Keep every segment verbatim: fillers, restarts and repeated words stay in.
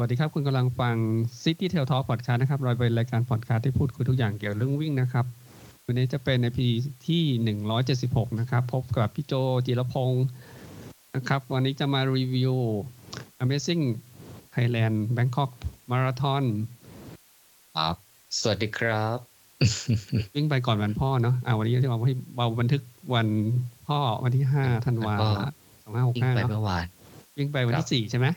สวัสดีครับคุณกำลังฟัง City Trail Talk Podcast นะครับเราเป็นรายการ Podcast ที่พูดคุยทุกอย่างเกี่ยวเรื่องวิ่งนะครับวันนี้จะเป็นใน อี พี ที่หนึ่งร้อยเจ็ดสิบหกนะครับพบกับพี่โจจิรพงศ์นะครับวันนี้จะมารีวิว Amazing Thailand Bangkok Marathon ครับสวัสดีครับวิ่งไปก่อนวันพ่อเนาะอ่าวันนี้ที่เราเอาบันทึกวันพ่อวันที่ห้าธันวาคมสองพันห้าร้อยหกสิบห้าเมื่อวานวิ่งไปวันที่สี่ใช่มั้ย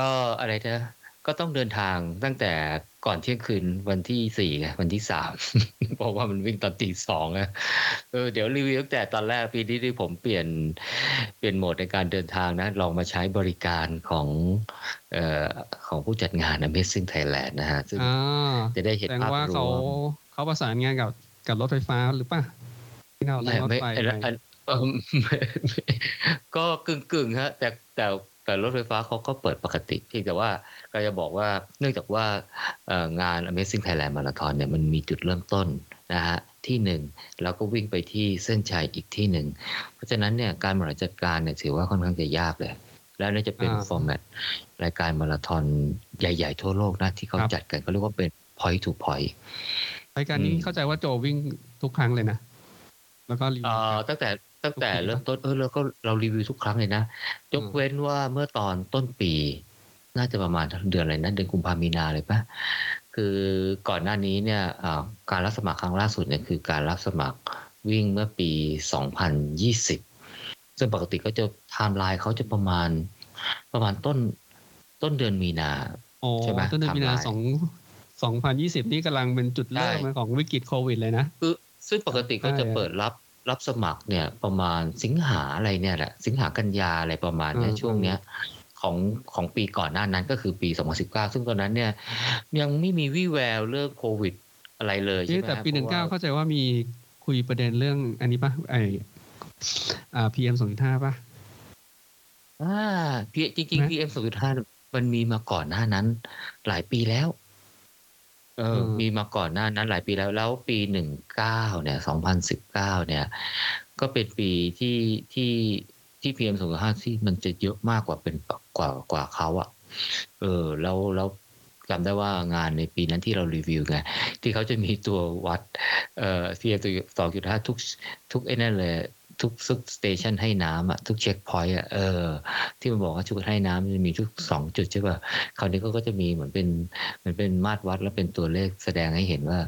ก็อะไรนะก็ต้องเดินทางตั้งแต่ก่อนเที่ยงคืนวันที่สี่ไงวันที่สาม เพราะว่ามันวิ่งตอนตีสองอ่ะเออเดี๋ยวรีวิวตั้งแต่ตอนแรกปีนี้ที่ผมเปลี่ยนเปลี่ยนโหมดในการเดินทางนะลองมาใช้บริการของเอ่อของผู้จัดงาน Amazing Thailand นะฮะซึ่งจะได้เห็นภาพรวมแต่ว่าเขาเขาประสานงานกับกับรถไฟฟ้าหรือป่ะที่เรานั่งรถไฟก็กึ่งๆฮะแต่แต่แต่รถไฟฟ้าเขาก็เปิดปกติเพียงแต่ว่าก็จะบอกว่าเนื่องจากว่างาน Amazing Thailand Marathon เนี่ยมันมีจุดเริ่มต้นนะฮะที่หนึ่งแล้วก็วิ่งไปที่เส้นชัยอีกที่หนึ่งเพราะฉะนั้นเนี่ยการบริหารจัดการเนี่ยถือว่าค่อนข้างจะยากเลยแล้วน่าจะเป็นฟอร์แมตรายการมาราธอนใหญ่ๆทั่วโลกนะที่เขาจัดกันเขาเรียกว่าเป็น point to point รายการนี้เข้าใจว่าโจวิ่งทุกครั้งเลยนะแล้วก็ตั้งแต่ตั้งแต่เริ่มต้นเออเราก็เรารีวิวทุกครั้งเลยนะยกเว้นว่าเมื่อตอนต้นปีน่าจะประมาณเดือนอะไรนะเดือนกุมภาพันธ์มีนาเลยป่ะคือก่อนหน้านี้เนี่ยการรับสมัครครั้งล่าสุดเนี่ยคือการรับสมัครวิ่งเมื่อปีสองพันยี่สิบซึ่งปกติก็จะไทม์ไลน์เขาจะประมาณประมาณต้นต้นเดือนมีนาใช่ไหมต้นเดือนมีนาสองพันยี่สิบนี่กำลังเป็นจุดเริ่มของวิกฤตโควิดเลยนะคือซึ่งปกติก็จะเปิดรับรับสมัครเนี่ยประมาณสิงหาอะไรเนี่ยแหละสิงหากันยาอะไรประมาณเนี่ยช่วงเนี้ยของของปีก่อนหน้านั้นก็คือปีสองพันสิบเก้าซึ่งตอนนั้นเนี่ยยังไม่มีวี่แววเรื่องโควิดอะไรเลยใช่ไหมแต่ปีหนึ่งเก้าเข้าใจว่ามีคุยประเด็นเรื่องอันนี้ป่ะไออ่า พี เอ็ม สองจุดห้า ป่ะอ่าจริงๆ พี เอ็ม สองจุดห้า มันมีมาก่อนหน้านั้นหลายปีแล้วเออมีมาก่อนหน้านั้นหลายปีแล้วแล้วปีหนึ่งเก้าเนี่ยสองพันสิบเก้าเนี่ยก็เป็นปีที่ที่ที่ พี เอ็ม สองจุดห้า ที่มันจะเยอะมากกว่าเป็นกว่ากว่าเขาอ่ะเออแล้วแล้วจำได้ว่างานในปีนั้นที่เรารีวิวไงที่เขาจะมีตัววัดเอ่อ พี เอ็ม สองจุดห้า ทุกทุกไอ้นั่นเลยทุกทุกสเตชันให้น้ำอ่ะทุกเช็คพอยต์อ่ะเออที่มันบอกว่าจุดให้น้ำจะมีทุกสองจุดใช่ป่ะคราวนี้ก็จะมีเหมือนเป็นเหมือนเป็นมาตรวัดแล้วเป็นตัวเลขแสดงให้เห็นว่า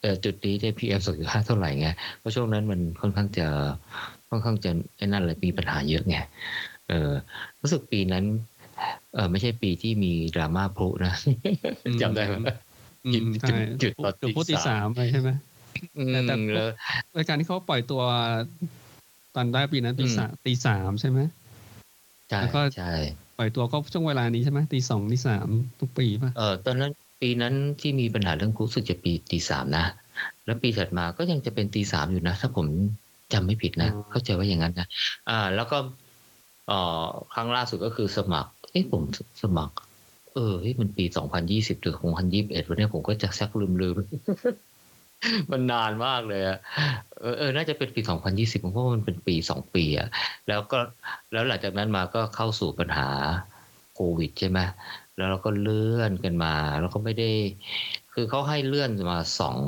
เออจุดนี้ได้ พี เอ็ม สองจุดห้า เท่าไหร่ไงเพราะช่วงนั้นมันค่อนข้างจะค่อนข้างจะไอ้นั่นเลยมีปัญหาเยอะไงเออรู้สึกปีนั้นเออไม่ใช่ปีที่มีดราม่าพลุนะจำได้ไหมจุดจุดพลุที่สามอะไรใช่ไหมแต่รายการที่เขาปล่อยตัวตอนได้ปีนั้นตีสามตีสามใช่ไหมใช่ใช่ปล่อยตัวก็ช่วงเวลานี้ใช่ไหมตีสองตีสามทุกปีป่ะเออตอนนั้นปีนั้นที่มีปัญหาเรื่องคู่สึกจะปีตีสามนะแล้วปีถัดมาก็ยังจะเป็นตีสามอยู่นะถ้าผมจำไม่ผิดนะเข้าใจว่าอย่างนั้นนะอ่าแล้วก็อ่าครั้งล่าสุดก็คือสมัครเอ้ยผมสมัครเออเฮ้ยมันปีสองพันยี่สิบหรือสองพันยี่สิบเอ็ดวันนี้ผมก็จะซักลืมลืมมันนานมากเลยอ่ะเออเออน่าจะเป็นปีสองพันยี่สิบเพราะมันเป็นปีสองปีอ่ะแล้วก็แล้วหลังจากนั้นมาก็เข้าสู่ปัญหาโควิดใช่ไหมแล้วเราก็เลื่อนกันมาแล้วก็ไม่ได้คือเขาให้เลื่อนมาสอง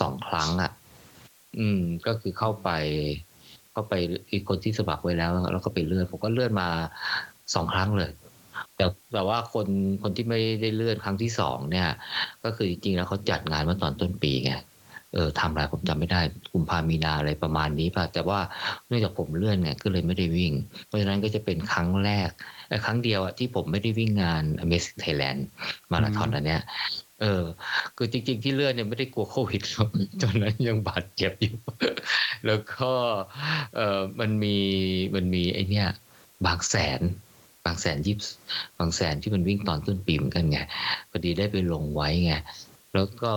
สองครั้งอ่ะอืมก็คือเข้าไปเข้าไปอีกคนที่สมัครไว้แล้วแล้วก็ไปเลื่อนผมก็เลื่อนมาสองครั้งเลยแต่แต่ว่าคนคนที่ไม่ได้เลื่อนครั้งที่สองเนี่ยก็คือจริงๆแล้วเขาจัดงานเมื่อตอนต้นปีไงเออทำอะไรผมจำไม่ได้กุมภาพันธ์มีนาอะไรประมาณนี้ป่ะแต่ว่าเนื่องจากผมเลื่อนไงก็เลยไม่ได้วิ่งเพราะฉะนั้นก็จะเป็นครั้งแรกครั้งเดียวอะที่ผมไม่ได้วิ่งงาน Amazing Thailand Marathon อันเนี้ยเออคือจริงๆที่เลื่อนเนี่ยไม่ได้กลัวโควิดหรอกตอนนั้นยังบาดเจ็บอยู่ แล้วก็เออมันมีมันมีไอ้เนี่ยบางแสนบางแสนยิปบางแสนที่มันวิ่งตอนต้นปีเหมือนกันไงพอดีได้ไปลงไว้ไงแล้วก็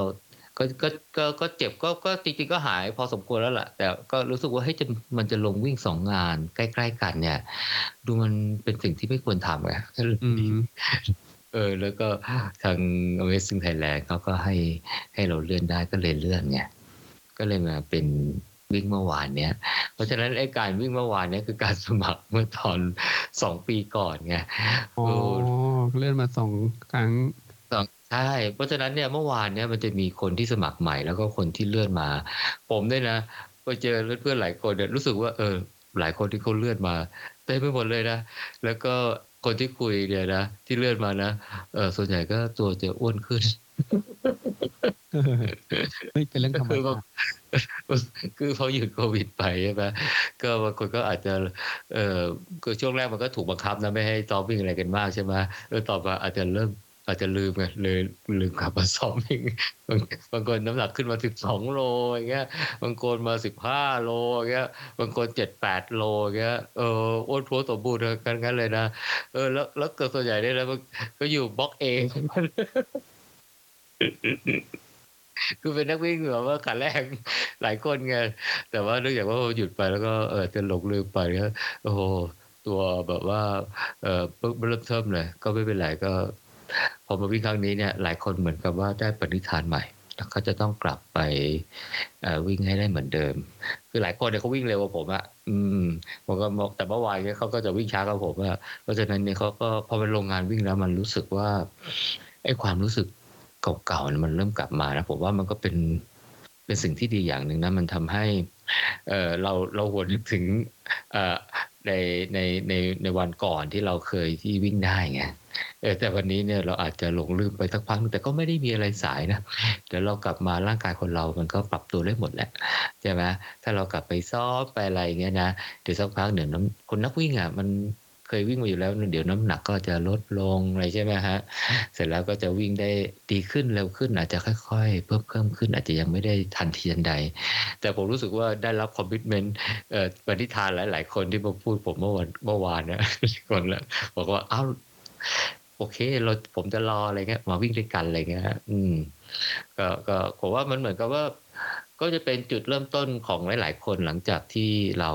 ก็ก็ก็ก็เจ็บก็ก็จริงๆก็หายพอสมควรแล้วล่ะแต่ก็รู้สึกว่าเฮ้ยจะมันจะลงวิ่งสองงานใกล้ๆกันเนี่ยดูมันเป็นสิ่งที่ไม่ควรทำไงเออแล้วก็ทาง Amazing Thailand เขาก็ให้ให้เราเลื่อนได้ก็เลยเลื่อนไงก็เลยมาเป็นวิ่งเมื่อวานเนี้ยเพราะฉะนั้นไอ้การวิ่งเมื่อวานเนี้ยคือการสมัครเมื่อตอนสองปีก่อนไงโอ้ เลื่อนมาสองครั้งสองใช่เพราะฉะนั้นเนี่ยเมื่อวานเนี่ยมันจะมีคนที่สมัครใหม่แล้วก็คนที่เลื่อนมาผมด้วยนะก็เจอเพื่อนๆหลายคนเนี่ยรู้สึกว่าเออหลายคนที่เขาเลื่อนมาเต็มไปหมดเลยนะแล้วก็คนที่คุยเนี่ยนะที่เลื่อนมานะเออส่วนใหญ่ก็ตัวจะอ้วนขึ้นไม่เป็นเรื่องธรรมดาคือพอหยุดโควิดไปใช่ไหมก็บางคนก็อาจจะเออคือช่วงแรกมันก็ถูกบังคับนะไม่ให้ซ้อมวิ่งอะไรกันมากใช่ไหมแล้วต่อมาอาจจะเริ่มอาจจะลืมไงเลยลืมกลับมาซ้อมอีกบางคนน้ำหนักขึ้นมาสิบสองโลอย่างเงี้ยบางคนมาสิบห้าโลอย่างเงี้ยบางคน เจ็ดแปด โลอย่างเงี้ยเอออ้วนท้วมสมบูรณ์กันงั้นเลยนะเออแล้วแล้วเกิดส่วนใหญ่ได้แล้วก็อยู่บล็อกเองคือเป็นนักวิ่งแบบว่าขาแรงหลายคนไงแต่ว่าเนื่องจากว่าหยุดไปแล้วก็เออจะหลงลืมไปก็โอ้โหตัวแบบว่าเออเริ่มเทิมเลยก็ไม่เป็นไรก็พอมาวิ่งครั้งนี้เนี่ยหลายคนเหมือนกับว่าได้ปณิธานใหม่แล้วเขาจะต้องกลับไปวิ่งให้ได้เหมือนเดิมคือหลายคนเนี่ยเขาวิ่งเร็วกว่าผมอะอืมผมก็แต่เมื่อวานเนี่ยเขาก็จะวิ่งช้ากว่าผมอะเพราะฉะนั้นเนี่ยเขาก็พอเป็นโรงงานวิ่งแล้วมันรู้สึกว่าไอ้ความรู้สึกเก่าๆมันเริ่มกลับมานะผมว่ามันก็เป็นเป็นสิ่งที่ดีอย่างนึงนะมันทำให้เออเราเราหวนนึกถึงเอ่อในในในในวันก่อนที่เราเคยที่วิ่งได้ไงเออแต่วันนี้เนี่ยเราอาจจะหลงลืมไปสักพักแต่ก็ไม่ได้มีอะไรสายนะเดี๋ยวเรากลับมาร่างกายคนเรามันก็ปรับตัวได้หมดแหละใช่ไหมถ้าเรากลับไปซ้อมไปอะไรเงี้ยนะเดี๋ยวสักพักหนึ่งน้ำคนนักวิ่งอ่ะมันเคยวิ่งมาอยู่แล้วเดี๋ยวน้ำหนักก็จะลดลงอะไรใช่ไหมฮะเสร็จแล้วก็จะวิ่งได้ดีขึ้นเร็วขึ้นอาจจะค่อยๆเพิ่มเพิ่มขึ้นอาจจะยังไม่ได้ทันทีทันใดแต่ผมรู้สึกว่าได้รับคอมมิตเมนต์ปณิธานหลายๆคนที่มาพูดผมเมื่อวันเมื่อวานเนี่ยคนละบอกว่าอ้าวโอเคเราผมจะรออะไรเงี้ยมาวิ่งด้วยกันอะไรเงี้ยอืมก็ก็ผมว่ามันเหมือนกับว่าก็จะเป็นจุดเริ่มต้นของหลายๆคนหลังจากที่เรา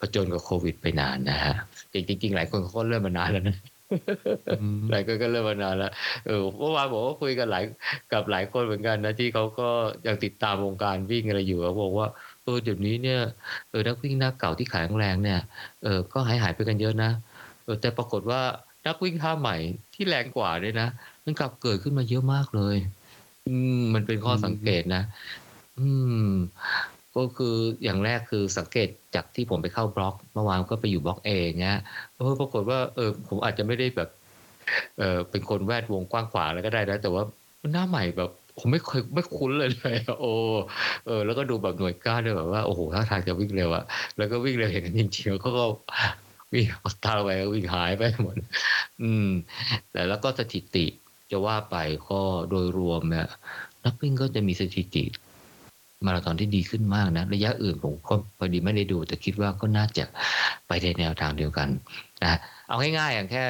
ผจญกับโควิดไปนานนะฮะจริงๆหลายคนเขาก็เริ่มมานานแล้วนะหลายคนก็เริ่มมานานแล้วเออเมื่อวานผมก็คุยกับหลายกับหลายคนเหมือนกันนะที่เขาก็ยังติดตามวงการวิ่งอะไรอยู่เขาบอกว่าเออเดี๋ยวนี้เนี่ยเออนักวิ่งหน้าเก่าที่ขายแรงเนี่ยเออก็หายหายไปกันเยอะนะเออแต่ปรากฏว่านักวิ่งท่าใหม่ที่แรงกว่าด้วยนะมันกลับเกิดขึ้นมาเยอะมากเลยอืมมันเป็นข้อสังเกตนะอืมก็คืออย่างแรกคือสังเกตจากที่ผมไปเข้าบล็อกเมื่อวานก็ไปอยู่บล็อกเองเงี้ยเออปรากฏว่าเออผมอาจจะไม่ได้แบบเออเป็นคนแวดวงกว้างขวางอะไรก็ได้นะแต่ว่าหน้าใหม่แบบผมไม่เคยไม่คุ้นเลยเลยโอ้เออแล้วก็ดูแบบหน่วยก้านด้วยแบบว่าโอ้โหท่าทางจะวิ่งเร็วอะแล้วก็วิ่งเร็วอย่างนั้นจริงๆเขาก็วิ่งออกตาไปวิ่งหายไปหมดอืมแต่แล้วก็สถิติจะว่าไปก็โดยรวมเนี่ยนักวิ่งก็จะมีสถิติมาราธอนที่ดีขึ้นมากนะระยะอื่นผมก็พอดีไม่ได้ดูแต่คิดว่าก็น่าจะไปในแนวทางเดียวกันนะเอาง่ายๆอย่างแค่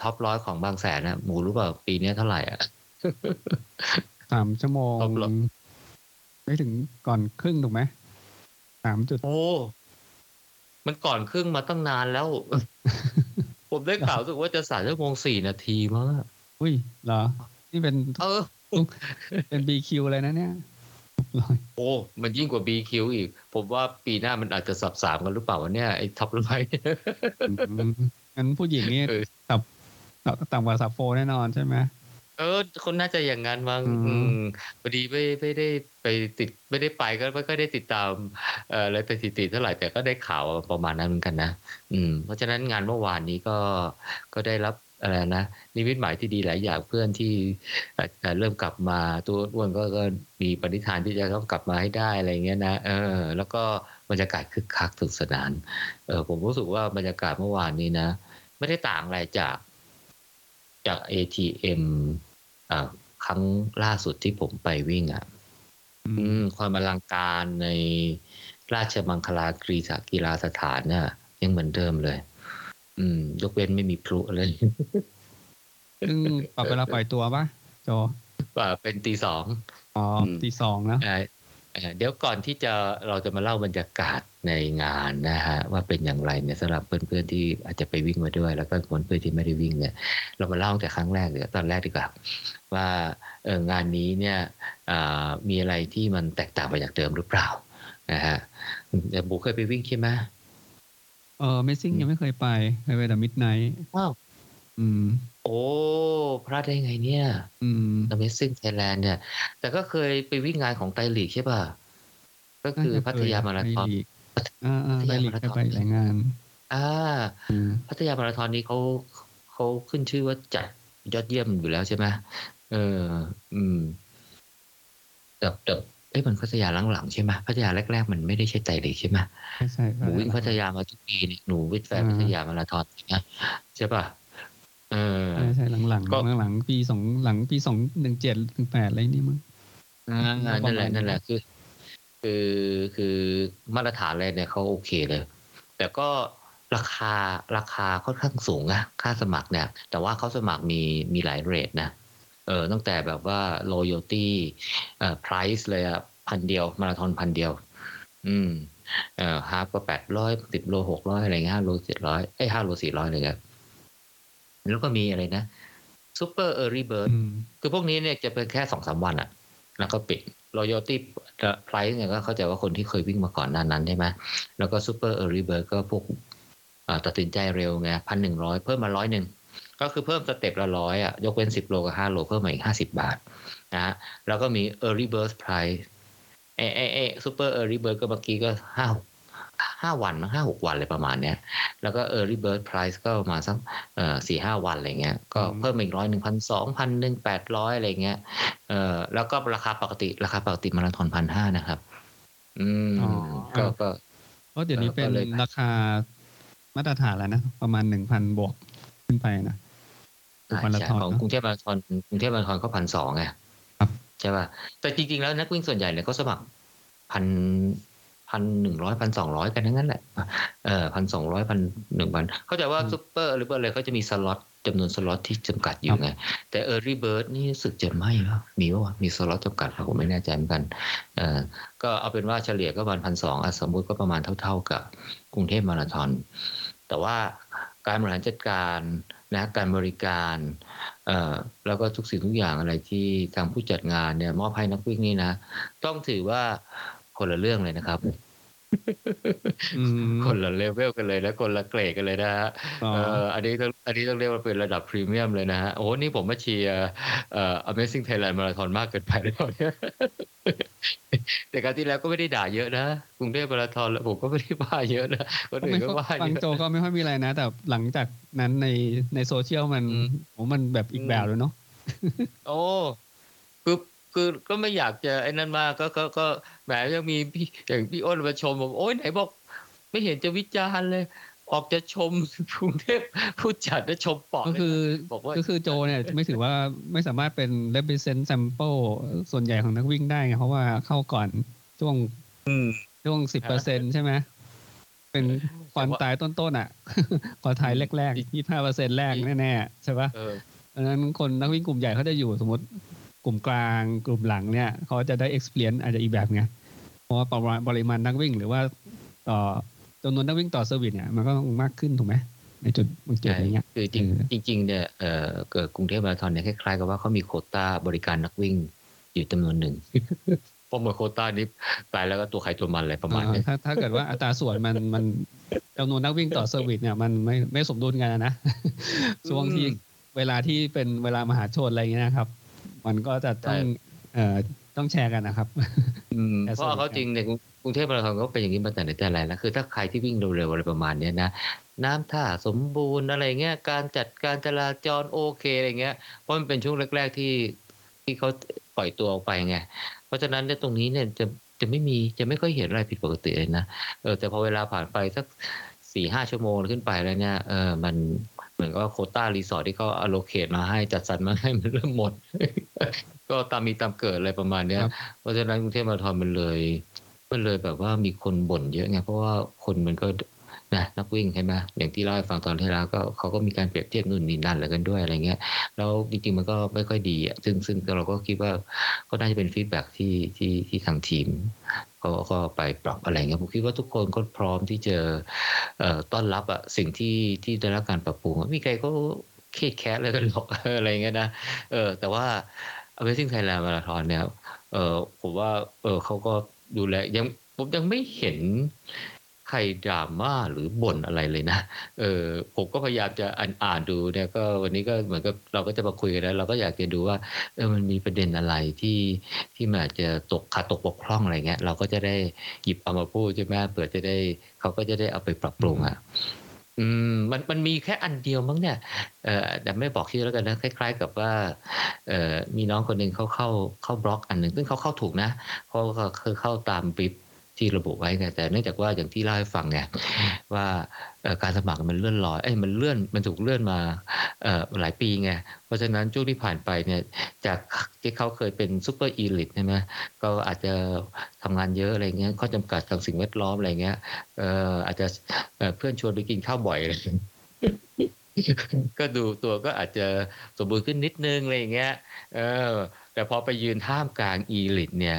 ท็อปร้อยของบางแสนนะหมูรู้เปล่าปีนี้เท่าไหร่อ่ะสามชั่วโมงไม่ถึงก่อนครึ่งถูกไหมสามจุดโอ้มันก่อนครึ่งมาตั้งนานแล้วผมได้ข่าวรู้สึกว่าจะสามชั่วโมงสี่นาทีมั้งอุ้ยเหรอนี่เป็นเออเป็น บี คิว อะไรนะเนี่ยโอ้มันยิ่งกว่า บี คิว อีกผมว่าปีหน้ามันอาจจะสับสามกันหรือเปล่าวะเนี่ยไอ้ทับร้อยงั้นผู้หญิงนี่สับต่ำกว่าสับโฟแน่นอนใช่ไหมเออคนน่าจะอย่างนั้นมั้งพอดีไม่ไม่ได้ไปติดไม่ได้ไปก็ไม่ก็ได้ติดตามอะไรสถิติเท่าไหร่แต่ก็ได้ข่าวประมาณนั้นเหมือนกันนะอืมเพราะฉะนั้นงานเมื่อวานนี้ก็ก็ได้รับอะไรนะนิมิตหมายที่ดีหลายอย่างเพื่อนที่เริ่มกลับมาตัวอ้วนก็ก็มีปณิธานที่จะต้องกลับมาให้ได้อะไรเงี้ยนะเออแล้วก็บรรยากาศคึกคักสนุกสนานเออผมรู้สึกว่าบรรยากาศเมื่อวานนี้นะไม่ได้ต่างอะไรจากจาก เอ ที เอ็ม อ่าครั้งล่าสุดที่ผมไปวิ่งอ่ะอืมความอลังการในราชมังคลากีฬาสถานน่ะยังเหมือนเดิมเลยอืมยกเว้นไม่มีพลุอะไรซึ่งปรับเวลาปล่อยตัวป่ะจอป่ะเป็นตีสองอ๋อตีสองนะเดี๋ยวก่อนที่จะเราจะมาเล่าบรรยากาศในงานนะฮะว่าเป็นอย่างไรเนี่ยสำหรับเพื่อนๆที่อาจจะไปวิ่งมาด้วยแล้วก็คนเพื่อนที่ไม่ได้วิ่งเนี่ยเรามาเล่าแต่ครั้งแรกหรือตอนแรกดีกว่าว่าเอองานนี้เนี่ยมีอะไรที่มันแตกต่างไปจากเดิมหรือเปล่านะฮะบูเคยไปวิ่งใช่ไหมเออ Amazing ยังไม่เคยไปเคยไปแต่ Midnight อ้าว อืมโอ้พลาดได้ไงเนี่ยอืม Amazing Thailand เนี่ยแต่ก็เคยไปวิ่งงานของไตรลีกใช่ป่ะก็คือพัทยามาราธอนอ่าๆไตรลีกก็ไปหลายงานอ่าพัทยามาราธอนนี้เขาเขาขึ้นชื่อว่าจัดยอดเยี่ยมอยู่แล้วใช่ไหมเอออืมแต่แต่เอ้ยมันพัทยาหลังๆใช่ไหมพัทยาแรกๆมันไม่ได้ใช่ไตรลีกใช่ไหมใช่หนูวิ่งพัทยามาทุกปีนี่หนูวิ่งแฟนพัทยามาราธอนนะใช่ป่ะเออใช่หลังๆก็หลังปีสองหลังปีสองหนึ่งเจ็ดหนึ่งแปดอะไรนี่มั้งนั่นแหละนั่นแหละคือคือคือมาตรฐานอะไรเนี่ยเขาโอเคเลยแต่ก็ราคาราคาค่อนข้างสูงนะค่าสมัครเนี่ยแต่ว่าเขาสมัครมีมีหลายเรทนะเออตั้งแต่แบบว่า loyalty เอ่อ price เลยอ่ะพันเดียวมาราธอนพันเดียวอืมเอ่อฮาล์ฟก็แปดร้อยสิบโลหกร้อยอะไรเงี้ยห้าโลเจ็ดร้อยไอ้ห้าโลสี่ร้อยเลยครับแล้วก็มีอะไรนะซูเปอร์เออร์ลี่เบิร์ดคือพวกนี้เนี่ยจะเป็นแค่ สองถึงสาม วันอ่ะแล้วก็ปิด loyalty price เนี่ยก็เข้าใจว่าคนที่เคยวิ่งมาก่อนหน้านั้นใช่ไหมแล้วก็ซูเปอร์เออร์ลี่เบิร์ดก็พวกตัดสินใจเร็วไง หนึ่งพันหนึ่งร้อย เพิ่มมาร้อยหนึ่งก็คือเพิ่มสเต็ปละร้อยอ่ะยกเว้นสิบโลกับห้าโลเพิ่มมาอีกห้าสิบบาทนะฮะแล้วก็มี early bird price ไอ้ไอ้ไอ้ซูเปอร์ early bird ก็เมื่อกี้ก็ห้า ห้าวันมั้ง ห้าถึงหก วันเลยประมาณเนี้ยแล้วก็ early bird price ก็มาสักเอ่อ สี่ถึงห้า วันอะไรเงี้ยก็เพิ่มมาอีกร้อย หนึ่งพันสองร้อย หนึ่งพันแปดร้อย อะไรเงี้ยเอ่อแล้วก็ราคาปกติราคาปกติมาราธอน หนึ่งพันห้าร้อย นะครับอืมก็ก็เพราะเดี๋ยวนี้เป็นราคามาตรฐานแล้วนะประมาณ หนึ่งพัน บวกขึ้นไปนะของกรุงเทพมาราธอนกรุงเทพมาราธอนก็ หนึ่งพันสองร้อย ไงครับใช่ป่ะแต่จริงๆแล้วนักวิ่งส่วนใหญ่เนี่ยเขาสมัคร หนึ่งพันหนึ่งร้อย หนึ่งพันสองร้อย กันทั้งนั้นแหละเอ่อ หนึ่งพันสองร้อย หนึ่งพัน เข้าใจว่าซุปเปอร์หรืออะไรเขาจะมีสล็อตจำนวนสล็อตที่จำกัดอยู่ไงแต่ Early Bird นี่รู้สึกจะไม่ป่ะมีป่ะมีสล็อตจำกัดผมไม่แน่ใจเหมือนกันเอ่อก็เอาเป็นว่าเฉลี่ยก็ประมาณ หนึ่งพันสองร้อย อ่ะสมมุติก็ประมาณเท่าๆกับกรุงเทพมาราธอนแต่ว่าการบริหารจัดการนะการบริการเอ่อแล้วก็ทุกสิ่งทุกอย่างอะไรที่ทางผู้จัดงานเนี่ยมอบให้นักวิ่งนี่นะต้องถือว่าคนละเรื่องเลยนะครับคนละเลเวลกันเลยและคนละเกรดกันเลยนะฮะเอ่ออันนี้ต้องอันนี้ต้องเรียกว่าเป็นระดับพรีเมียมเลยนะฮะโอ้นี่ผมมาเชียร์เอ่อ Amazing Thailand Marathon มากเกินไปแล้วเนี่ยแต่การที่แล้วก็ไม่ได้ด่าเยอะนะกรุงเทพมาราธอนแล้วผมก็ไม่ได้ว่าเยอะนะคนอื่นก็ว่าฟังโจก็ไม่ค่อยมีอะไรนะแต่หลังจากนั้นในในโซเชียลมันโหมันแบบอีกแบบเลยเนาะโอ้ปึ๊บคือก็ไม่อยากจะไอ้นั่นมากก็ก็ก็แหมยังมีพี่อย่างพี่อ้นมาชมผมโอ๊ยไหนบอกไม่เห็นจะวิจารณ์เลยออกจะชมกรุงเทพผู้จัดและชมปอกก็คือบอกว่าก็คือโจเนี่ยไม่ถือว่าไม่สามารถเป็น represent sample ส่วนใหญ่ของนักวิ่งได้ไงเพราะว่าเข้าก่อนช่วงอืมช่วง สิบเปอร์เซ็นต์ ใช่ไหมเป็นความตายต้นๆอ่ะความตายแรกๆ ยี่สิบห้าเปอร์เซ็นต์ แรกแน่ๆใช่ป่ะเออเพราะฉะนั้นคนนักวิ่งกลุ่มใหญ่เขาจะอยู่สมมติกลุ่มกลางกลุ่มหลังเนี่ยเขาจะได้ experience อาจจะอีกแบบไงเพราะว่าปริมาณนักวิ่งหรือว่าต่อจำนวนนักวิ่งต่อเซอร์วิสเนี่ยมันก็มากขึ้นถูกไหมในจุดบางจุดอะไรเงี้ยคือจริงจริงเนี่ยเอ่อเกิดกรุงเทพมาราธอนเนี่ยคล้ายๆกับว่าเขามีโควต้าบริการนักวิ่งอยู่จำนวนหนึ่งพอหมดโควต้านี้ตายแล้วก็ตัวใครตัวมันอะไรประมาณนี้ถ้าถ้าเกิดว่าอัตราส่วนมันมันจำนวนนักวิ่งต่อเซอร์วิสเนี่ยมันไม่ไม่สมดุลกันนะช่วงที่เวลาที่เป็นเวลามหาชนอะไรเงี้ยนะครับมันก็จะต้องเอ่อต้องแชร์กันนะครับเพราะเขาจริงในกรุงเทพมาราธอนก็เป็นอย่างนี้มาแต่ไหนแต่ไรแล้วคือถ้าใครที่วิ่งเร็วๆอะไรประมาณนี้นะน้ำท่าสมบูรณ์อะไรเงี้ยการจัดการจราจรโอเคอะไรเงี้ยเพราะมันเป็นช่วงแรกๆที่ที่เขาปล่อยตัวออกไปไงเพราะฉะนั้นในตรงนี้เนี่ยจะจะไม่มีจะไม่ค่อยเห็นอะไรผิดปกติเลยนะเออแต่พอเวลาผ่านไปสัก สี่ถึงห้า ชั่วโมงขึ้นไปแล้วเนี่ยเออมันเหมือนกับว่าโควต้ารีสอร์ทที่เขาอะโลเคทมาให้จัดสรรมาให้มันเริ่มหมดก็ตามมีตามเกิดอะไรประมาณเนี้ยเพราะฉะนั้นกรุงเทพมาราธอนมันเลยมันเลยแบบว่ามีคนบ่นเยอะไงเพราะว่าคนมันก็นะนักวิ่งใช่ไหมอย่างที่เล่าให้ฟังตอนที่แล้วก็เขาก็มีการเปรียบเทียบนู่นนี่นั่นอะไรกันด้วยอะไรเงี้ยแล้วจริงๆมันก็ไม่ค่อยดีอ่ะซึ่งซึ่งเราก็คิดว่าก็น่าจะเป็นฟีดแบ็กที่ที่ที่ทางทีมเขาก็ไปปรับอะไรเงี้ยผมคิดว่าทุกคนก็พร้อมที่จะต้อนรับอ่ะสิ่งที่ที่ได้รับการปรับปรุงไม่มีใครก็เครียดแค้นอะไรกันหรอกอะไรเงี้ยนะเออแต่ว่า Amazing Thailand Marathon เนี่ยเออผมว่าเออเขาก็ดูแลยังผมยังไม่เห็น ใครดราม่าหรือบ่นอะไรเลยนะเออผมก็พยายามจะอ่านอ่านดูเนี่ยก็วันนี้ก็เหมือนกับเราก็จะมาคุยกันแล้วเราก็อยากจะดูว่าเออมันมีประเด็นอะไรที่ที่มันอาจจะตกขาดตกบกพร่องอะไรเงี้ยเราก็จะได้หยิบเอามาพูดใช่ไหมเผื่อจะได้เขาก็จะได้เอาไปปรับปรุงอ่ะอืมมันมันมีแค่อันเดียวมั้งเนี่ยเอ่อแต่ไม่บอกชื่อแล้วกันนะคล้ายๆกับว่าเอ่อมีน้องคนนึงเขาเข้าเข้าบล็อกอันนึงซึ่งเขาเข้าถูกนะเพราะเขาคือเข้าตามปิ๊บที่ระบุไว้ไงแต่เนื่องจากว่าอย่างที่เล่าให้ฟังไงว่าการสมัครมันเลื่อนลอยเอ้ยมันเลื่อนมันถูกเลื่อนมาเอ่อหลายปีไงเพราะฉะนั้นช่วงที่ผ่านไปเนี่ยจากที่เขาเคยเป็นซุปเปอร์อีลิทใช่ไหมก็อาจจะทำงานเยอะอะไรเงี้ยข้อจำกัดทางสิ่งแวดล้อมอะไรเงี้ยเอ่ออาจจะเพื่อนชวนไปกินข้าวบ่อยอะไรก็ดูตัวก็อาจจะสมบูรณ์ขึ้นนิดนึงอะไรอย่างเงี้ยเออแต่พอไปยืนท่ามกลางอีลิทเนี่ย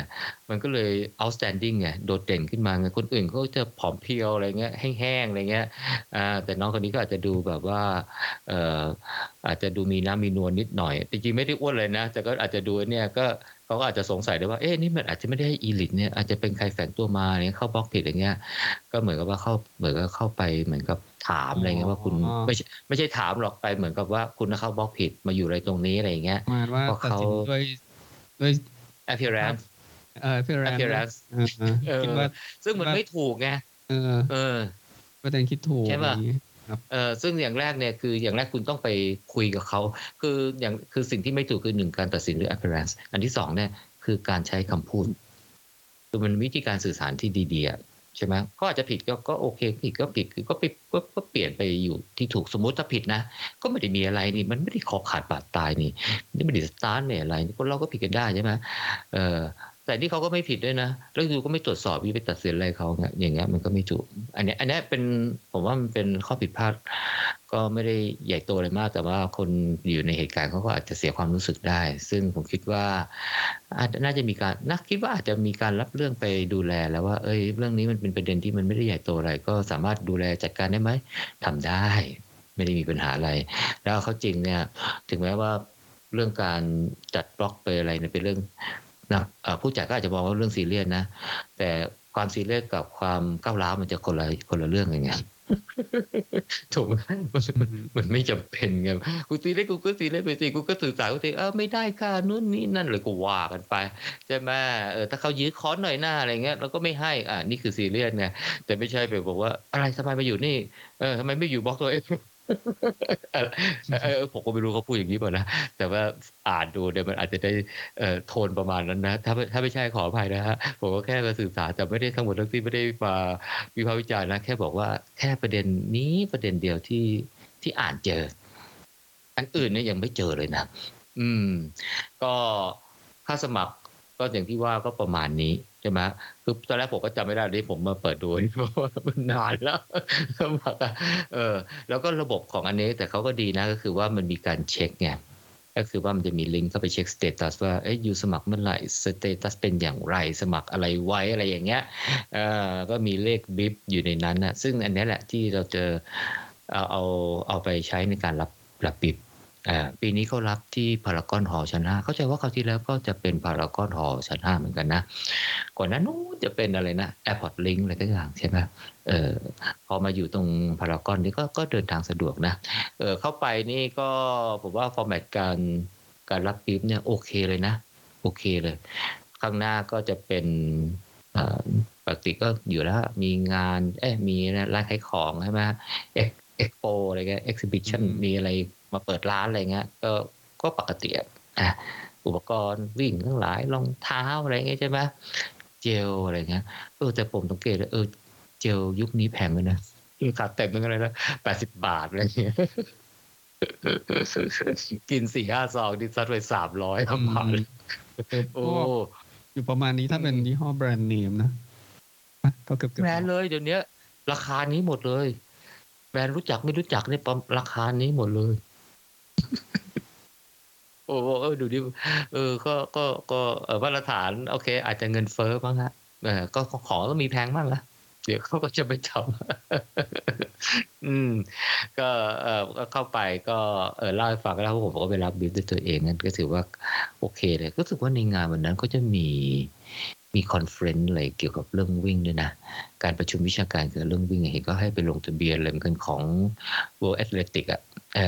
มันก็เลย outstanding ไงโดดเด่นขึ้นมาไงคนอื่นเขาจะผอมเพรียวอะไรเงี้ยแห้งๆอะไรเงี้ยอ่าแต่น้องคนนี้ก็อาจจะดูแบบว่าเอ่ออาจจะดูมีน้ำมีนวลนิดหน่อยจริงๆไม่ได้อ้วนเลยนะแต่ก็อาจจะดูเนี่ยก็เขาก็อาจจะสงสัยได้ว่าเอ๊ะนี่มันอาจจะไม่ได้อีลิทเนี่ยอาจจะเป็นใครแฝงตัวมาเนี่ยเข้าบล็อกผิดอะไรเงี้ยก็เหมือนกับว่าเข้าเหมือนกับเข้าไปเหมือนกับถามอะไรเงี้ยว่าคุณไม่ใช่ไม่ใช่ถามหรอกไปเหมือนกับว่าคุณเข้าบล็อกผิดมาอยู่อะไรตรงนี้อะไรอย่างเงี้ยเพราะเขาด้วยด้วย appearance เอ่อ appearance คิดว่าซึ่งมันไม่ถูกไงเออเออประเด็นคิดถูกใช่ป่ะเออซึ่งอย่างแรกเนี่ยคืออย่างแรกคุณต้องไปคุยกับเขาคืออย่างคือสิ่งที่ไม่ถูกคือหนึ่งการตัดสินด้วย appearance อันที่สองเนี่ยคือการใช้คำพูดคือมันวิธีการสื่อสารที่ดีๆใช่ไหมก็อาจจะผิดก็ก็โอเคผิดก็ผิดคือก็ไปก็เปลี่ยนไปอยู่ที่ถูกสมมติถ้าผิดนะก็ไม่ได้มีอะไรนี่มันไม่ได้ขอขาดบาดตายนี่นี่ไม่ได้สตาร์ทเนี่ยอะไรคนเราก็ผิดกันได้ใช่ไหมเออแต่นี่เขาก็ไม่ผิดด้วยนะแล้วดูก็ไม่ตรวจสอบวิไปตัดสินอะไรเขาอย่างเงี้ยมันก็ไม่ถูกอันนี้อันนี้เป็นผมว่ามันเป็นข้อผิดพลาดก็ไม่ได้ใหญ่โตอะไรมากแต่ว่าคนอยู่ในเหตุการณ์เขาก็อาจจะเสียความรู้สึกได้ซึ่งผมคิดว่าน่าจะมีการนักคิดว่าอาจจะมีการรับเรื่องไปดูแลแล้วว่าเอ้ยเรื่องนี้มันเป็นประเด็นที่มันไม่ได้ใหญ่โตอะไรก็สามารถดูแลจัดการได้ไหมทำได้ไม่ได้มีปัญหาอะไรแล้วเขาจริงเนี่ยถึงแม้ว่าเรื่องการจัดบล็อกไปอะไรเนี่ยเป็นเรื่องนะผู้จัดก็อาจจะมองว่าเรื่องซีเรียสนะแต่ความซีเรียสกับความก้าวร้าวมันจะคนละคนละเรื่องอย่างเงี้ยถูกมันมันไม่จำเป็นไงกูซีเรียสกูก็ซีเรียสไปสิกูก็สื่อสารกูสิเออไม่ได้ค่ะนู่นนี่นั่นเลยกูว่ากันไปใช่ไหมเออถ้าเขายื้อค้อนหน่อยหน้าอะไรเงี้ยเราก็ไม่ให้อ่ะนี่คือซีเรียสไงแต่ไม่ใช่ไปบอกว่าอะไรทำไมมาอยู่นี่เออทำไมไม่อยู่บล็อกตัวเองเออผมก็ไม่รู้เขาพูดอย่างนี้ป่ะนะแต่ว่าอ่านดูเนี่ยมันอาจจะได้โทนประมาณนั้นนะถ้าถ้าไม่ใช่ขออภัยนะฮะผมก็แค่มาสื่อสารแต่ไม่ได้ทั้งหมดทั้งสิ้นไม่ได้มาวิพากษ์วิจารณ์นะแค่บอกว่าแค่ประเด็นนี้ประเด็นเดียวที่ที่อ่านเจออันอื่นเนี่ยยังไม่เจอเลยนะอืมก็ค่าสมัครก็อย่างที่ว่าก็ประมาณนี้ใช่ไหมคือตอนแรกผมก็จำไม่ได้เลยผมมาเปิดดูเพราะว่ามันนานแล้วเออแล้วก็ระบบของอันนี้แต่เขาก็ดีนะก็คือว่ามันมีการเช็คไงก็คือว่ามันจะมีลิงก์เข้าไปเช็คสเตตัสว่าเอ๊ะอยู่สมัครเมื่อไหร่สเตตัสเป็นอย่างไรสมัครอะไรไว้อะไรอย่างเงี้ยเออก็มีเลขบิ๊บอยู่ในนั้นนะซึ่งอันนี้แหละที่เราจะเอาเอาเอาไปใช้ในการรับรับบิ๊บปีนี้เขารับที่พารากอนฮอลล์ชั้นห้าเข้าใจว่าคราวที่แล้วก็จะเป็นพารากอนฮอลล์ชั้นห้าเหมือนกันนะก่อนหน้านู้นจะเป็นอะไรนะแอร์พอร์ตลิงก์อะไรต่างๆใช่ไหมเออพอมาอยู่ตรงพารากอนนี่ก็ก็เดินทางสะดวกนะเออเข้าไปนี่ก็ผมว่าฟอร์แมตการการรับปิ๊บเนี่ยโอเคเลยนะโอเคเลยข้างหน้าก็จะเป็นปกติก็อยู่แล้วมีงานเอ๊ะมีร้านขายของใช่ไหมเอ็กเอ็กโปอะไรเงี้ยเอ็กซิบิชันมีอะไรมาเปิดร้านอะไรเงี้ยก็ก็ปกติอ่ะอุปกรณ์วิ่งทั้งหลายรองเท้าอะไรเงี้ยใช่ไหมเจลอะไรเงี้ยเออแต่ผมสังเกตเออเจลยุคนี้แพงเลยนะคือขาดเต็มเป็นอะไรนะแปดสิบบาทอะไรเงี้ยกินสี่ห้าซองดิซัดไปสามร้อยประมาณโอ้อยู่ประมาณนี้ถ้าเป็นยี่ห้อแบรนด์เนมนะก็เกือบแบรนด์เลยเดี๋ยวนี้ราคานี้หมดเลยแบรนด์รู้จักไม่รู้จักเนี่ยราคานี้หมดเลยโอ้โหเออดูดิเออก็ก็ก็มาตรฐานโอเคอาจจะเงินเฟ้อบ้างฮะเออก็ของก็มีแพงมากละเดี๋ยวเขาก็จะไปจับอืมก็เออเข้าไปก็เออเล่าให้ฟังแล้วผมก็ไปรับบีฟด้วยตัวเองนั่นก็ถือว่าโอเคเลยก็รู้สึกว่าในงานวันนั้นก็จะมี มีคอนเฟรนซ์อะไรเกี่ยวกับเรื่องวิ่งด้วยนะการประชุมวิชาการเกี่ยวกับเรื่องวิ่งเห็นก็ให้ไปลงทะเบียนอะไรเหมือนกันของ World Athletics อ่ะเอ่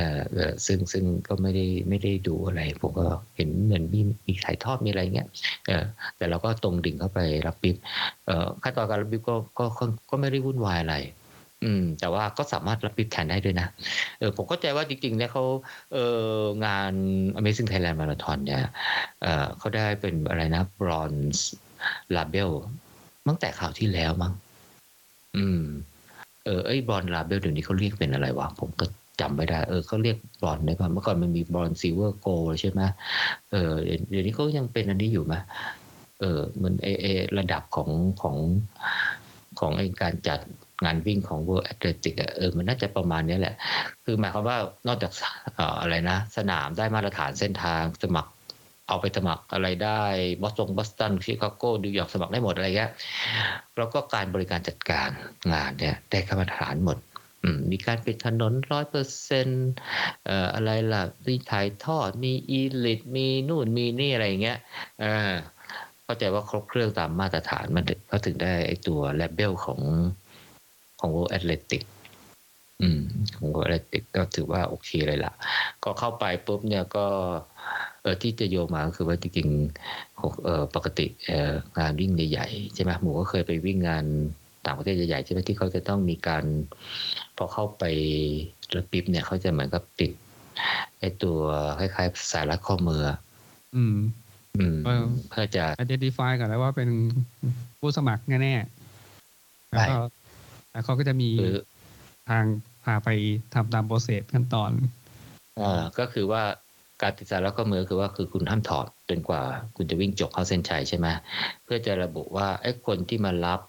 อซึ่งซึ่งก็ไม่ได้ไม่ได้ดูอะไรผมก็เห็นเหมือนมีมีถ่ายทอดมีอะไรเงี้ยเออแต่เราก็ตรงดิ่งเข้าไปรับบิ๊บเอ่อขั้นตอนการรับบิ๊บก็ก็ก็ไม่ได้วุ่นวายอะไรอืมแต่ว่าก็สามารถรับบิ๊บแทนได้ด้วยนะเออผมเข้าใจว่าจริงๆเนี่ยเขาเอ่องาน Amazing Thailand Marathon เนี่ยเอ่อเขาได้เป็นอะไรนะ Bronze Label ตั้งแต่คราวที่แล้วมั้งอืมเออไอ้ Bronze Label เดี๋ยวนี้เขาเรียกเป็นอะไรวะผมก็จำไม่ได้เออเขาเรียกบรอนซ์ได้ป่ะเมื่อก่อนมันมีบรอนซ์ซิลเวอร์โกลใช่ไหมเออเดี๋ยวนี้เขายังเป็นอันนี้อยู่ไหมเออมันไอไอระดับของของของไอการจัดงานวิ่งของ World Athletics อ่ะเออมันน่าจะประมาณนี้แหละคือหมายความว่านอกจากเอ่ออะไรนะสนามได้มาตรฐานเส้นทางสมัครเอาไปสมัครอะไรได้บอสตันบอสตันชิคาโกนิวยอร์กสมัครได้หมดอะไรเงี้ยแล้วก็การบริการจัดการงานเนี่ยได้มาตรฐานหมดมีการปิดถนน ร้อยเปอร์เซ็นต์ เอ่ออะไรล่ะมีถ่ายทอดมีอีลิทมีนู่นมีนี่อะไรอย่างเงี้ยเออเข้าใจว่าครบเครื่องตามมาตรฐานมันก็ถึงได้ไอ้ตัวเลเบลของของ World Athletics อืมของ World Athletics ก็ถือว่าโอเคเลยล่ะก็เข้าไปปุ๊บเนี่ยก็เอ่อที่จะโยงมาก็คือว่าจริงๆเอ่อปกติเอ่องานวิ่งใหญ่ๆใช่มั้ยหมูก็เคยไปวิ่งงานต่างประเทศใหญ่ๆใช่ไหมที่เขาจะต้องมีการพอเข้าไประเบียบเนี่ยเขาจะเหมือนกับติดไอตัวคล้ายๆสายรัดข้อมืออืมอืมเพื่อจะ identify กันแล้วว่าเป็นผู้สมัครแน่ๆแล้วก็แล้วเขาก็จะมีทางพาไปทำตามโปรเซสขั้นตอนอ่าก็คือว่าการติดสายรัดข้อมือคือว่าคือคุณห้ามถอดจนกว่าคุณจะวิ่งจบเข้าเส้นชัยใช่ไหมเพื่อจะระบุว่าไอคนที่มารับ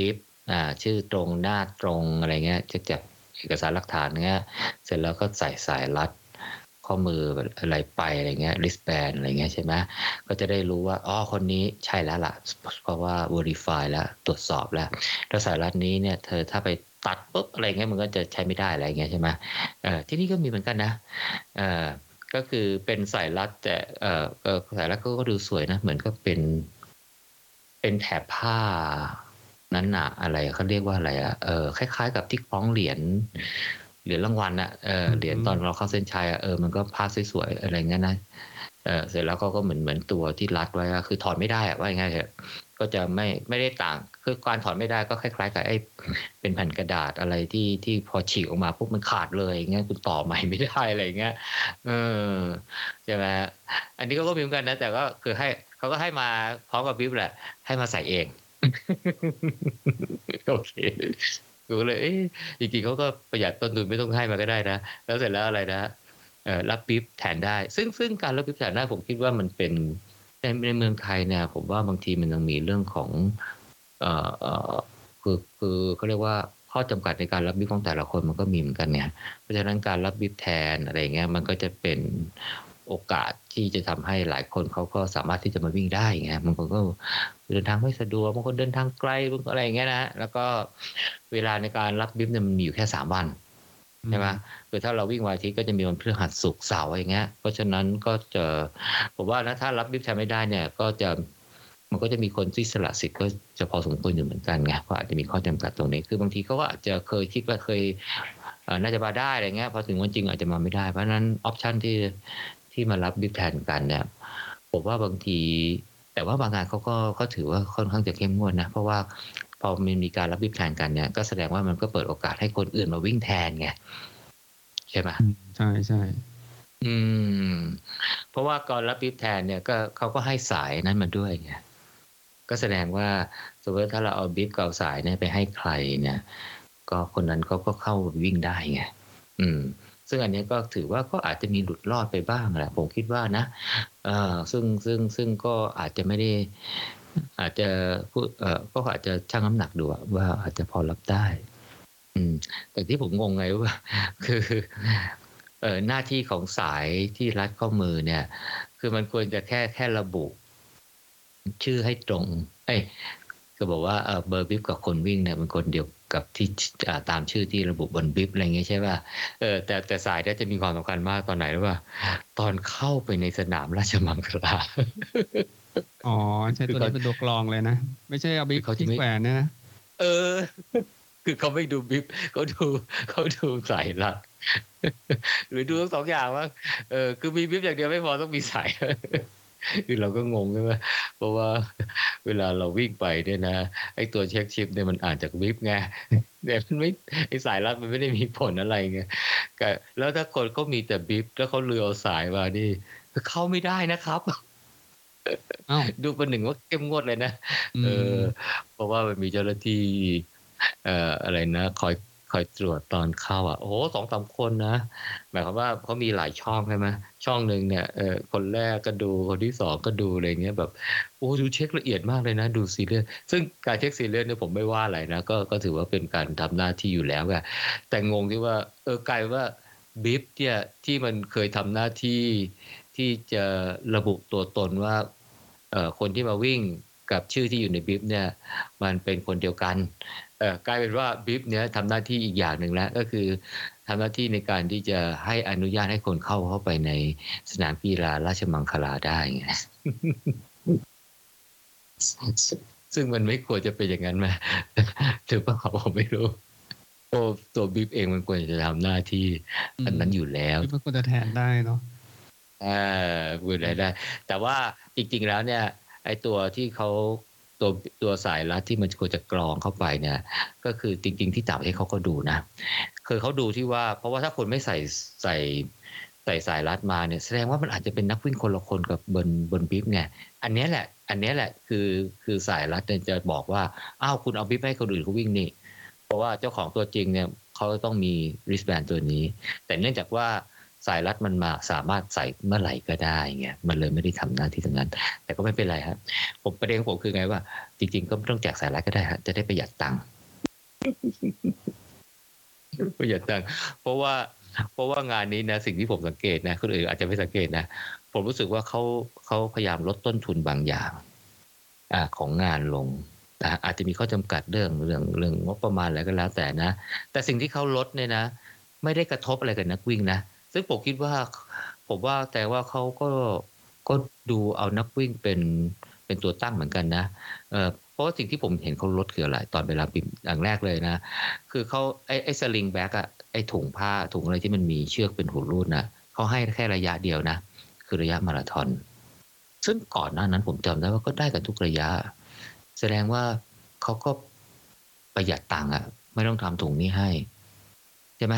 ลิฟอ่าชื่อตรงหน้าตรงอะไรเงี้ยจะจับเอกสารหลักฐานเงี้ยเสร็จแล้วก็ใส่สายรัดข้อมืออะไรไปอะไรเงี้ยริสแบนอะไรเงี้ยใช่ไหมก็จะได้รู้ว่าอ๋อคนนี้ใช่แล้วล่ะเพราะว่า verify แล้วตรวจสอบแล้วแล้วสายรัดนี้เนี่ยเธอถ้าไปตัดปุ๊บอะไรเงี้ยมันก็จะใช้ไม่ได้อะไรเงี้ยใช่ไหมเออที่นี่ก็มีเหมือนกันนะเออก็คือเป็นสายรัดแต่เออเออสายรัดก็ดูสวยนะเหมือนก็เป็นเป็นแถบผ้านั้นน่ะอะไรเขาเรียกว่าอะไรอ่ะเออคล้ายๆกับที่คล้องเหรียญเหรียญรางวัลน่ะเออเหรียญตอนเราเข้าเส้นชัยอ่ะเออมันก็ภาพสวยๆอะไรเงี้ยนะเออเสร็จแล้วก็ก็เหมือนเหมือนตัวที่รัดไว้อ่ะคือถอดไม่ได้อ่ะว่าง่ายๆก็จะไม่ไม่ได้ต่างคือการถอดไม่ได้ก็คล้ายๆกับไอ้เป็นแผ่นกระดาษอะไรที่ที่พอฉีกออกมาปุ๊บมันขาดเลยอย่างเงี้ยคุณต่อใหม่ไม่ได้อะไรเงี้ยเออใช่มั้ยอันนี้ก็ก็มีเหมือนกันนะแต่ก็คือให้เค้าก็ให้มาพร้อมกับวิบแหละให้มาใส่เองโอเคกูเลยเอ๊ะจริงๆเขาก็ประหยัดต้นทุนไม่ต้องให้มาก็ได้นะแล้วเสร็จแล้วอะไรนะเอ่อรับปิ๊บแทนได้ซึ่งซึ่งการรับปิ๊บแทนได้ผมคิดว่ามันเป็นในในเมืองไทยเนี่ยผมว่าบางทีมันยังมีเรื่องของเอ่อเอ่อคือคือเขาเรียกว่าข้อจำกัดในการรับปิ๊บของแต่ละคนมันก็มีเหมือนกันเนี่ยเพราะฉะนั้นการรับปิ๊บแทนอะไรเงี้ยมันก็จะเป็นโอกาสที่จะทำให้หลายคนเขาก็สามารถที่จะมาวิ่งได้ไงบางคนก็เดินทางไม่สะดวกบางคนเดินทางไกลบางอะไรอย่างเงี้ยนะแล้วก็เวลาในการรับบิ๊บเนี่ยมันมีอยู่แค่สามวันใช่ไหมคือถ้าเราวิ่งวันอาทิตย์ก็จะมีวันพฤหัสศุกร์เสาร์อย่างเงี้ยเพราะฉะนั้นก็จะผมว่านะถ้ารับบิ๊บแทนไม่ได้เนี่ยก็จะมันก็จะมีคนที่สละสิทธิ์ก็จะพอสมควรอยู่เหมือนกันไงเพราะอาจจะมีข้อจำกัดตรงนี้คือบางทีเขาก็อาจจะเคยคิดว่าเคยน่าจะมาได้อะไรเงี้ยพอถึงวันจริงอาจจะมาไม่ได้เพราะนั้นออปชันที่ที่มารับบิ๊บแทนกันเนี่ยผมว่าบางทีแต่ว่าบางงานเขาก็เขาถือว่าค่อนข้างจะเข้มงวดนะเพราะว่าพอมันมีการรับบิ๊บแทนกันเนี่ยก็แสดงว่ามันก็เปิดโอกาสให้คนอื่นมาวิ่งแทนไงใช่ไหมใช่ใช่อืมเพราะว่าก่อนรับบิ๊บแทนเนี่ยก็เขาก็ให้สายนั้นมาด้วยไงก็แสดงว่าสมมติถ้าเราเอาบิ๊บกับสายเนี่ยไปให้ใครเนี่ยก็คนนั้นเขาก็เข้าวิ่งได้ไงอืมซึ่งอันนี้ก็ถือว่าก็อาจจะมีหลุดรอดไปบ้างแหละผมคิดว่านะเอ่อซึ่งซึ่งซึ่งก็อาจจะไม่ได้อาจจะพูดเอ่อก็อาจจะชั่งน้ำหนักดูว่าอาจจะพอรับได้อืมแต่ที่ผมงงไงว่าคือเอ่อหน้าที่ของสายที่รัดข้อมือเนี่ยคือมันควรจะแค่แค่ระบุชื่อให้ตรงเอ้ย ก็บอกว่าเบอร์บีฟกับคนวิ่งเนี่ยเป็นคนเดียวกับที่ตามชื่อที่ระบุบนบีฟอะไรเงี้ยใช่ป่ะเออแต่แต่สายนี้จะมีความสำคัญมากตอนไหนหรือเปล่าตอนเข้าไปในสนามราชมังคลาอ๋อใช่ตัวนี้เป็นตัวกลองเลยนะไม่ใช่เอาบีฟที่แขวนนะเออคือเขาไม่ดูบีฟเขาดูเขาดูสายหลักหรือดูทั้งสองอย่างว่าเออคือมีบีฟอย่างเดียวไม่พอต้องมีสายคือเราก็งงใช่ไหมเพราะว่าเวลาเราวิ่งไปเนี่ยนะไอ้ตัวเช็คชิปเนี่ยมันอ่านจากวิบไงแต่มันไม่ไอ้สายลัดมันไม่ได้มีผลอะไรไงแล้วถ้าคนเขามีแต่วิบแล้วเขาเลือสายมาดิเข้าไม่ได้นะครับดูประหนึ่งว่าเข้มงวดเลยนะเออเพราะว่ามันมีเจ้าหน้าที่เอ่ออะไรนะคอยคอยตรวจตอนเข้าอ่ะโอ้สองสามคนนะหมายความว่าเขามีหลายช่องใช่ไหมช่องหนึ่งเนี่ยเออคนแรกก็ดูคนที่สองก็ดูอะไรเงี้ยแบบโอ้ดูเช็คละเอียดมากเลยนะดูซีเรียสซึ่งการเช็คซีเรียสเนี่ยผมไม่ว่าอะไรนะก็ก็ถือว่าเป็นการทำหน้าที่อยู่แล้วอะแต่งงที่ว่าเออกลายว่าบิ๊บเนี่ยที่มันเคยทำหน้าที่ที่จะระบุตัวตนว่าเออคนที่มาวิ่งกับชื่อที่อยู่ในบิ๊บเนี่ยมันเป็นคนเดียวกันกลายเป็นว่าบีฟเนี่ยทำหน้าที่อีกอย่างหนึ่งแล้วก็คือทำหน้าที่ในการที่จะให้อนุญาตให้คนเข้าเข้าไปในสนามกีฬาราชมังคลาได้ไง ซึ่งมันไม่ควรจะเป็นอย่างนั้นไหมถือว่าผมไม่รู้ตัวตัวบีฟเองมันควรจะทำหน้าที่อันนั้นอยู่แล้วมันควรจะแทนได้เนาะอ่าควรจะได้แต่ว่าจริงๆแล้วเนี่ยไอ้ตัวที่เขาตัวตัวสายลัดที่มันควรจะกรองเข้าไปเนี่ยก็คือจริงๆที่ต่างประเทศเขาก็ดูนะคือเขาดูที่ว่าเพราะว่าถ้าคนไม่ใส่ใส่ใส่สายลัดมาเนี่ยแสดงว่ามันอาจจะเป็นนักวิ่งคนละคนกับบนบนบิ๊บไงอันนี้แหละอันนี้แหละคือคือสายลัดเนี่ยจะบอกว่าอ้าวคุณเอาบิ๊บให้คนอื่นเขาวิ่งนี่เพราะว่าเจ้าของตัวจริงเนี่ยเขาต้องมีริสแบนตัวนี้แต่เนื่องจากว่าสายรัดมันมาสามารถใส่เมื่อไหร่ก็ได้เงี้ยมันเลยไม่ได้ทำหน้าที่ตรงนั้นแต่ก็ไม่เป็นไรครับผมประเด็นของผมคือไงว่าจริงๆก็ไม่ต้องแจกสายรัดก็ได้ฮะจะได้ประหยัดตังค์ ประหยัดตังค์เพราะว่าเพราะว่างานนี้นะสิ่งที่ผมสังเกตนะคนอื่นอาจจะไม่สังเกตนะผมรู้สึกว่าเขาเขาพยายามลดต้นทุนบางอย่างอ่าของงานลงนะอาจจะมีข้อจำกัดเรื่องเรื่องเรื่องงบประมาณอะไรก็แล้วแต่นะแต่สิ่งที่เขาลดเนี่ยนะไม่ได้กระทบอะไรกับนักวิ่งนะซึ่งผมคิดว่าผมว่าแต่ว่าเขาก็ก็ดูเอานักวิ่งเป็นเป็นตัวตั้งเหมือนกันนะเอ่อเพราะสิ่งที่ผมเห็นเขาลดคืออะไรตอนเวลาปิดอย่างแรกเลยนะคือเขาไอ้ไอ้สลิงแบ็กอะไอ้ถุงผ้าถุงอะไรที่มันมีเชือกเป็นหูรูดนะเขาให้แค่ระยะเดียวนะคือระยะมาราธอนซึ่งก่อนหน้านั้นผมจำได้ว่าก็ได้กันทุกระยะแสดงว่าเขาก็ประหยัดตังค์อะไม่ต้องทำถุงนี้ให้ใช่ไหม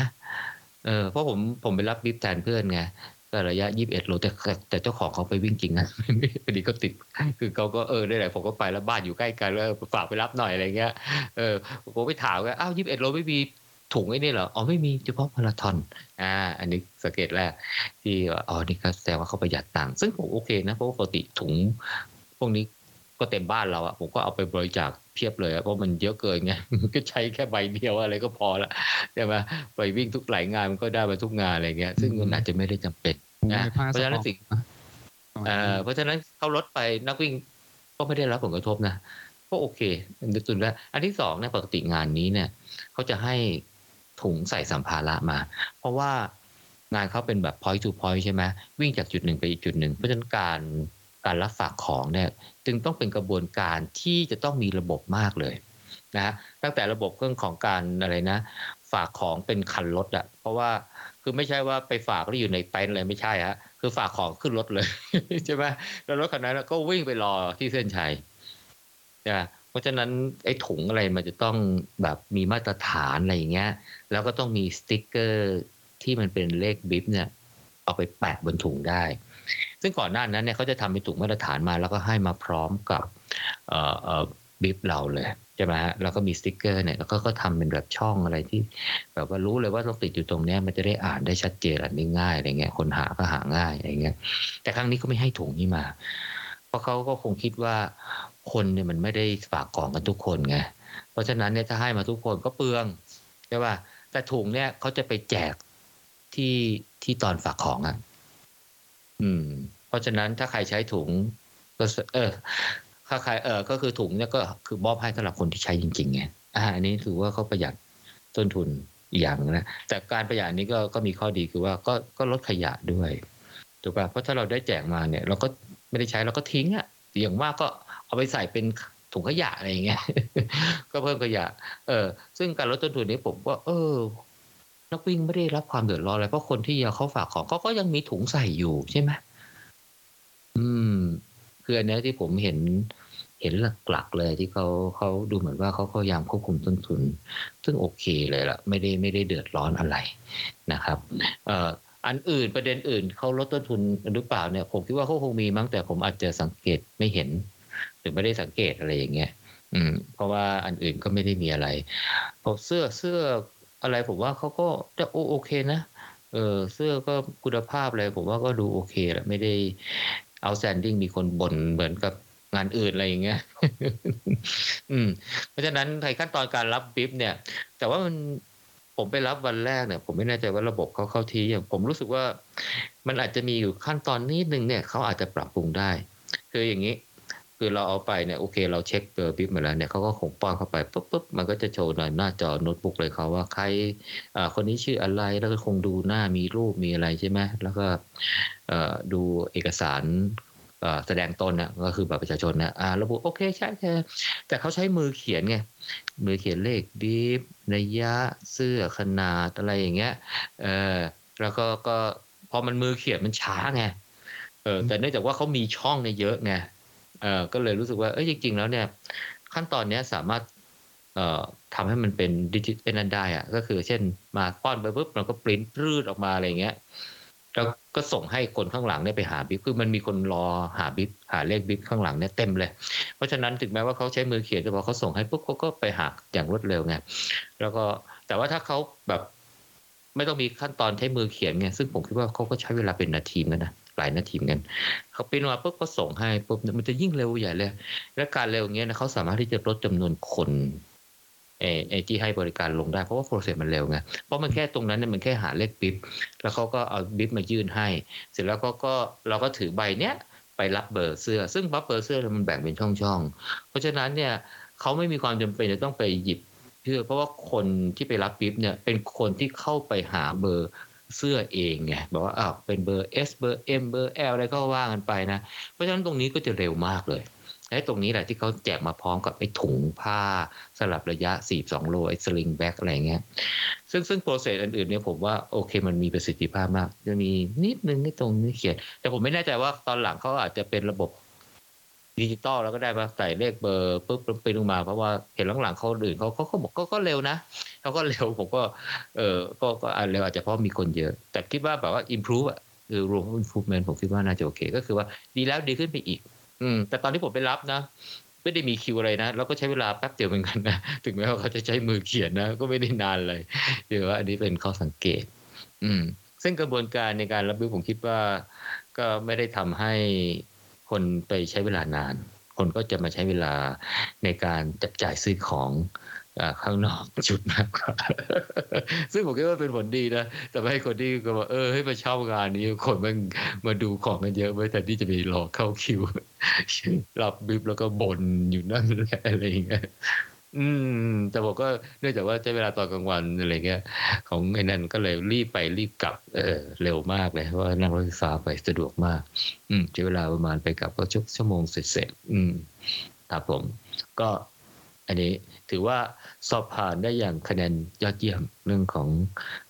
เออเพราะผมผมไปรับบิ๊บแทนเพื่อนไงก็ระยะยี่สิบเอ็ดโลแต่แต่เจ้าของเขาไปวิ่งจริงนะพอดีก็ติดคือเขาก็เออได้แหละผมก็ไปแล้วบ้านอยู่ใกล้กันแล้วฝากไปรับหน่อยอะไรเงี้ยเออผมไปถามว่าอ้าวยี่สิบเอ็ดโลไม่มีถุงไอ้นี่เหรออ๋อไม่มีเฉพาะมาราธอนอ่าอันนี้สังเกตแรกที่อ๋อนี่ก็แสดงว่าเขาประหยัดตังค์ซึ่งผมโอเคนะเพราะปกติถุงพวกนี้ก็เต็มบ้านเราอ่ะผมก็เอาไปบริจาคเพียบเลยเพราะมันเยอะเกินไงก็ใช้แค่ใบเดียวอะไรก็พอละใช่ไหมไปวิ่งทุกหลายงานมันก็ได้มาทุกงานอะไรเงี้ยซึ่งมันอาจจะไม่ได้จำเป็นนะเพราะฉะนั้นสิ่งเพราะฉะนั้นเขาลดไปนักวิ่งก็ไม่ได้รับผลกระทบนะก็โอเคดูตุนแล้วอันที่สองเนี่ยปกติงานนี้เนี่ยเขาจะให้ถุงใส่สัมภาระมาเพราะว่างานเขาเป็นแบบ point to point ใช่ไหมวิ่งจากจุดหนึ่งไปอีกจุดหนึ่งเพราะฉะนั้นการการรับฝากของเนี่ยจึงต้องเป็นกระบวนการที่จะต้องมีระบบมากเลยนะตั้งแต่ระบบเรื่องของการอะไรนะฝากของเป็นคันรถอะเพราะว่าคือไม่ใช่ว่าไปฝากแล้วอยู่ในเต็นท์อะไรไม่ใช่ฮะคือฝากของขึ้นรถเลย ใช่ไหมแล้วรถคันนั้นก็วิ่งไปรอที่เส้นชัยนะเพราะฉะนั้นไอ้ถุงอะไรมันจะต้องแบบมีมาตรฐานอะไรอย่างเงี้ยแล้วก็ต้องมีสติ๊กเกอร์ที่มันเป็นเลขบิ๊บเนี่ยเอาไปแปะบนถุงได้ซึ่งก่อนหน้านั้นเนี่ยเขาจะทำเป็นถุงมาตรฐานมาแล้วก็ให้มาพร้อมกับบิ๊บเราเลยใช่ไหมฮะแล้วก็มีสติ๊กเกอร์เนี่ยแล้วก็ก็ทำเป็นแบบช่องอะไรที่แบบว่ารู้เลยว่าเราติดอยู่ตรงนี้มันจะได้อ่านได้ชัดเจนได้ง่ายอะไรเงี้ยคนหาก็หาง่ายอะไรเงี้ยแต่ครั้งนี้ก็ไม่ให้ถุงนี้มาเพราะเขาก็คงคิดว่าคนเนี่ยมันไม่ได้ฝากของกันทุกคนไงเพราะฉะนั้นเนี่ยถ้าให้มาทุกคนก็เปลืองใช่ป่ะแต่ถุงเนี่ยเขาจะไปแจกที่ที่ตอนฝากของอ่ะอืมเพราะฉะนั้นถ้าใครใช้ถุงก็เออ ถ้าใครเออก็คือถุงเนี่ยก็คือมอบให้สำหรับคนที่ใช้จริงๆไงอ่าอันนี้ถือว่าเขาประหยัดต้นทุนอย่างนะแต่การประหยัดนี้ก็ก็มีข้อดีคือว่าก็ก็ลดขยะด้วยถูกป่ะเพราะถ้าเราได้แจกมาเนี่ยเราก็ไม่ได้ใช้เราก็ทิ้งอ่ะอย่างมากก็เอาไปใส่เป็นถุงขยะอะไรอย่างเงี้ยก็เพิ่มขยะเออซึ่งการลดต้นทุนนี้ผมว่าเออนักวิ่งไม่ได้รับความเดือดร้อนอะไรเพราะคนที่เขาฝากของเขาก็ยังมีถุงใส่อยู่ใช่ไหมอืมคืออันนี้ที่ผมเห็นเห็นหลักๆเลยที่เขาเขาดูเหมือนว่าเขาพยายามควบคุมต้นทุนซึ่งโอเคเลยล่ะไม่ได้ไม่ได้เดือดร้อนอะไรนะครับเอ่ออันอื่นประเด็นอื่นเขาลดต้นทุนหรือเปล่าเนี่ยผมคิดว่าเขาคงมีมั้งแต่ผมอาจจะสังเกตไม่เห็นหรือไม่ได้สังเกตอะไรอย่างเงี้ยอืมเพราะว่าอันอื่นก็ไม่ได้มีอะไรพอเสื้อเสื้ออะไรผมว่าเขาก็จะโอโอเคนะเออเสื้อก็คุณภาพอะไรผมว่าก็ดูโอเคแหละไม่ได้เอาแซนดิ้งมีคนบ่นเหมือนกับงานอื่นอะไรอย่างเงี้ย อืมเพราะฉะนั้นในขั้นตอนการรับบิ๊บเนี่ยแต่ว่ามันผมไปรับวันแรกเนี่ยผมไม่แน่ใจว่าระบบเขาเข้าทีอย่างผมรู้สึกว่ามันอาจจะมีอยู่ขั้นตอนนิดนึงเนี่ยเขาอาจจะปรับปรุงได้คืออย่างนี้คือเราเอาไปเนี่ยโอเคเราเช็คเบอร์บิ๊บมาแล้วเนี่ยเขาก็คงป้อนเข้าไปปุ๊บปุ๊บมันก็จะโชว์หน่อยหน้าจอโน้ตบุ๊กเลยเขาว่าใครอ่าคนนี้ชื่ออะไรแล้วก็คงดูหน้ามีรูปมีอะไรใช่ไหมแล้วก็อ่าดูเอกสารแสดงตนนะก็คือบัตรประชาชนนะอ่าระบุโอเคใช่ใช่แต่เขาใช้มือเขียนไงมือเขียนเลขบิ๊บระยะเสื้อขนาดอะไรอย่างเงี้ยเออแล้วก็ก็พอมันมือเขียนมันช้าไงเออแต่เนื่องจากว่าเขามีช่องเนี่ยเยอะไงเออก็เลยรู้สึกว่าเอ้ยจริงๆแล้วเนี่ยขั้นตอนเนี้ยสามารถเอ่อทำให้มันเป็นดิจิตเป็นอันได้อ่ะก็คือเช่นมาป้อนไปปุ๊บเราก็ปริ้นรืดออกมาอะไรอย่างเงี้ยแล้วก็ส่งให้คนข้างหลังเนี่ยไปหาบิ๊บคือมันมีคนรอหาบิ๊บหาเลขบิ๊บข้างหลังเนี่ยเต็มเลยเพราะฉะนั้นถึงแม้ว่าเขาใช้มือเขียนแต่พอเขาส่งให้ปุ๊บเขาก็ไปหาอย่างรวดเร็วไงแล้วก็แต่ว่าถ้าเขาแบบไม่ต้องมีขั้นตอนใช้มือเขียนไงซึ่งผมคิดว่าเขาก็ใช้เวลาเป็นนาทีกันนะหลายนาทีกันเขาปริ้นมาปุ๊บก็ส่งให้ปุ๊บมันจะยิ่งเร็วใหญ่เลยและการเร็วอย่างเงี้ยนะเขาสามารถที่จะลดจำนวนคนเอไอที่ให้บริการลงได้เพราะว่าโปรเซสมันเร็วไงเพราะมันแค่ตรงนั้นเนี่ยมันแค่หาเลขบิ๊บแล้วเขาก็เอาบิ๊บมายื่นให้เสร็จแล้วก็ก็เราก็ถือใบเนี้ยไปรับเบอร์เสื้อซึ่งรับเบอร์เสื้อมันแบ่งเป็นช่องๆเพราะฉะนั้นเนี่ยเขาไม่มีความจำเป็นจะต้องไปหยิบเพื่อเพราะว่าคนที่ไปรับบิ๊บเนี่ยเป็นคนที่เข้าไปหาเบอร์เสื้อเองไงบอกว่าอ้าวเป็นเบอร์ S เบอร์ M เบอร์ L อะไรก็ว่ากันไปนะเพราะฉะนั้นตรงนี้ก็จะเร็วมากเลยไอ้ตรงนี้แหละที่เขาแจกมาพร้อมกับไอ้ถุงผ้าสลับระยะสี่สิบสองโลไอ้สลิงแบ็คอะไรเงี้ยซึ่งซึ่งโปรเซสอื่นๆเนี่ยผมว่าโอเคมันมีประสิทธิภาพมากจะมีนิดนึงไอ้ตรงนี้เขียนแต่ผมไม่แน่ใจว่าตอนหลังเขาอาจจะเป็นระบบดิจิตอลแล้วก็ได้มาใส่เลขเบอร์ปุ๊บไปลงมาเพราะว่าเห็นหลังๆเขาอื่นเขาเขาบอกก็เร็วนะเขาก็เร็วผมก็เออก็ก็เร็วอาจจะเพราะมีคนเยอะแต่คิดว่าแบบว่า improve อะคือ room improvement ผมคิดว่าน่าจะโอเคก็คือว่าดีแล้วดีขึ้นไปอีกอืมแต่ตอนที่ผมไปรับนะไม่ได้มีคิวอะไรนะแล้วก็ใช้เวลาแป๊บเดียวเหมือนกันนะถึงแม้ว่าเขาจะใช้มือเขียนนะก็ไม่ได้นานเลยเดี๋ยวว่าอันนี้เป็นข้อสังเกตอืมซึ่งกระบวนการในการรับบิ๊บผมคิดว่าก็ไม่ได้ทำให้คนไปใช้เวลานานคนก็จะมาใช้เวลาในการจับจ่ายซื้อของข้างนอกจุดมากกว่าซึ่งผมคิดว่าเป็นผลดีนะแต่ให้คนที่ก็ว่าเออให้มาเช่างานนี้คนมันมาดูของกันเยอะไว้แต่ที่จะไปรอเข้าคิวรับบิ๊บแล้วก็บ่นอยู่นั่นอะไรอย่างเงี้ยอืมแต่ผมก็เนื่องจากว่าใช้เวลาตอนกลางวันอะไรเงี้ยของไอ้นั่นก็เลยรีบไปรีบกลับเออเร็วมากเลยเพราะว่านั่งรถไฟฟ้าไปสะดวกมากอืมใช้เวลาประมาณไปกลับก็ชั่วโมงเสร็จๆอืมครับผมก็อันนี้ถือว่าสอบผ่านได้อย่างคะแนนยอดเยี่ยมเรื่องของ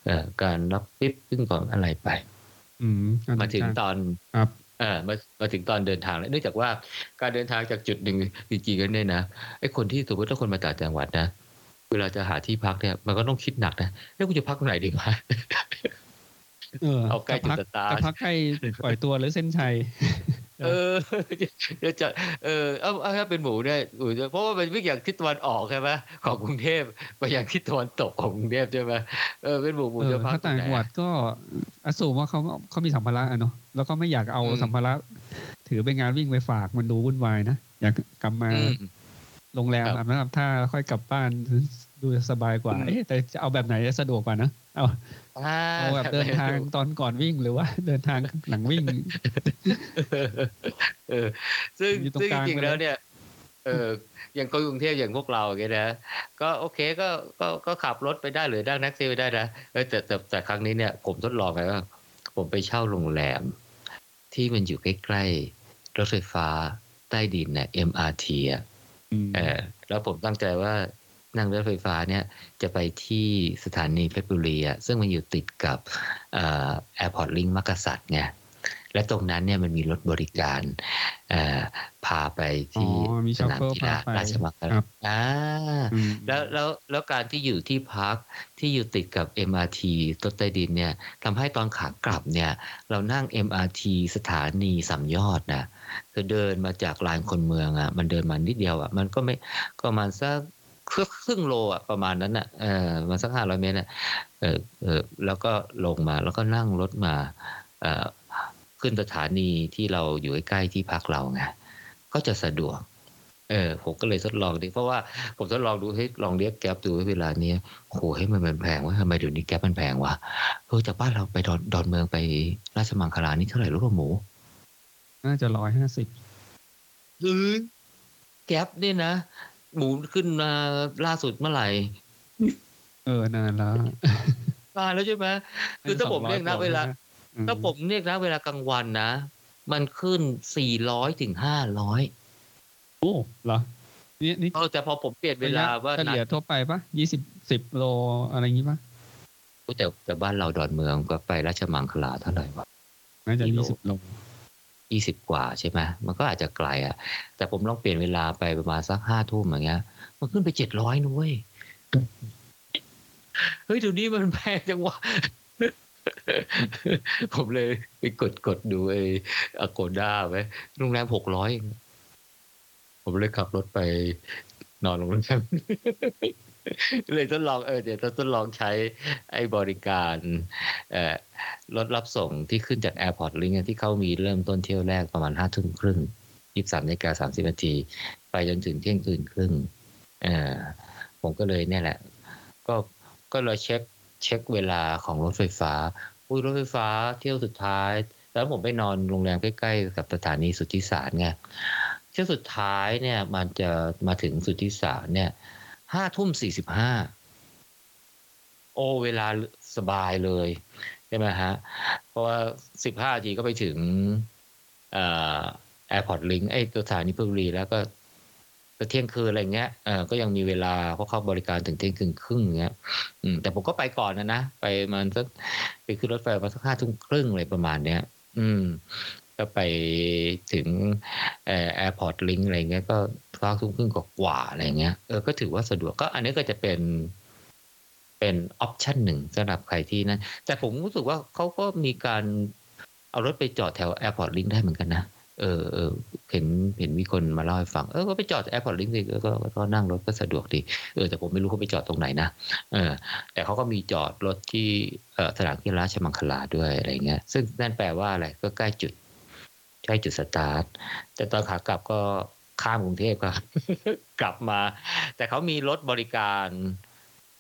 เอ่อการรับปิ๊บเรื่องของอะไรไปอืมมาถึงตอนครับเอ่อมามาถึงตอนเดินทางแล้วเนื่องจากว่าการเดินทางจากจุดหนึ่งจริงๆกันเนี่ยนะไอ้คนที่สมมติถ้าคนมาจากจังหวัดนะเวลาจะหาที่พักเนี่ยมันก็ต้องคิดหนักนะแล้วกูจะพักไหนดีวะเออเอาใกล้จุดสตาร์ทจะพักใกล้ปล่อยตัวหรือเส้นชัยเออจะเออเอ้าถ้าเป็นหมูเนี่ยเพราะว่ามันวิ่งอย่างทิศตะวันออกใช่ไหมของกรุงเทพไปอย่างทิศตะวันตกของกรุงเทพใช่ไหมเออเป็นหมูหมูจะพักต่างจังหวัดก็อสูรว่าเขาเขามีสัมภาระอ่ะเนาะแล้วก็ไม่อยากเอาสัมภาระถือไปงานวิ่งไปฝากมันดูวุ่นวายนะอยากกลับมาโรงแรมอาบน้ำอาบท่าค่อยกลับบ้านดูสบายกว่าแต่จะเอาแบบไหนจะสะดวกกว่านะเอาเอาแบบเดินทางตอนก่อนวิ่งหรือว่าเดินทางหลังวิ่งเออซึ่งจริงๆแล้วเนี่ย เอออย่างคนกรุงเทพอย่างพวกเราอย่างเงี้ยนะก็โอเคก็ก็ก็ขับรถไปได้หรือนั่งแท็กซี่ไปได้นะเออแต่แต่แต่ครั้งนี้เนี่ยผมทดลองไงว่าผมไปเช่าโรงแรมที่มันอยู่ใกล้ๆรถไฟฟ้าใต้ดินเนี่ย เอ็ม อาร์ ที อ่ะเออแล้วผมตั้งใจว่านั่งรถไฟฟ้าเนี่ยจะไปที่สถานีเพชรบุรีอ่ะซึ่งมันอยู่ติดกับเอ่อ Airport Link มักกะสันไงและตรงนั้นเนี่ยมันมีรถบริการพาไปที่สนามกีฬาราชมังคลาอ่าแล้วแล้วแล้วการที่อยู่ที่พักที่อยู่ติดกับ เอ็ม อาร์ ที รถใต้ดินเนี่ยทำให้ตอนขากลับเนี่ยเรานั่ง เอ็ม อาร์ ที สถานีสามยอดนะคือเดินมาจากลานคนเมืองอ่ะมันเดินมานิดเดียวอ่ะมันก็ไม่ก็มาสักครึ่งโลอ่ะประมาณนั้นอ่ะเออมาสักห้าร้อยเมตรอ่ะเออเออแล้วก็ลงมาแล้วก็นั่งรถมาเออขึ้นสถานีที่เราอยู่ใกล้ๆที่พักเราไงก็จะสะดวกเออผมก็เลยทดลองดิเพราะว่าผมทดลองดูให้ลองเรียกแก๊ปดูเวลาเนี้ยโหให้มันมันแพงวะทำไมเดี๋ยวนี้แก๊ปมันแพงวะเออจากบ้านเราไปดอนดอนเมืองไปราชมังคลานี่เท่าไหร่รู้ป่ะหมูน่าจะหนึ่งร้อยห้าสิบหือแก๊ปนี่นะหมูขึ้นมาล่าสุดเมื่อไหร่เออนานแล้วนานแล้วใช่ไหมคือถ้าผมเรียกนับเวลาถ้าผมเรียกนะเวลากลางวันนะมันขึ้นสี่ร้อยถึงห้าร้อยโอ้เหรอนี่นี่เออแต่พอผมเปลี่ยนเวลาว่าเฉลี่ยทั่วไปป่ะยี่สิบ สิบโลอะไรอย่างงี้ป่ะกูแต่แต่บ้านเราดอนเมืองก็ไปราชมังคลาเท่าไหร่วะน่าจะยี่สิบโลยี่สิบกว่าใช่มั้ยมันก็อาจจะไกลอ่ะแต่ผมลองเปลี่ยนเวลาไปประมาณสัก ห้า ทุ่มอย่างเงี้ยมันขึ้นไปเจ็ดร้อยนะเว้ยเฮ้ยเดี๋ยวนี้มันแพงจังวะผมเลยไปกดกดดูไอ้อโกด้าไว้โรงแรมหกร้อยผมเลยขับรถไปนอนโรงแรมเลยทดลองเออเดี๋ยวทดลองใช้ไอ้บริการรถรับส่งที่ขึ้นจากแอร์พอร์ตลิงก์ที่เขามีเริ่มต้นเที่ยวแรกประมาณห้าทุ่มครึ่งยี่สิบสามนาฬิกาสามสิบนาทีไปจนถึงเที่ยงคืนครึ่งผมก็เลยเนี่ยแหละก็ก็เลยเช็คเช็คเวลาของรถไฟฟ้าอุ้ยรถไฟฟ้าเที่ยวสุดท้ายแล้วผมไปนอนโรงแรมใกล้ๆกับสถานีสุทธิสารไงเที่ยวสุดท้ายเนี่ยมันจะมาถึงสุทธิสารเนี่ย ห้าทุ่มสี่สิบห้า โอ้เวลาสบายเลยใช่ไหมฮะเพราะว่า สิบห้า นาทีก็ไปถึงเอ่อ Airport Link ไอ้สถานีเพชรบุรีแล้วก็ก็เที่ยงคืนอะไรเงี้ยเออก็ยังมีเวลาเพราะเข้าบริการถึงเที่ยงคืนครึ่งเงี้ยอืมแต่ผมก็ไปก่อนนะนะไปมันสักไปขึ้นรถไฟมาสักห้าทุ่มครึ่งอะไรประมาณเนี้ยอืมก็ไปถึงเอ่อ Airport Link อะไรเงี้ยก็ห้าทุ่มครึ่งกว่าๆอะไรเงี้ยเออก็ถือว่าสะดวกก็อันนี้ก็จะเป็นเป็นออปชั่นหนึ่งสำหรับใครที่นั้นแต่ผมรู้สึกว่าเขาก็มีการเอารถไปจอดแถว Airport Link ได้เหมือนกันนะเออเออเห็นเห็นมีคนมาเล่าให้ฟังเออก็ไปจอดแอร์พอร์ตลิงก์ดิก็ก็นั่งรถก็สะดวกดีเออแต่ผมไม่รู้เขาไปจอดตรงไหนนะเออแต่เขาก็มีจอดรถที่เอ่อสนามกีฬาราชมังคลาด้วยอะไรเงี้ยซึ่งนั่นแปลว่าอะไรก็ใกล้จุดใกล้จุดสตาร์ทแต่ตอนขากลับก็ข้ามกรุงเทพครับ กลับมาแต่เขามีรถบริการ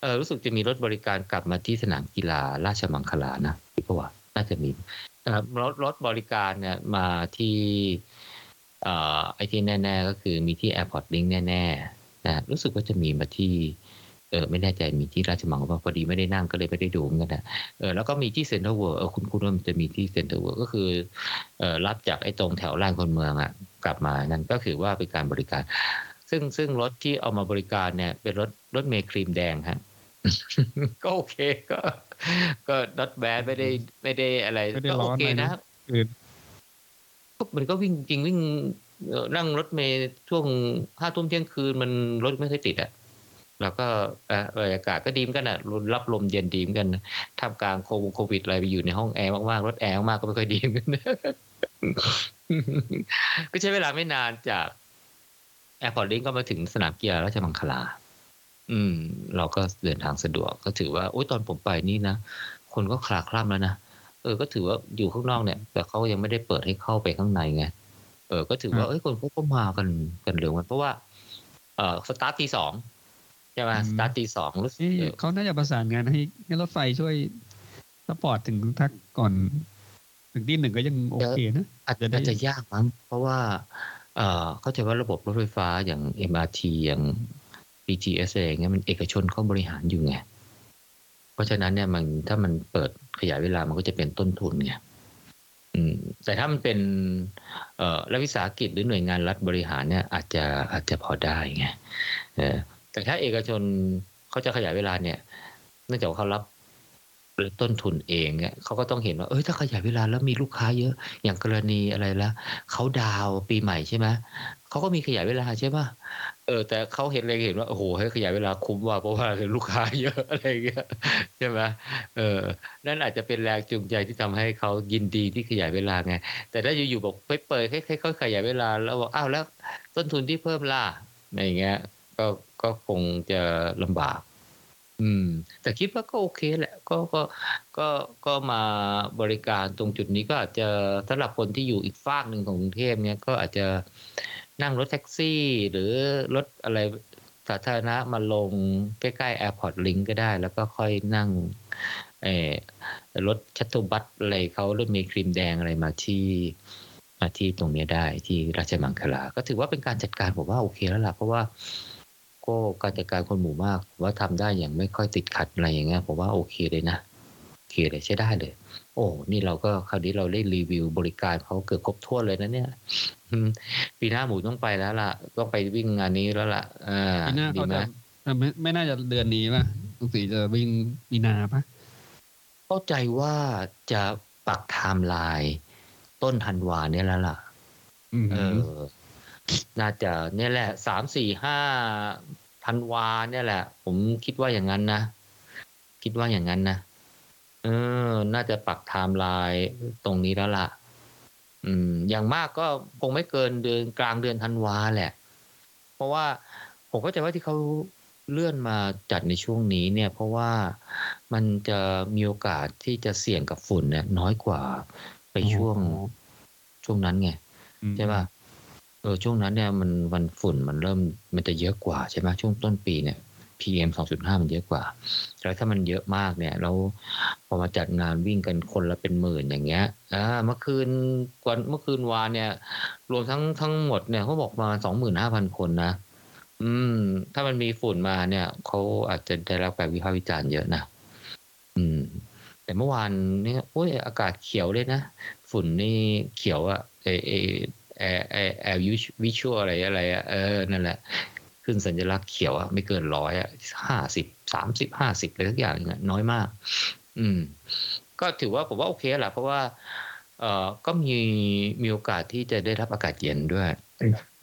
เออรู้สึกจะมีรถบริการกลับมาที่สนามกีฬาราชมังคลานะพี่ก็ว่าน่าจะมีรถรถบริการเนี่ยมาที่เอ่อไอ้ที่แน่ๆก็คือมีที่ Airport Link แน่ๆนะรู้สึกว่าจะมีมาที่เออไม่แน่ใจมีที่ราชมังคลาพอดีไม่ได้นั่งก็เลยไม่ได้ดูเหมือนกันนะเออแล้วก็มีที่เซ็นทรัลเวิลด์เออคุณๆว่ามันจะมีที่เซ็นทรัลเวิลด์ก็คือเอ่อรับจากไอ้ตรงแถวลานคนเมืองอ่ะกลับมานั่นก็คือว่าเป็นการบริการซึ่งซึ่งรถที่เอามาบริการเนี่ยเป็นรถรถเมล์ครีมแดงฮะก็โอเคก็ก็ not bad ไม่ได้ไม่ได้อะไรก็โอเคนะมันก็วิ่งจริงวิ่งนั่งรถเมล์ช่วงห้าทุ่มเที่ยงคืนมันรถไม่เคยติดอ่ะแล้วก็บรรยากาศก็ดีมกันอ่ะรับลมเย็นดีมกันท่ามกลางโควิดอะไรไปอยู่ในห้องแอร์มากๆรถแอร์มากก็ไม่ค่อยดีมกันก็ใช้เวลาไม่นานจากแอร์พอร์ตลิงก์ก็มาถึงสนามกีฬาราชมังคลาอืมเราก็เดินทางสะดวกก็ถือว่าโอ๊ยตอนผมไปนี่นะคนก็คลาคล่ำแล้วนะเออก็ถือว่าอยู่ข้างนอกเนี่ยแต่เขายังไม่ได้เปิดให้เข้าไปข้างในไงเออก็ถือว่าเอ้ยคนพวกก็มากันกันเร็วกันเพราะว่าเอ่อสตาร์ทที่สองใช่มั้ยสตาร์ทที่สองรู้สึกเขาน่าจะประสานงานให้ให้รถไฟช่วยซัพพอร์ตถึงทักก่อนถึงที่หนึ่งก็ยังโอเคนะอาจจะยากมั้งเพราะว่า เข้าใจว่าระบบรถไฟฟ้าอย่าง เอ็ม อาร์ ที อย่าง บี ที เอส อะไรอย่างเงี้ยมันเอกชนเขาบริหารอยู่ไงเพราะฉะนั้นเนี่ยมันถ้ามันเปิดขยายเวลามันก็จะเป็นต้นทุนไงแต่ถ้ามันเป็นรัฐวิสาหกิจหรือหน่วยงานรัฐบริหารเนี่ยอาจจะอาจจะพอได้ไงแต่ถ้าเอกชนเขาจะขยายเวลาเนี่ยเนื่องจากเขารับต้นทุนเองเนี่ยเขาก็ต้องเห็นว่าเอ้ยถ้าขยายเวลาแล้วมีลูกค้าเยอะอย่างกรณีอะไรละเขาดาวปีใหม่ใช่ไหมเขาก็มีขยายเวลาใช่ป่ะเออแต่เขาเห็นเลยเห็นว่าโอ้โหให้ขยายเวลาคุ้มว่าเพราะว่าลูกค้าเยอะอะไรเงี้ยใช่ไหมเออนั่นอาจจะเป็นแรงจูงใจที่ทำให้เขายินดีที่ขยายเวลาไงแต่ถ้าอยู่ๆบอกไปเปิดให้ให้เขาขยายเวลาแล้วบอกอ้าวแล้วต้นทุนที่เพิ่มล่ะอะไรเงี้ยก็ก็คงจะลำบากอืมแต่คิดว่าก็โอเคแหละก็ก็ก็ก็มาบริการตรงจุดนี้ก็อาจจะสำหรับคนที่อยู่อีกฝากหนึ่งของกรุงเทพเนี้ยก็อาจจะนั่งรถแท็กซี่หรือรถอะไรสาธารณะมาลงใกล้ๆ Airport Link ก็ได้แล้วก็ค่อยนั่งเอ่อรถชัตเทิลบัสอะไรเขารถเมล์ครีมแดงอะไรมาที่มาที่ตรงนี้ได้ที่ราชมังคลาก็ถือว่าเป็นการจัดการผมว่าโอเคแล้วล่ะเพราะว่าก็การจัดการคนหมู่มากว่าทำได้อย่างไม่ค่อยติดขัดอะไรอย่างเงี้ยผมว่าโอเคเลยนะโอเคเลยใช้ได้เลยโอ้นี่เราก็คราวนี้เราได้รีวิวบริการเขาเกือบครบถ้วนเลยนะเนี่ยปีหน้าหมูต้องไปแล้วล่ะต้องไปวิ่งงานนี้แล้วล่ะอ่าปีหน้าเขาจะไม่ไม่น่าจะเดือนนี้ป่ะลุงศรีจะวิ่งมีนาป่ะเข้าใจว่าจะปักไทม์ไลน์ต้นธันวาเนี่ยแล้วล่ะเออน่าจะเนี่ยแหละสามสี่ห้าธันวาเนี่ยแหละผมคิดว่าอย่างนั้นนะคิดว่าอย่างนั้นนะเออน่าจะปักไทม์ไลน์ตรงนี้แล้วล่ะอืมอย่างมากก็คงไม่เกินเดือนกลางเดือนธันวาแหละเพราะว่าผมก็จะว่าที่เขาเลื่อนมาจัดในช่วงนี้เนี่ยเพราะว่ามันจะมีโอกาสที่จะเสี่ยงกับฝุ่นเนี่ยน้อยกว่าไปช่วงช่วงนั้นไงใช่ป่ะเออช่วงนั้นเนี่ยมันมันฝุ่นมันเริ่มมันจะเยอะกว่าใช่ไหมช่วงต้นปีเนี่ย พี เอ็ม สองจุดห้า มันเยอะกว่าแล้วถ้ามันเยอะมากเนี่ยแล้วพอมาจัดงานวิ่งกันคนละเป็นหมื่นอย่างเงี้ยอ่าเมื่อคืนก่อนเมื่อคืนวานเนี่ยรวมทั้งทั้งหมดเนี่ยเขาบอกมา สองหมื่นห้าพัน คนนะอืมถ้ามันมีฝุ่นมาเนี่ยเขาอาจจะได้รับการวิพากษ์วิจารณ์เยอะนะอืมแต่เมื่อวานเนี่ยโอ้ยอากาศเขียวเลยนะฝุ่นนี่เขียวอะเอเอแอร์แอร์แอร์วิชวลอะไรอะไรอ่ะเออนั่นแหละขึ้นสัญลักษณ์เขียวอ่ะไม่เกินร้อยอ่ะห้าสิบสามสิบห้าสิบอะไรทุกอย่างเนี่ยน้อยมากอืมก็ถือว่าผมว่าโอเคแหละเพราะว่าเอ่อก็มีมีโอกาสที่จะได้รับอากาศเย็นด้วย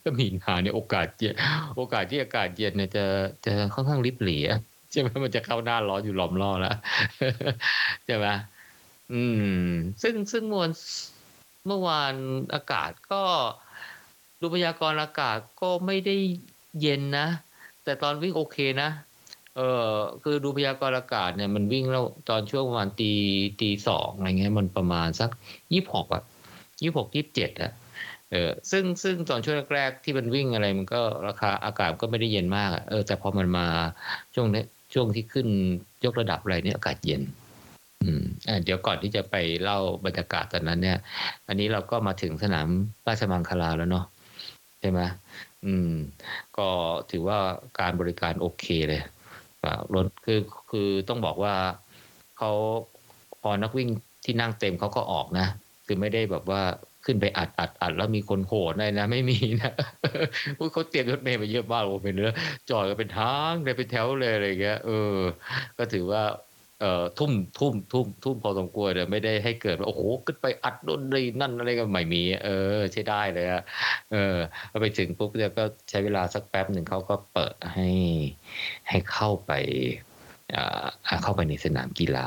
ก็มีหาในโอกาสเย็นโอกาสที่อากาศเย็นเนี่ยจะจะค่อนข้างริบหรี่ใช่ไหมมันจะเข้าหน้าร้อนอยู่หลอมล่อแล้วใช่ไหมอืมซึ่งซึ่งมวลเมื่อวานอากาศก็ดูพยากรณ์อากาศก็ไม่ได้เย็นนะแต่ตอนวิ่งโอเคนะเออคือดูพยากรณ์อากาศเนี่ยมันวิ่งแล้วตอนช่วงประมาณตีตีสองอะไรเงี้ยมันประมาณสักยี่สิบหกอะยี่สิบหกยี่สิบเจ็ดอะเออซึ่งซึ่งตอนช่วงแรกๆที่มันวิ่งอะไรมันก็ราคาอากาศก็ไม่ได้เย็นมากอะเออแต่พอมันมาช่วงนี้ช่วงที่ขึ้นยกระดับอะไรเนี่ยอากาศเย็นอืมเดี๋ยวก่อนที่จะไปเล่าบรรยากาศตอนนั้นเนี่ยอันนี้เราก็มาถึงสนามราชมังคลาแล้วเนาะใช่ไหมอืมก็ถือว่าการบริการโอเคเลยรถคือคือต้องบอกว่าเขาพอนักวิ่งที่นั่งเต็มเขาก็ออกนะคือไม่ได้แบบว่าขึ้นไปอัดอัดอัดแล้วมีคนโหดอะไรนะไม่มีนะเขาเตรียมรถเมล์มาเยอะมากโอ้เป็นเนื้อจอดก็เป็นทางเลยเป็นแถวเลยอะไรเงี้ยเออก็ถือว่าเอ่อทุ่มทุ่มทุ่มทุ่มพอสมควรเลยไม่ได้ให้เกิดว่าโอ้โหขึ้นไปอัดโดนรีนั่นอะไรก็ไม่มีเออใช้ได้เลยอะเออเอาไปถึงปุ๊บเนี่ยก็ใช้เวลาสักแป๊บหนึ่งเขาก็เปิดให้ให้เข้าไปอ่าเข้าไปในสนามกีฬา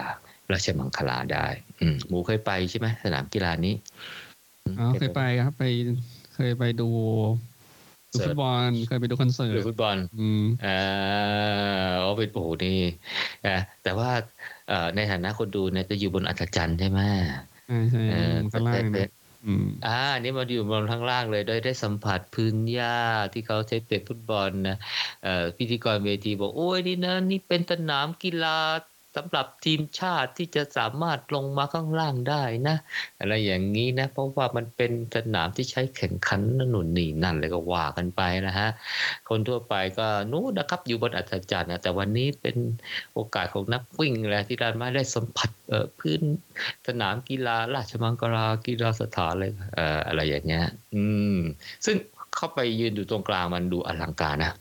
ราชมังคลาได้อืมหมูเคยไปใช่ไหมสนามกีฬานี้อ๋อเคยไปครับไปเคยไปดูฟุตบอลเคยไปดูคอนเสิร์ตดูฟุตบอลอืมอ่าโอ้เป็นโอ้นี่นะแต่ว่าในฐานะคนดูเนี่ยจะอยู่บนอัศจรรย์ใช่ไหมใช่ใช่ข้างล่างเนี่ยอืมอ่านี่มาอยู่บนข้างล่างเลยได้ได้สัมผัสพื้นหญ้าที่เขาใช้เตะฟุตบอลนะพิธีกรเวทีบอกโอ้ยนี่นะนี่เป็นสนามกีฬา สำหรับทีมชาติที่จะสามารถลงมาข้างล่างได้นะอะไรอย่างนี้นะเพราะว่ามันเป็นสนามที่ใช้แข่งขันนั่นนู่นนี่นั่นเลยก็ว่ากันไปนะฮะคนทั่วไปก็นู้นนะครับอยู่บนอัศจรรย์นะแต่วันนี้เป็นโอกาสของนักวิ่งแหละที่ได้มาได้สัมผัสพื้นสนามกีฬาราชมังคลากีฬาสถานเลยเอ่ออะไรอย่างเงี้ยอืมซึ่งเข้าไปยืนอยู่ตรงกลางมันดูอลังการนะ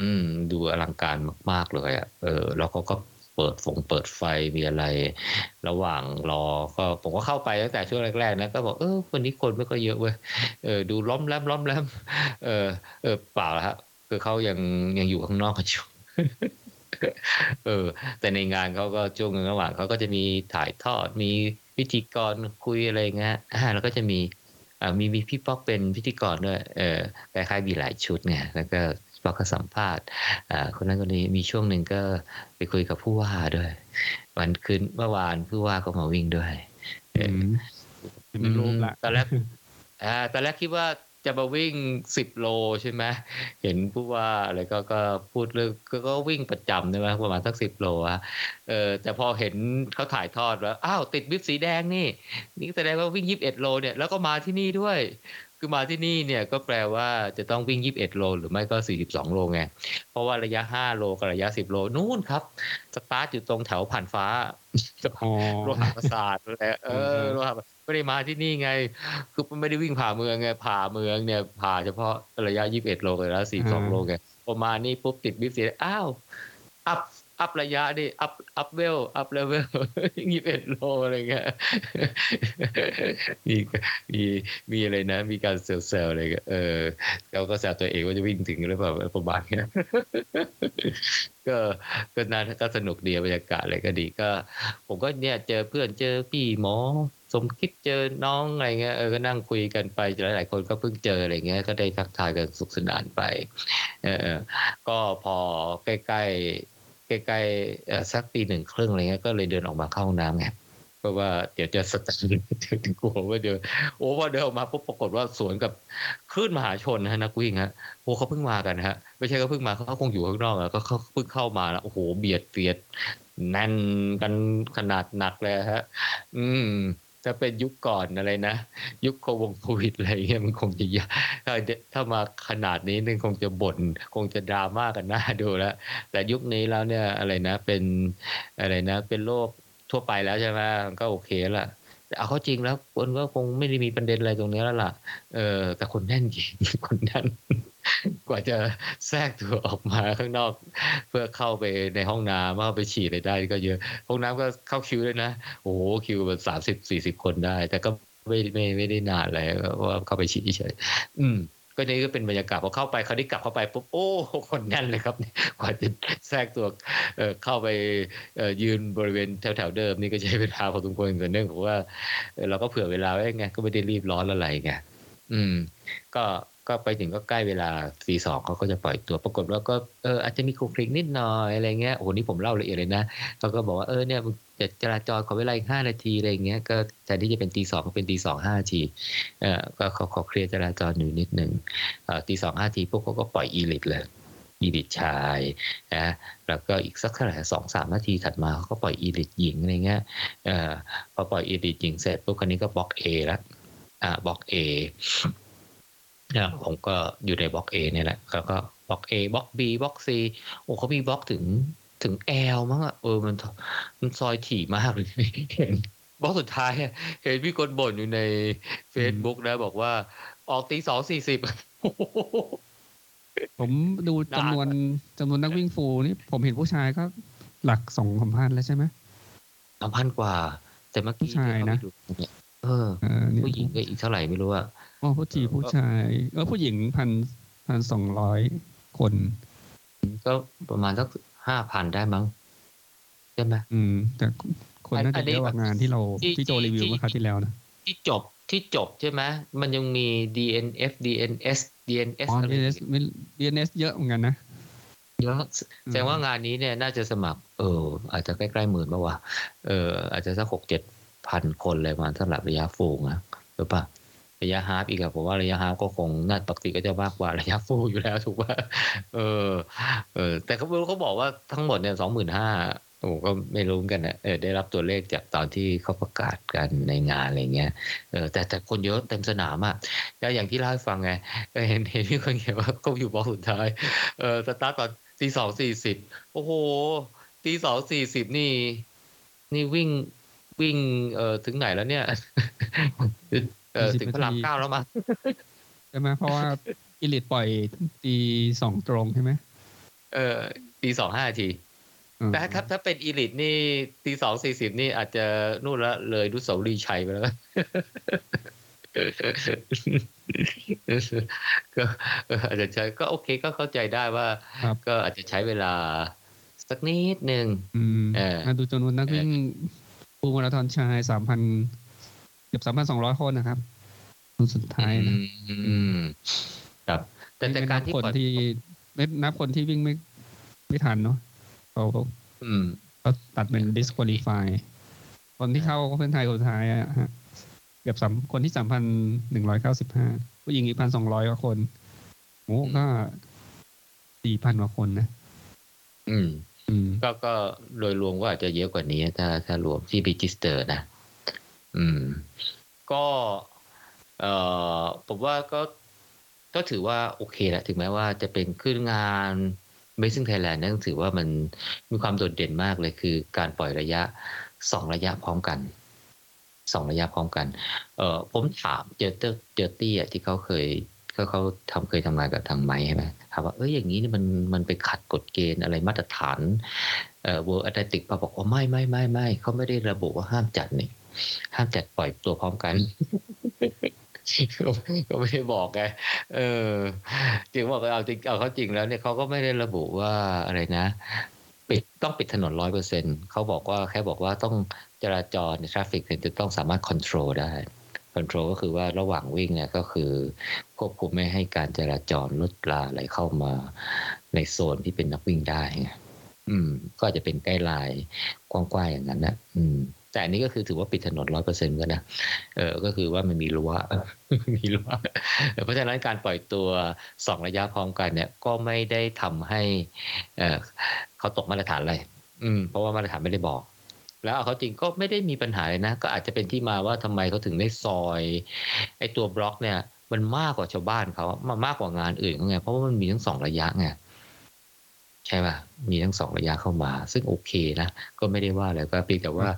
อืมดูอลังการมากๆเลยอ่ะเออแล้วเขาก็เปิดฝงเปิดไฟมีอะไรระหว่างรอก็ผมก็เข้าไปตั้งแต่ช่วงแรกๆนะก็บอกเออวันนี้คนไม่ค่อยเยอะเว้ยเออดูล้อมแล้มล้อมแล้มเออเออเปล่าละฮะคือเขายังยังอยู่ข้างนอกกันอยู่เออแต่ในงานเขาก็ช่วงระหว่างเขาก็จะมีถ่ายทอดมีพิธีกรคุยอะไรเงี้ยอ่าแล้วก็จะมีอ่ามีมีพี่ป๊อกเป็นพิธีกรด้วยเออคล้ายๆมีหลายชุดไงแล้วก็ป๊อกก็สัมภาษณ์อ่าคนนั้นคนนี้มีช่วงหนึ่งก็ไปคุยกับผู้ว่าด้วยวันคืนเมื่อวานผู้ว่าก็มาวิ่งด้วยเออเป็นรูปละตอนแรกอ่าตอนแรกคิดว่าจะมาวิ่งสิบโลใช่ไหมเห็นผู้ว่าอะไรก็ก็พูดเรื่องก็วิ่งประจำใช่ไหมประมาณสักสิบโลอ่ะเออแต่พอเห็นเขาถ่ายทอดแล้วอ้าวติดวิบสีแดงนี่นี่แสดงว่าวิ่งยี่สิบเอ็ดโลเนี่ยแล้วก็มาที่นี่ด้วยคือมาที่นี่เนี่ยก็แปลว่าจะต้องวิ่งยี่สิบเอ็ดโลหรือไม่ก็สี่สิบสองโลไงเพราะว่าระยะห้าโลกับระยะสิบโลนู่นครับสตาร์ทอยู่ตรงแถวผ่านฟ้าโลหะประสาทอะไรเออโลหะไม่ได้มาที่นี่ไงคือไม่ได้วิ่งผ่าเมืองไงผ่าเมืองเนี่ยผ่าเฉพาะระยะยี่สิบเอ็ดโลกับระยะสี่สิบสองโลไงพอมานี่ปุ๊บติดวิบสีอ้าวอัพอัพระยะดิอัพอัพเวลอัพเลเวลยี่สิบเอ็ดโลอะไรเงี้ยมีมีมีอะไรนะมีการเซลๆอะไรเงี้ยเออเราก็แซวตัวเองว่าจะวิ่งถึงหรือเปล่าประมาณเนี้ยก็ก็น่าก็สนุกดีบรรยากาศอะไรก็ดีก็ผมก็เนี่ยเจอเพื่อนเจอพี่หมอสมคิดเจอน้องอะไรเงี้ยเออก็นั่งคุยกันไปหลายๆคนก็เพิ่งเจออะไรเงี้ยก็ได้ทักทายกันสุขสนานไปเออก็พอใกล้ๆใกล้ๆสักตีหนึ่งครึ่งอะไรเงี้ยก็เลยเดินออกมาเข้าห้องน้ำไงเพราะว่าเดี๋ยวจะสตันกลัวว่าเดี๋ยวโอ้พอเดินออกมาปุ๊บปรากฏว่าสวนกับคลื่นมหาชนนะฮะนักวิ่งฮะโอ้เขาเพิ่งมากันฮะไม่ใช่เขาเพิ่งมาเขาคงอยู่ข้างนอกแล้วก็เขาเพิ่งเข้ามาแล้วโอ้โหเบียดเบียดแน่นกันขนาดหนักเลยฮะอืมถ้าเป็นยุคก่อนอะไรนะยุคโควิดอะไรเงี้ยมันคงจะยากถ้าถ้ามาขนาดนี้นึงคงจะบ่นคงจะดราม่ากันหน้าดูแล้วแต่ยุคนี้แล้วเนี่ยอะไรนะเป็นอะไรนะเป็นโรคทั่วไปแล้วใช่ไหมก็โอเคล่ะแต่เอาเข้าจริงแล้วคนก็คงไม่ได้มีประเด็นอะไรตรงนี้แล้วล่ะเออแต่คนแน่นจริงคนแน่นกว่าจะแทรกตัวออกมาข้างนอกเพื่อเข้าไปในห้องน้ำเข้าไปฉี่อะไรได้ก็เยอะห้องน้ำก็เข้าคิวเลยนะโอ้โหคิวแบบสามสิบสี่สิบคนได้แต่ก็ไม่ไม่ไม่ได้นานอะไรเพราะว่าเข้าไปฉี่เฉยอืมก็นี่ก็เป็นบรรยากาศพอเข้าไปเขาได้กลับเข้าไปปุ๊บโอ้คนแน่นเลยครับกว่าจะแทรกตัวเอ่อเข้าไปเอ่อยืนบริเวณแถวๆเดิมนี่ก็จะเป็นภาพพอสมควรแต่เนื่องจากว่าเราก็เผื่อเวลาไว้ไงก็ไม่ได้รีบร้อนอะไรไงอืมก็ก็ไปถึงก็ใกล้เวลา สี่สอง เขาก็จะปล่อยตัวปรากฏว่าก็เอออาจจะมีคลุกคลิกนิดหน่อยอะไรเงี้ยโอ้โหนี่ผมเล่าละเอียดเลยนะเขาก็บอกว่าเออเนี่ยจราจรขอเวลาอีกห้านาทีอะไรเงี้ยก็แทนที่จะเป็น ตีสอง ก็เป็น ตีสอง ห้านาทีเอ่อก็ขอขอเคลียร์จราจรอยู่นิดนึงเอ่อ ตีสอง ห้านาทีพวกเขาก็ปล่อยอีลิทเลยอีลิทชายนะแล้วก็อีกสักเท่าไหร่ สองถึงสาม นาทีถัดมาเขาก็ปล่อยอีลิทหญิงอะไรเงี้ยเอ่อพอปล่อยอีลิทหญิงเสร็จพวกคนนี้ก็บล็อก A ละอ่าบล็อก Aผมก็อยู่ในบล็อก A เนี่ยแหละแล้วก็บล็อก A บล็อก B บล็อก C โอ้เขามีบล็อกถึงถึง L มั้งอ่ะเออมันมันซอยถี่มากเลยเห็นบล็อกสุดท้ายเห็นพี่คนบ่นอยู่ใน Facebook นะบอกว่าออกตีสองสี่สิบผมดูจำนวนจำนวนนักวิ่งฟูลนี่ผมเห็นผู้ชายก็หลัก สองพัน แล้วใช่มั้ย สามพัน กว่าแต่เมื่อกี้ที่เขาไปดูเนี่ยเออผู้หญิงก็อีกเท่าไหร่ไม่รู้อ่ะอ๋อผู้จีผู้ชายเออผู้หญิง หนึ่งพันสองร้อย คนก็ประมาณสัก ห้าพัน ได้มั้งใช่ไหมอืมแต่คนน่าจะเยอะกว่างานที่เราที่โจรีวิวเมื่อคราวที่แล้วนะที่จบที่จบใช่ไหมมันยังมี ดี เอ็น เอฟ ดี เอ็น เอส ดี เอ็น เอส อะไร ดี เอ็น เอส เยอะเหมือนกันนะเยอะแสดงว่างานนี้เนี่ยน่าจะสมัครเอออาจจะใกล้ๆหมื่นป่ะวะเอออาจจะสัก หกถึงเจ็ดพัน คนเลยมาสำหรับระยะฟูงนะหรือเปล่าระยะฮาล์ฟอีกครับผมว่าระยะฮาล์ฟก็คงน่าปกติก็จะมากกว่าระยะฟูลอยู่แล้วถูกป่ะเออเออแต่เขาเขาบอกว่าทั้งหมดเนี่ย สองหมื่นห้าพัน ผมก็ไม่รู้กันนะเออได้รับตัวเลขจากตอนที่เขาประกาศกันในงานอะไรเงี้ยเออแต่แต่คนเยอะเต็มสนามอ่ะแล้วอย่างที่เล่าให้ฟังไงเห็นเห็นที่คนเขียนว่าเขาอยู่บอลสุดท้ายเออสตาร์ทตอนตีสองสี่สิบโอ้โหตีสองสี่สิบนี่นี่วิ่งวิ่งเออถึงไหนแล้วเนี่ยเออถึงพระรามเก้าแล้วมั้งใช่ไหมเพราะว่าอิลิทปล่อยตีสองตรงใช่ไหมเออตีสองห้านาทีแต่ถ้าถ้าเป็นอีลิทนี่ตีสองสี่สิบนี่อาจจะนู่นละเลยดุสาวรีชัยไปแล้วก็อาจจะใช้ก็โอเคก็เข้าใจได้ว่าก็อาจจะใช้เวลาสักนิดนึงเออดูจำนวนนักวิ่งฟูลมาราธอนชาย สามพัน เกือบ สามพันสองร้อย คนนะครับคนสุดท้ายนะอืมครับแต่แต่การที่คนที่นับคนที่วิ่งไม่ไม่ทันเนาะเขาเขาตัดเป็น disqualify คนที่เข้าก็เป็นไทยคนสุดท้ายอะฮะเกือบสามคนที่ สามพันหนึ่งร้อยเก้าสิบห้า ผู้หญิงอีก หนึ่งพันสองร้อย กว่าคนโอ้ก็ สี่พัน กว่าคนนะอืมก็ก็โดยรวมว่าอาจจะเยอะกว่านี้ถ้าถ้ารวมที่ register นะอืมก็เอ่อผมว่าก็ก็ถือว่าโอเคแหละถึงแม้ว่าจะเป็นคลื่นงาน Amazing Thailand นั่นถือว่ามันมีความโดดเด่นมากเลยคือการปล่อยระยะสองระยะพร้อมกันสองระยะพร้อมกันเอ่อผมถามเจอเจอตี้อ่ะที่เขาเคยก็เขาทำเคยทำงานกับทางไมค์ใช่ไหมถามว่าเอ้ยอย่างนี้นี่มันมันไปขัดกฎเกณฑ์อะไรมาตรฐานเอ่อ World Athletics ป่ะบอกว่าไม่ไม่ไม่ไม่เขาไม่ได้ระบุว่าห้ามจัดนี่ห้ามจัดปล่อยตัวพร้อมกันก็ไม่ได้บอกไงเออจริงว่าเอาจริงเอาเขาจริงแล้วเนี่ยเขาก็ไม่ได้ระบุว่าอะไรนะปิดต้องปิดถนน หนึ่งร้อยเปอร์เซ็นต์ เขาบอกว่าแค่บอกว่าต้องจราจรใน traffic เนี่ยจะต้องสามารถ control ได้คอนโทรลก็คือว่าระหว่างวิ่งเนี่ยก็คือควบคุมไม่ให้การจราจรรถราอะไรเข้ามาในโซนที่เป็นนักวิ่งได้ไงอืมก็อาจจะเป็นไกด์ไลน์กว้างๆอย่างนั้นนะอืมแต่อันนี้ก็คือถือว่าปิดถนน หนึ่งร้อยเปอร์เซ็นต์ ก็นะเออก็คือว่ามันมีรั้วมีรั้วเพราะฉะนั้นการปล่อยตัวสองระยะพร้อมกันเนี่ยก็ไม่ได้ทำให้เอ่อเขาตกมาตรฐานอะไรอืมเพราะว่ามาตรฐานไม่ได้บอกแล้วเขาจริงก็ไม่ได้มีปัญหาเลยนะก็อาจจะเป็นที่มาว่าทำไมเขาถึงได้ซอยไอ้ตัวบล็อกเนี่ยมันมากกว่าชาวบ้านเขามามากกว่างานอื่นเขาไงเพราะว่ามันมีทั้งสองระยะไงใช่ป่ะมีทั้งสองระยะเข้ามาซึ่งโอเคนะก็ไม่ได้ว่าอะไรก็เพียงแต่ว่า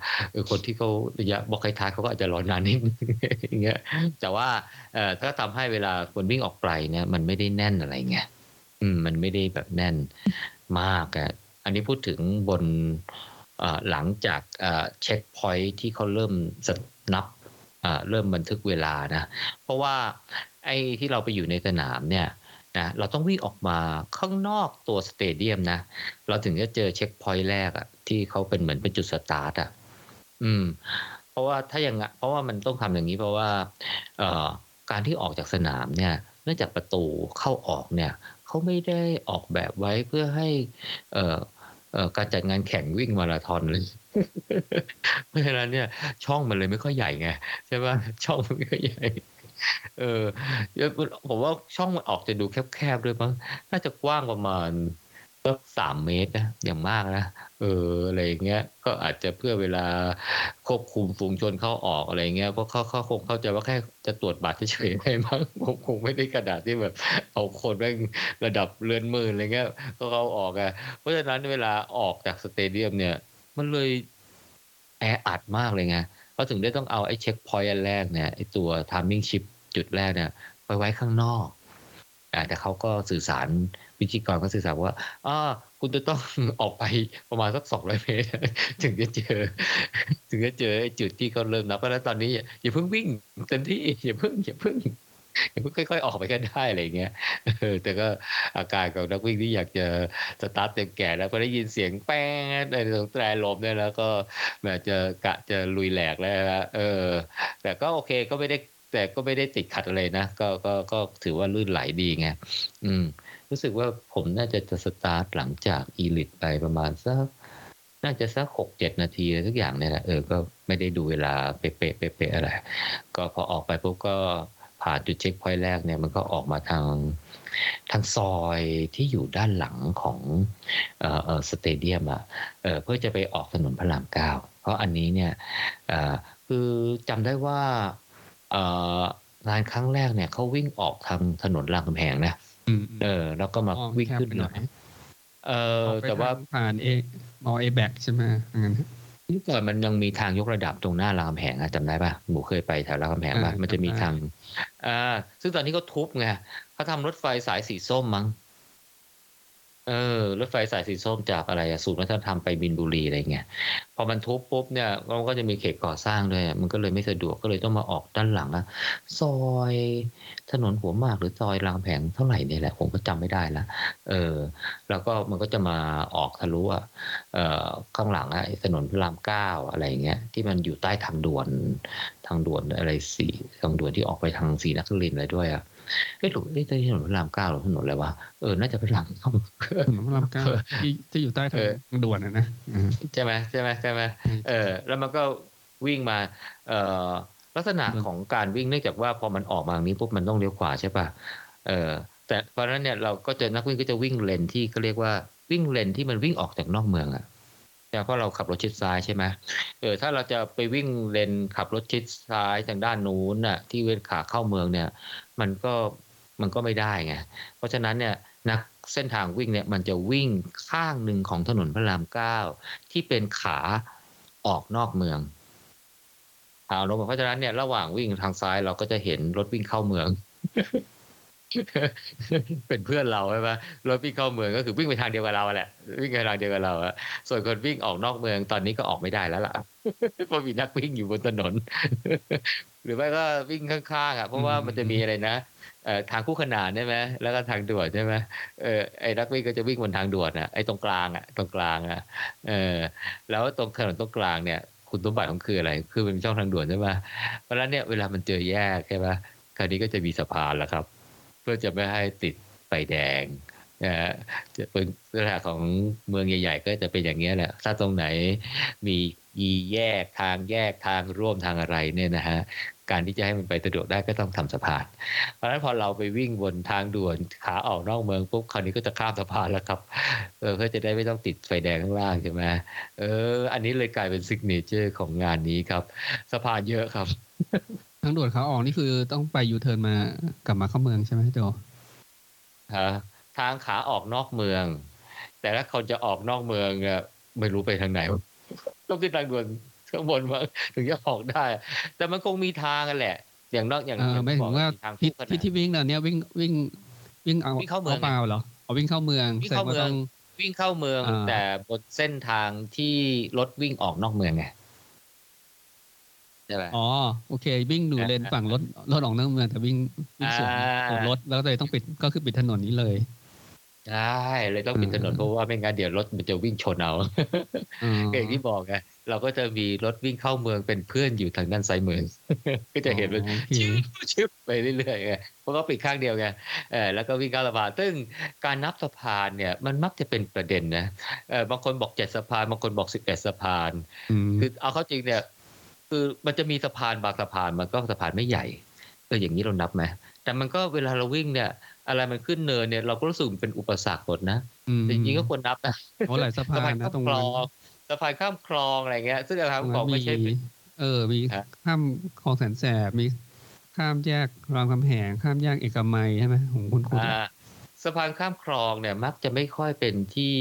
คนที่เขาระยะบล็อกไกด์ท้ายเขาก็อาจจะรอนานนิดอย่างเงี้ยแต่ว่าถ้าทำให้เวลาคนวิ่งออกไกลเนี่ยมันไม่ได้แน่นอะไรไงมันไม่ได้แบบแน่นมากอะอันนี้พูดถึงบนหลังจากเช็คพอยท์ที่เขาเริ่มนับเริ่มบันทึกเวลานะเพราะว่าไอ้ที่เราไปอยู่ในสนามเนี่ยนะเราต้องวิ่งออกมาข้างนอกตัวสเตเดียมนะเราถึงจะเจอเช็คพอยท์แรกอะที่เขาเป็นเหมือนเป็นจุดสตาร์ทอะอืมเพราะว่าถ้าอย่างงั้นเพราะว่ามันต้องทำอย่างนี้เพราะว่าการที่ออกจากสนามเนี่ยเนื่องจากประตูเข้าออกเนี่ยเขาไม่ได้ออกแบบไว้เพื่อให้การจัดงานแข่งวิ่งมาราธอนเลยเพราะฉะนั้นเนี่ยช่องมันเลยไม่ค่อยใหญ่ไงใช่ป่ะช่องมันไม่ค่อยใหญ่เออผมว่าช่องมันออกจะดูแคบๆด้วยมั้งน่าจะกว้างประมาณสักสามเมตรนะอย่างมากนะเอออะไรอย่างเงี้ยก็อาจจะเพื่อเวลาควบคุมฝูงชนเข้าออกอะไรเงี้ยเพราะเขาเขาคงเข้าใจว่าแค่จะตรวจบัตรเฉยๆได้มั้งผมคงไม่ได้กระดาษที่แบบเอาคนแม่งระดับเรือนหมื่นอะไรเงี้ยก็เขาออกอะเพราะฉะนั้นเวลาออกจากสเตเดียมเนี่ยมันเลยแออัดมากเลยไงเขาถึงได้ต้องเอาไอ้เช็คพอยต์อันแรกเนี่ยไอ้ตัวไทมิ่งชิปจุดแรกเนี่ยไปไว้ข้างนอกแต่เขาก็สื่อสารวิธีกรก็สื่อสารว่าอ้าคุณจะต้องออกไปประมาณสักสองร้อยเมตรถึงจะเจอถึงจะเจอไอ้จุดที่เขาเริ่มนับเพราะฉะนั้นตอนนี้อย่าเพิ่งวิ่งเต็มที่อย่าเพิ่งอย่าเพิ่งอย่าเพิ่งค่อยๆออกไปก็ได้อะไรอย่างเงี้ยแต่ก็อาการของนักวิ่งที่อยากจะสตาร์ทเต็มแก่แล้วพอได้ยินเสียงแป๊ดในตรงแตรลมเนี่ยแล้วก็แหมจะกะจะลุยแหลกแล้วเออแต่ก็โอเคก็ไม่ได้แต่ก็ไม่ได้ติดขัดอะไรนะก็ก็ก็ถือว่าลื่นไหลดีไงอืมรู้สึกว่าผมน่าจะจะสตาร์ทหลังจากอีลิทไปประมาณสักน่าจะสัก หกเจ็ด นาทีอะไรทุกอย่างเนี่ยแหละเออก็ไม่ได้ดูเวลาเป๊ะๆๆๆอะไรก็พอออกไปปุ๊บก็ ผ่านจุดเช็คพอยต์แรกเนี่ยมันก็ออกมาทางทางซอยที่อยู่ด้านหลังของเอ่อสเตเดียมอ่ะเอ่อเพื่อจะไปออกถนนพระรามเก้าเพราะอันนี้เนี่ยเอ่อคือจำได้ว่าเอ่องานครั้งแรกเนี่ยเขาวิ่งออกทางถนนรามคำแหงนะเออแล้วก็มาวิ่งขึ้นหน่อยเออแต่ว่าผ่านเอมอเอแบกใช่ไหมงั้นเมื่อก่อนมันยังมีทางยกระดับตรงหน้ารามคำแหงจำได้ป่ะหมูเคยไปแถวรามคำแหงป่ะมันจะมีทางอ่าซึ่งตอนนี้ก็ทุบไงเขาทำรถไฟสายสีส้มมั้งเออรถไฟสายสีส้มจากอะไรศูนย์วัฒนธรรมไปบินบุรีอะไรเงี้ยพอมันทุบปุ๊บเนี่ยเราก็จะมีเขตก่อสร้างด้วยมันก็เลยไม่สะดวกก็เลยต้องมาออกด้านหลังอะซอยถนนหัวหมากหรือซอยรามแผงเท่าไหร่เนี่ยแหละผมก็จำไม่ได้ละเออแล้วก็มันก็จะมาออกทะลุอะเอ่อข้างหลังอะถนนพระรามเก้าอะไรเงี้ยที่มันอยู่ใต้ทางด่วนทางด่วนอะไรสี่ทางด่วนที่ออกไปทางศรีนครินทร์อะไรด้วยอะเอ้ยถูกนี่ถนนพระรามเก้าหรือถนนอะไรวะเออน่าจะเป็นหลังเข้าถนนพระรามเก้าที่ที่อยู่ใต้ทางด่วนนะนะใช่ไหมใช่ไหมใช่ไหมเออแล้วมันก็วิ่งมาเออลักษณะของการวิ่งเนื่องจากว่าพอมันออกมาอย่างนี้ปุ๊บมันต้องเลี้ยวขวาใช่ป่ะเออแต่เพราะนั้นเนี่ยเราก็จะนักวิ่งก็จะวิ่งเลนที่เขาเรียกว่าวิ่งเลนที่มันวิ่งออกจากนอกเมืองอ่ะแต่เพราะเราขับรถชิดซ้ายใช่ไหมเออถ้าเราจะไปวิ่งเลนขับรถชิดซ้ายทางด้านนู้นน่ะที่เว้นขาเข้าเมืองเนี่ยมันก็มันก็ไม่ได้ไงเพราะฉะนั้นเนี่ยนักเส้นทางวิ่งเนี่ยมันจะวิ่งข้างหนึ่งของถนนพระรามเก้าที่เป็นขาออกนอกเมืองขาออกนอกเมืองเพราะฉะนั้นเนี่ยระหว่างวิ่งทางซ้ายเราก็จะเห็นรถวิ่งเข้าเมือง เป็นเพื่อนเราใช่ไหมรถวิ่งเข้าเมืองก็คือวิ่งไปทางเดียวกับเราแหละวิ่งไปทางเดียวกับเราอะส่วนคนวิ่งออกนอกเมืองตอนนี้ก็ออกไม่ได้แล้วล่ะเพราะมีนักวิ่งอยู่บนถนนหรือไม่ก็วิ่งข้างๆอ่ะเพราะว่ามันจะมีอะไรนะทางคู่ขนานใช่ไหมแล้วก็ทางด่วนใช่ไหมเออไอ้นักวิ่งก็จะวิ่งบนทางด่วนนะไอ้ตรงกลางอ่ะตรงกลางอ่ะเออแล้วตรงถนนตรงกลางเนี่ยคุณสมบัติของคืออะไรคือมันเป็นช่องทางด่วนใช่ไหมเพราะฉะนั้นเนี่ยเวลามันเจอแยกใช่ไหมคราวนี้ก็จะมีสะพานแล้วครับเพื่อจะไม่ให้ติดไฟแดงนะฮะจะเป็นลักษณะของเมืองใหญ่ๆก็จะเป็นอย่างนี้แหละถ้าตรงไหนมียีแยกทางแยกทางร่วมทางอะไรเนี่ยนะฮะการที่จะให้มันไปสะดวกได้ก็ต้องทำสะพานเพราะฉะนั้นพอเราไปวิ่งบนทางด่วนขาออกนอกเมืองปุ๊บคราวนี้ก็จะข้ามสะพานแล้วครับเออเพื่อจะได้ไม่ต้องติดไฟแดงข้างล่างใช่ไหมเอออันนี้เลยกลายเป็นซิกเนเจอร์ของงานนี้ครับสะพานเยอะครับทางด่วนขาออกนี่คือต้องไปยูเทิร์นมากลับมาเข้าเมืองใช่ไหมโจฮะทางขาออกนอกเมืองแต่ถ้าเขาจะออกนอกเมืองเนี่ยไม่รู้ไปทางไหนต้องขึ้นทางด่วนข้างบนมาถึงจะออกได้แต่มันคงมีทางกันแหละอย่างนอกอย่างไม่ถึงว่าที่ที่วิ่งเนี่ยวิ่งวิ่งวิ่งเอาเข้าเมืองเปล่าเหรอเอาวิ่งเข้าเมืองวิ่งเข้าเมืองวิ่งเข้าเมืองแต่บนเส้นทางที่รถวิ่งออกนอกเมืองไงอ๋อโอเควิ่งหนูเลนฝั่งรถรถออกนอกเมืองแต่วิ่งวิ่งสวนของรถแล้วเลยต้องปิดก็คือปิดถนนนี้เลยใช่เลยต้องปิดถนนเพราะว่าไม่งั้นเดี๋ยวรถมันจะวิ่งชนเอาอย่างที่บอกไงเราก็จะมีรถวิ่งเข้าเมืองเป็นเพื่อนอยู่ทางด้านซ้ายมือก็จะเห็นมันชิบไปเรื่อยๆไงเพราะก็ปิดข้างเดียวไงเออแล้วก็วิ่งข้ามสะพานซึ่งการนับสะพานเนี่ยมันมักจะเป็นประเด็นนะเออบางคนบอกเจ็ดสะพานบางคนบอกสิบเอ็ดสะพานคือเอาเข้าจริงเนี่ยคือมันจะมีสะพานบางสะพานมันก็สะพานไม่ใหญ่เอออย่างนี้เรานับไหมแต่มันก็เวลาเราวิ่งเนี่ยอะไรมันขึ้นเนินเนี่ยเราก็รู้สึกเป็นอุปสรรคหมดนะจริงๆก็ควรนับนะเพราะหลายสะพานนะตรงคลองสะพานข้ามคลองอะไรเงี้ยซึ่งเราทำของไม่ใช่เออมีข้ามคลองแสนแสบมีข้ามแยกรามคำแหงข้ามแยกเอกมัยใช่ไหมของคุณครูสะพานข้ามคลองเนี่ยมักจะไม่ค่อยเป็นที่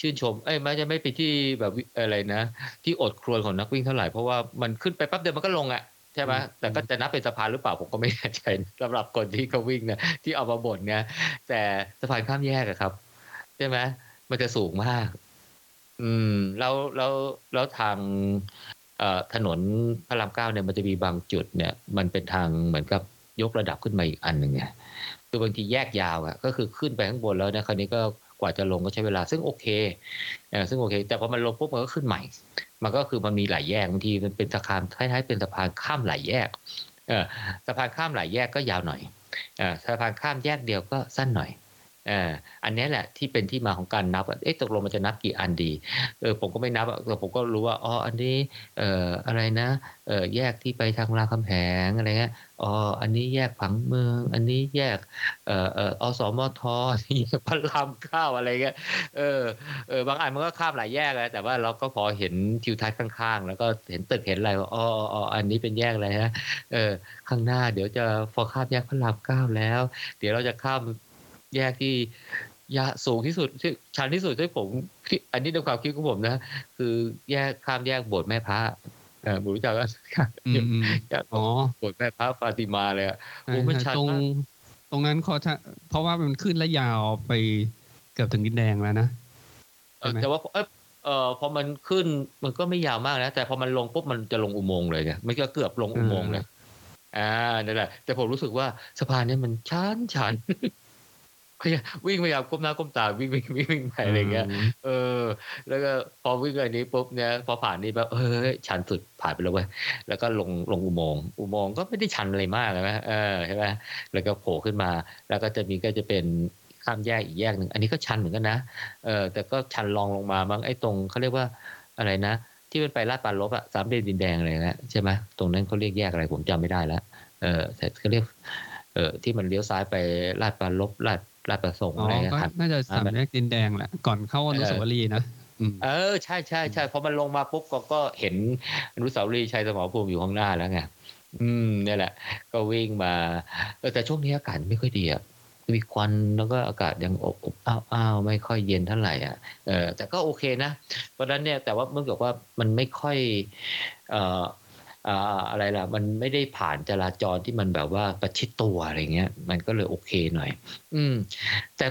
ชื่นชมเอ้ยมักจะไม่เป็นที่แบบอะไรนะที่อดครวญของนักวิ่งเท่าไหร่เพราะว่ามันขึ้นไปปั๊บเดียวมันก็ลงอ่ะใช่ไหมแต่ก็จะนับเป็นสะพานหรือเปล่าผมก็ไม่แน่ใจสำหรับคนที่เขาวิ่งนะที่เอามาบ่นเนี่ยแต่สะพานข้ามแยกอะครับใช่ไหมมันจะสูงมากอืมแล้วแล้วแล้วทางเอ่อถนนพระรามเก้าเนี่ยมันจะมีบางจุดเนี่ยมันเป็นทางเหมือนกับยกระดับขึ้นมาอีกอันนึงไงคือบางทีแยกยาวอ่ะก็คือขึ้นไปข้างบนแล้วนะคราวนี้ก็กว่าจะลงก็ใช้เวลาซึ่งโอเคเออซึ่งโอเคแต่พอมันลงปุ๊บมันก็ขึ้นใหม่มันก็คือมันมีหลายแยกบางทีมันเป็นสะพานคล้ายๆเป็นสะพานข้ามหลายแยกเออสะพานข้ามหลายแยกก็ยาวหน่อยเออสะพานข้ามแยกเดียวก็สั้นหน่อย เอ่ออันนี้แหละที่เป็นที่มาของการนับเอ๊ะตกลงมันจะนับกี่อันดีเออผมก็ไม่นับแต่ผมก็รู้ว่าอ๋ออันนี้เอ่ออะไรนะเอ่อแยกที่ไปทางรามคำแหงอะไรเงี้ยอ๋ออันนี้แยกผังเมืองอันนี้แยกเอ่อเอ่ออสมทนี่พระรามเก้าอะไรเงี้ยเออเออบางอันมันก็ข้ามหลายแยกนะแต่ว่าเราก็พอเห็นทิวทัศน์ข้างๆแล้วก็เห็นตึกเห็นอะไรว่าอ๋ออ๋ออันนี้เป็นแยกอะไรฮะเออข้างหน้าเดี๋ยวจะพอข้ามแยกพระรามเก้าแล้วเดี๋ยวเราจะข้ามแยกที่ยะสูงที่สุดที่ชันที่สุดที่ผมอันนี้ในความคิดของผมนะคือแยกข้ามแยกโบสถ์แม่พระเอ่อผมรู้จักว่าอ๋อโบสถ์แม่พระฟาติมาเลยอ่ะโอ้มันชันตรงตรงนั้นเพราะว่ามันขึ้นและยาวไปเกือบถึงดินแดงแล้วนะเออแต่ว่าเออเออพอมันขึ้นมันก็ไม่ยาวมากนะแต่พอมันลงปุ๊บมันจะลงอุโมงค์เลยเนี่ยมันก็เกือบลงอุโมงค์เลยอ่านั่นแหละแต่ผมรู้สึกว่าสะพานนี้มันชันชันพยายามวิ่งพยายามก้มหน้าก้มตาวิ่งวิ่งวิ่งวิ่งไปอะไรเงี้ยเออแล้วก็พอวิ่งอันนี้ปุ๊บเนี่ยพอผ่านนี่แบบเออชันสุดผ่านไปแล้วเว้ยแล้วก็ลงลงอุโมงค์อุโมงค์ก็ไม่ได้ชันอะไรมากนะเออใช่ไหมแล้วก็โผล่ขึ้นมาแล้วก็จะมีก็จะเป็นข้ามแยกอีกแยกหนึ่งอันนี้ก็ชันเหมือนกันนะเออแต่ก็ชันรองลงมาบ้างไอ้ตรงเขาเรียกว่าอะไรนะที่เป็นไปลาดปานลบอะสามเหลี่ยมดินแดงอะไรนะใช่ไหมตรงนั้นเขาเรียกแยกอะไรผมจำไม่ได้แล้วเออแต่เขาเรียกเออที่มันเลี้ยวซ้ายไปลาดปานลบลาดลาดประสงค์อะไรนะครับน่าจะสามแยกดินแดงแหละก่อนเข้าอนุสาวรีย์นะเออใช่ใช่ใช่พอมันลงมาปุ๊บก็ก็เห็นอนุสาวรีย์ชัยสมรภูมิอยู่ข้างหน้าแล้วไงอืมนี่แหละก็วิ่งมาเออแต่ช่วงนี้อากาศไม่ค่อยดีอ่ะมีควันแล้วก็อากาศยังอบอ้าวๆไม่ค่อยเย็นเท่าไหร่อ่ะเออแต่ก็โอเคนะเพราะฉะนั้นเนี่ยแต่ว่าเมื่อกี้ว่ามันไม่ค่อยเอ่ออ่าอะไรล่ะมันไม่ได้ผ่านจราจรที่มันแบบว่าประชิดตัวอะไรเงี้ยมันก็เลยโอเคหน่อยอืมแต่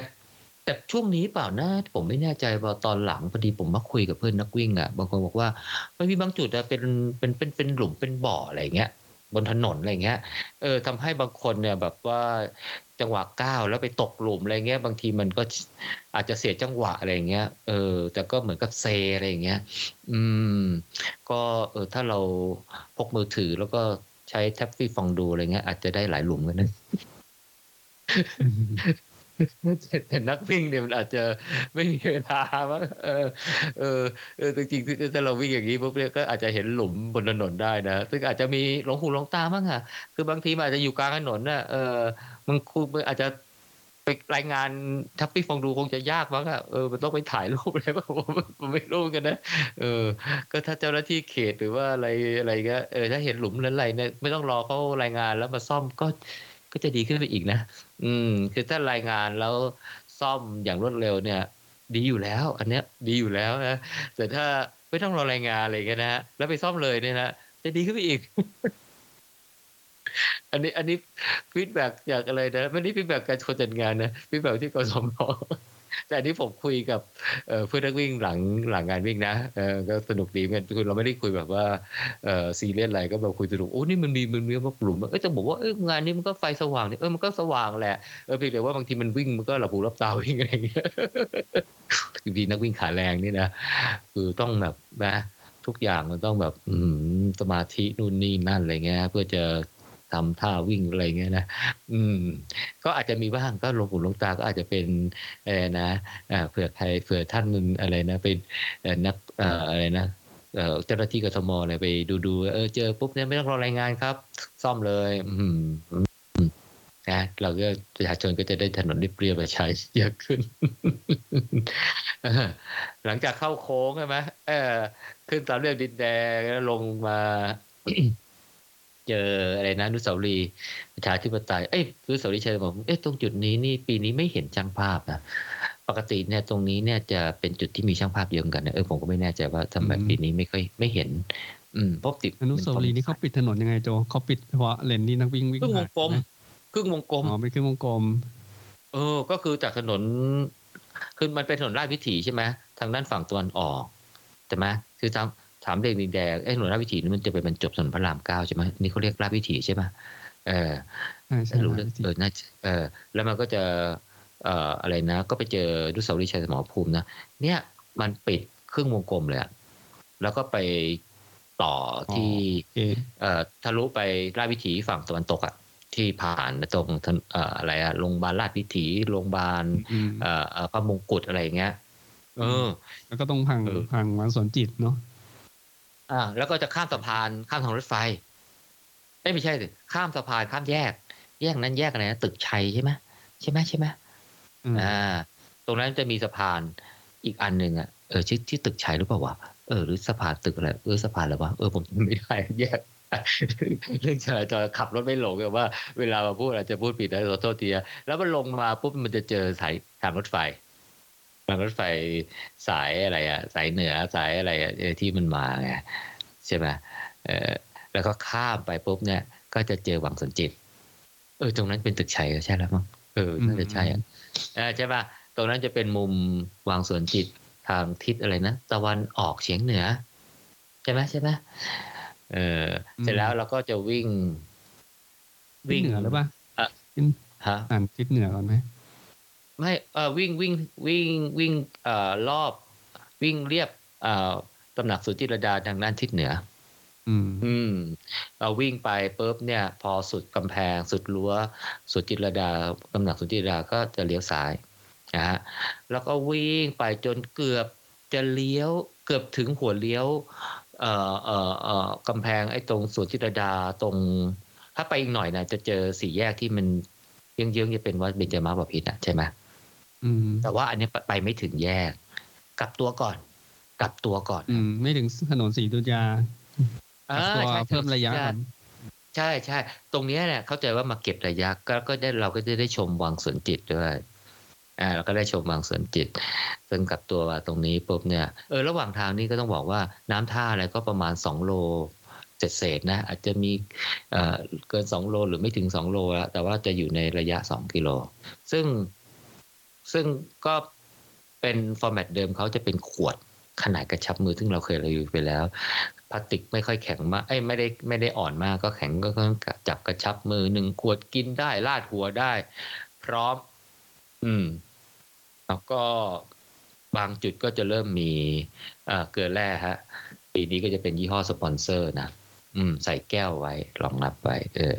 แต่ช่วงนี้เปล่านะผมไม่แน่ใจว่าตอนหลังพอดีผมมาคุยกับเพื่อนนักวิ่งอ่ะบางคนบอกว่ามันมีบางจุดอ่ะเป็นเป็นเป็นเป็นหลุมเป็นบ่ออะไรเงี้ยบนถนนอะไรเงี้ยเออทำให้บางคนเนี่ยแบบว่าจังหวะก้าวแล้วไปตกหลุมอะไรเงี้ยบางทีมันก็อาจจะเสียจังหวะอะไรเงี้ยเออแต่ก็เหมือนกับเซอะไรเงี้ยอืมก็เออถ้าเราพกมือถือแล้วก็ใช้แท็บฟี่ฟังดูอะไรเงี้ยอาจจะได้หลายหลุมกันนะ แต่นักวิ่งเนี่ยมันอาจจะไม่มีเวลาว่าเออเออเออจริงๆถ้าเราวิ่งอย่างนี้พวกเนี้ยก็อาจจะเห็นหลุมบนถนนได้นะซึ่งอาจจะมีหลงหูหลงตาบ้างอ่ะคือบางทีมันอาจจะอยู่กลางถนนน่ะเออมันครูอาจจะไปรายงานทัพพี่ฟองดูคงจะยากมั้งอ่ะเออมันต้องไปถ่ายรูปอะไรบ้างผมไม่รู้กันนะเออก็ถ้าเจ้าหน้าที่เขตหรือว่าอะไรอะไรก็เออถ้าเห็นหลุมนั้นอะไรเนี่ยไม่ต้องรอเขารายงานแล้วมาซ่อมก็ก็จะดีขึ้นไปอีกนะอืมคือถ้ารายงานแล้วซ่อมอย่างรวดเร็วเนี่ยดีอยู่แล้วอันเนี้ยดีอยู่แล้วนะแต่ถ้าไม่ต้องรอรายงานอะไรกันนะแล้วไปซ่อมเลยเนี่ยนะจะดีขึ้นไปอีก อันนี้อันนี้ฟีดแบ็กจากอะไรนะไม่ได้ฟีดแบ็กการคนจัดงานนะฟีดแบ็กที่กสมแต่อันนี้ผมคุยกับเพื่อนนักวิ่งหลังหลังงานวิ่งนะเออก็สนุกดีเหมือนกันคือเราไม่ได้คุยแบบว่าเออซีเรียสอะไรก็แบบคุยสนุกโอ้นี่มันมีมันมีมากลุ่มเออจะบอกว่าเอองานนี้มันก็ไฟสว่างนี่เออมันก็สว่างแหละเออเพียงแต่ว่าบางทีมันวิ่งมันก็หลับหูหลับตาวิ่งอะไรอย่างเงี้ยบางทีนักวิ่งขาแรงนี่นะคือต้องแบบนะทุกอย่างมันต้องแบบอืมสมาธินู่นนี่นั่นอะไรเงี้ยเพื่อจะทำท่าวิ่งอะไรเงี้ยนะอืมก็อาจจะมีบ้างก็ลงหูลงตาก็อาจจะเป็นอะไรนะเผื่อใครเผื่อท่านนึงอะไรนะเป็นนักอะไรนะเจ้าหน้าที่กทมอะไรไปดูๆเออเจอปุ๊บเนี่ยไม่ต้องรอรายงานครับซ่อมเลยอืมนะเราก็ประชาชนก็จะได้ถนนเรียบเรียบใช้เยอะขึ้น หลังจากเข้าโค้งใช่ไหมเออขึ้นสามเหลี่ยมดินแดงแล้วลงมา เจออะไรนะอนุสาวรีย์ประชาธิปไตยเอ้ยอนุสาวรีย์ชัยสมรภูมิเอ๊ะตรงจุดนี้นี่ปีนี้ไม่เห็นช่างภาพนะปกติเนี่ยตรงนี้เนี่ยจะเป็นจุดที่มีช่างภาพเยอะกันนะเออผมก็ไม่แน่ใจว่าทำไมปีนี้ไม่ค่อยไม่เห็นอืมเพราะติดอนุสาวรีย์นี่เขาปิดถนนยังไงโจเขาปิดเพราะเลนที่นักวิ่งวิ่งผ่านครึ่งวงกลมครึ่งวงกลมอ๋อเป็นครึ่งวงกลมเออก็คือจากถนนคือมันเป็นถนนราชวิถีใช่ไหมทางด้านฝั่งตะวันออกใช่ไหมคือทางสามเหลี่ยมดินแดงไอ้ถนนราชวิถีนี่มันจะไปบรรจบถนนพระรามเก้าใช่ไหมนี่เขาเรียกราชวิถีใช่ไหมเออไม่รู้เรื่องเออน่าเออแล้วมันก็จะเอ่ออะไรนะก็ไปเจออนุสาวรีย์ชัยสมรภูมินะเนี่ยมันปิดครึ่งวงกลมเลยแล้วก็ไปต่อที่เอ่อทะลุไปราชวิถีฝั่งตะวันตกอ่ะ ที่ผ่านตรงเอ่ออะไรอ่ะโรงพยาบาลราชวิถีโรงพยาบาลเอ่อพระมงกุฎอะไรอย่างเงี้ยเออแล้วก็ต้องพังพังวังสวนจิตเนาะอ่าแล้วก็จะข้ามสะพานข้ามทางรถไฟไม่ไม่ใช่สิข้ามสะพานข้ามแยกแยกนั้นแยกอะไรนะตึกชัยใช่มั้ยใช่มั้ยใช่มั้ยอ่าตรงนั้นจะมีสะพานอีกอันนึงอ่ะเออชื่อที่ตึกชัยหรือเปล่าวะเออหรือสะพานตึกอะไรเออสะพานอะไรวะเออผมไม่ได้แยกเรื่องจราจรขับรถไม่หลงแต่ว่าเวลามาพูดอาจจะพูดผิดนะขอโทษทีแล้วมันลงมาปุ๊บมันจะเจอสายทางรถไฟทางรถไฟสายอะไรอ่ะสายเหนือสายอะไรอ่ะที่มันมาไงใช่ไหมเออแล้วก็ข้ามไปปุ๊บเนี่ยก็จะเจอวังสวนจิตเออตรงนั้นเป็นตึกชัยใช่แล้วมั้งเออน่าจะใช่อ่ะเออใช่ป่ะตรงนั้นจะเป็นมุมวังสวนจิตทางทิศอะไรนะตะวันออกเฉียงเหนือใช่ไหมใช่ไหมเออเสร็จแล้วเราก็จะวิ่งวิ่งเหนือหรือเปล่าอ่ะฮะอ่านทิศเหนือก่อนไหมไม่เออวิ่งวิ่งวิ่งวิ่งเอ่อรอบวิ่งเรียบเอ่อตำหนักสุจิตรดาทางด้านทิศเหนืออืมอืมเราวิ่งไปปุ๊บเนี่ยพอสุดกำแพงสุดรั้วสุจิตรดาตำหนักสุจิตรดาก็จะเลี้ยวซ้ายนะฮะแล้วก็วิ่งไปจนเกือบจะเลี้ยวเกือบถึงหัวเลี้ยวเอ่อเอ่อเอ่อกำแพงไอ้ตรงสวนจิตรดาตรงถ้าไปอีกหน่อยนะจะเจอสี่แยกที่มันเยื้องๆจะเป็นวัดเบญจมบพิตรอ่ะใช่ไหมอืมแต่ว่าอันนี้ไปไม่ถึงแยกกลับตัวก่อนกลับตัวก่อนอืมไม่ถึงถนนศรีอยุธยาเออใช่เพิ่มระยะใช่ใช่ตรงนี้เนี่ยเข้าใจว่ามาเก็บระยะก็ก็ได้เราก็จะได้ชมวังสวนจิตด้วยอ่าเราก็ได้ชมวังสวนจิตซึ่งกับตัวว่าตรงนี้ปุ๊บเนี่ยเออระหว่างทางนี่ก็ต้องบอกว่าน้ำท่าอะไรก็ประมาณสองโลเศษๆนะอาจจะมีเอ่อเกินสองโลหรือไม่ถึงสองโลแล้วแต่ว่าจะอยู่ในระยะสองกิโลซึ่งซึ่งก็เป็นฟอร์แมตเดิมเขาจะเป็นขวดขนาดกระชับมือซึ่งเราเคยรีวิวไปแล้วพลาสติกไม่ค่อยแข็งมากเอ้ยไม่ได้ไม่ได้อ่อนมากก็แข็งก็จับกระชับมือหนึ่งขวดกินได้ลาดหัวได้พร้อมอืมแล้วก็บางจุดก็จะเริ่มมีเอ่อเกลือแร่ฮะปีนี้ก็จะเป็นยี่ห้อสปอนเซอร์นะอืมใส่แก้วไว้รองรับไว้เออ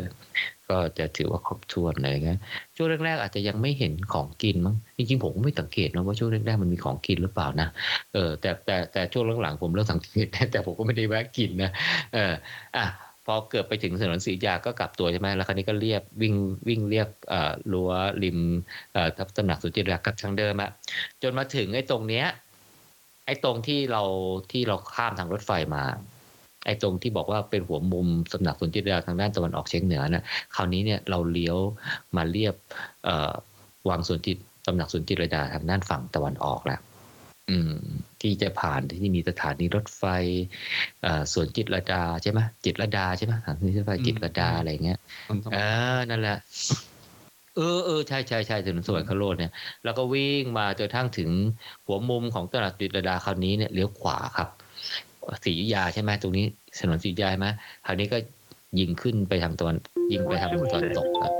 ก็จะถือว่าครบถ้วนอะไรเงี้ยช่วงแรกๆอาจจะยังไม่เห็นของกินมั้งจริงๆผมก็ไม่สังเกตนะว่าช่วงแรกๆมันมีของกินหรือเปล่านะเออแต่แต่แต่ช่วงหลังๆผมเริ่มสังเกตแต่ผมก็ไม่ได้แวะกินนะเอออ่ะพอเกือบไปถึงถนนศรีอยุธยาก็กลับตัวใช่ไหมแล้วคราวนี้ก็เรียบวิ่งวิ่งเรียบเอ่อรั้วริมเอ่อทับตำหนักสุจิตรดากับทางเดิมอะจนมาถึงไอ้ตรงเนี้ยไอ้ตรงที่เราที่เราข้ามทางรถไฟมาไอ้ตรงที่บอกว่าเป็นหัวมุมตำหนักสุจิตรดาทางด้านตะวันออกเฉียงเหนือนะคราวนี้เนี่ยเราเลี้ยวมาเรียบเอ่อวังสุจิตตำหนักสุจิตรดาทางด้านฝั่งตะวันออกแล้วอืมที่จะผ่านที่มีสถานีรถไฟเอ่อสวนจิตรดาใช่มั้ยจิตรดาใช่มั้ยสถานีรถไฟจิตรดาอะไรเงี้ยเออนั่นแหละเออๆใช่ๆๆถนนสวนคโลดเนี่ยแล้วก็วิ่งมาจนทั้งถึงหัวมุมของตลาดจิตรดาคราวนี้เนี่ยเลี้ยวขวาครับศรีอยุธยาใช่มั้ยตรงนี้ถนนศรีอยุธยามั้ยคราวนี้ก็ยิงขึ้นไปทางตะวันยิงไปทางตะวันตกครับ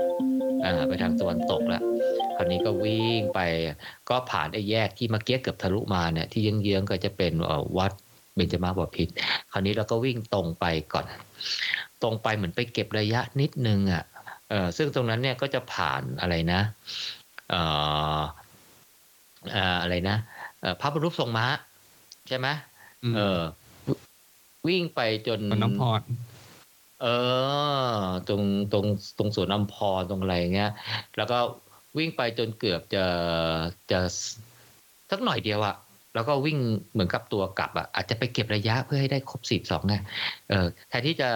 อ่าไปทางตะวันตกแล้วคราวนี้ก็วิ่งไปก็ผ่านไอ้แยกที่เมื่อกี้เกือบทะลุมาเนี่ยที่เยื้องๆก็จะเป็นวัดเบญจมบพิตรคราวนี้เราก็วิ่งตรงไปก่อนตรงไปเหมือนไปเก็บระยะนิดนึงอ่ะเออซึ่งตรงนั้นเนี่ยก็จะผ่านอะไรนะเอ่อเอ่ออะไรนะเอ่อพระบรมรูปทรงม้าใช่ไหมเออวิ่งไปจนน้ำพอดเออตรงตรงตรงสวนอัมพรตรงอะไรเงี้ยแล้วก็วิ่งไปจนเกือบจะจะสักหน่อยเดียวอะแล้วก็วิ่งเหมือนกับตัวกลับอะอาจจะไปเก็บระยะเพื่อให้ได้ครบสี่สิบสองไงเออแทนที่จะ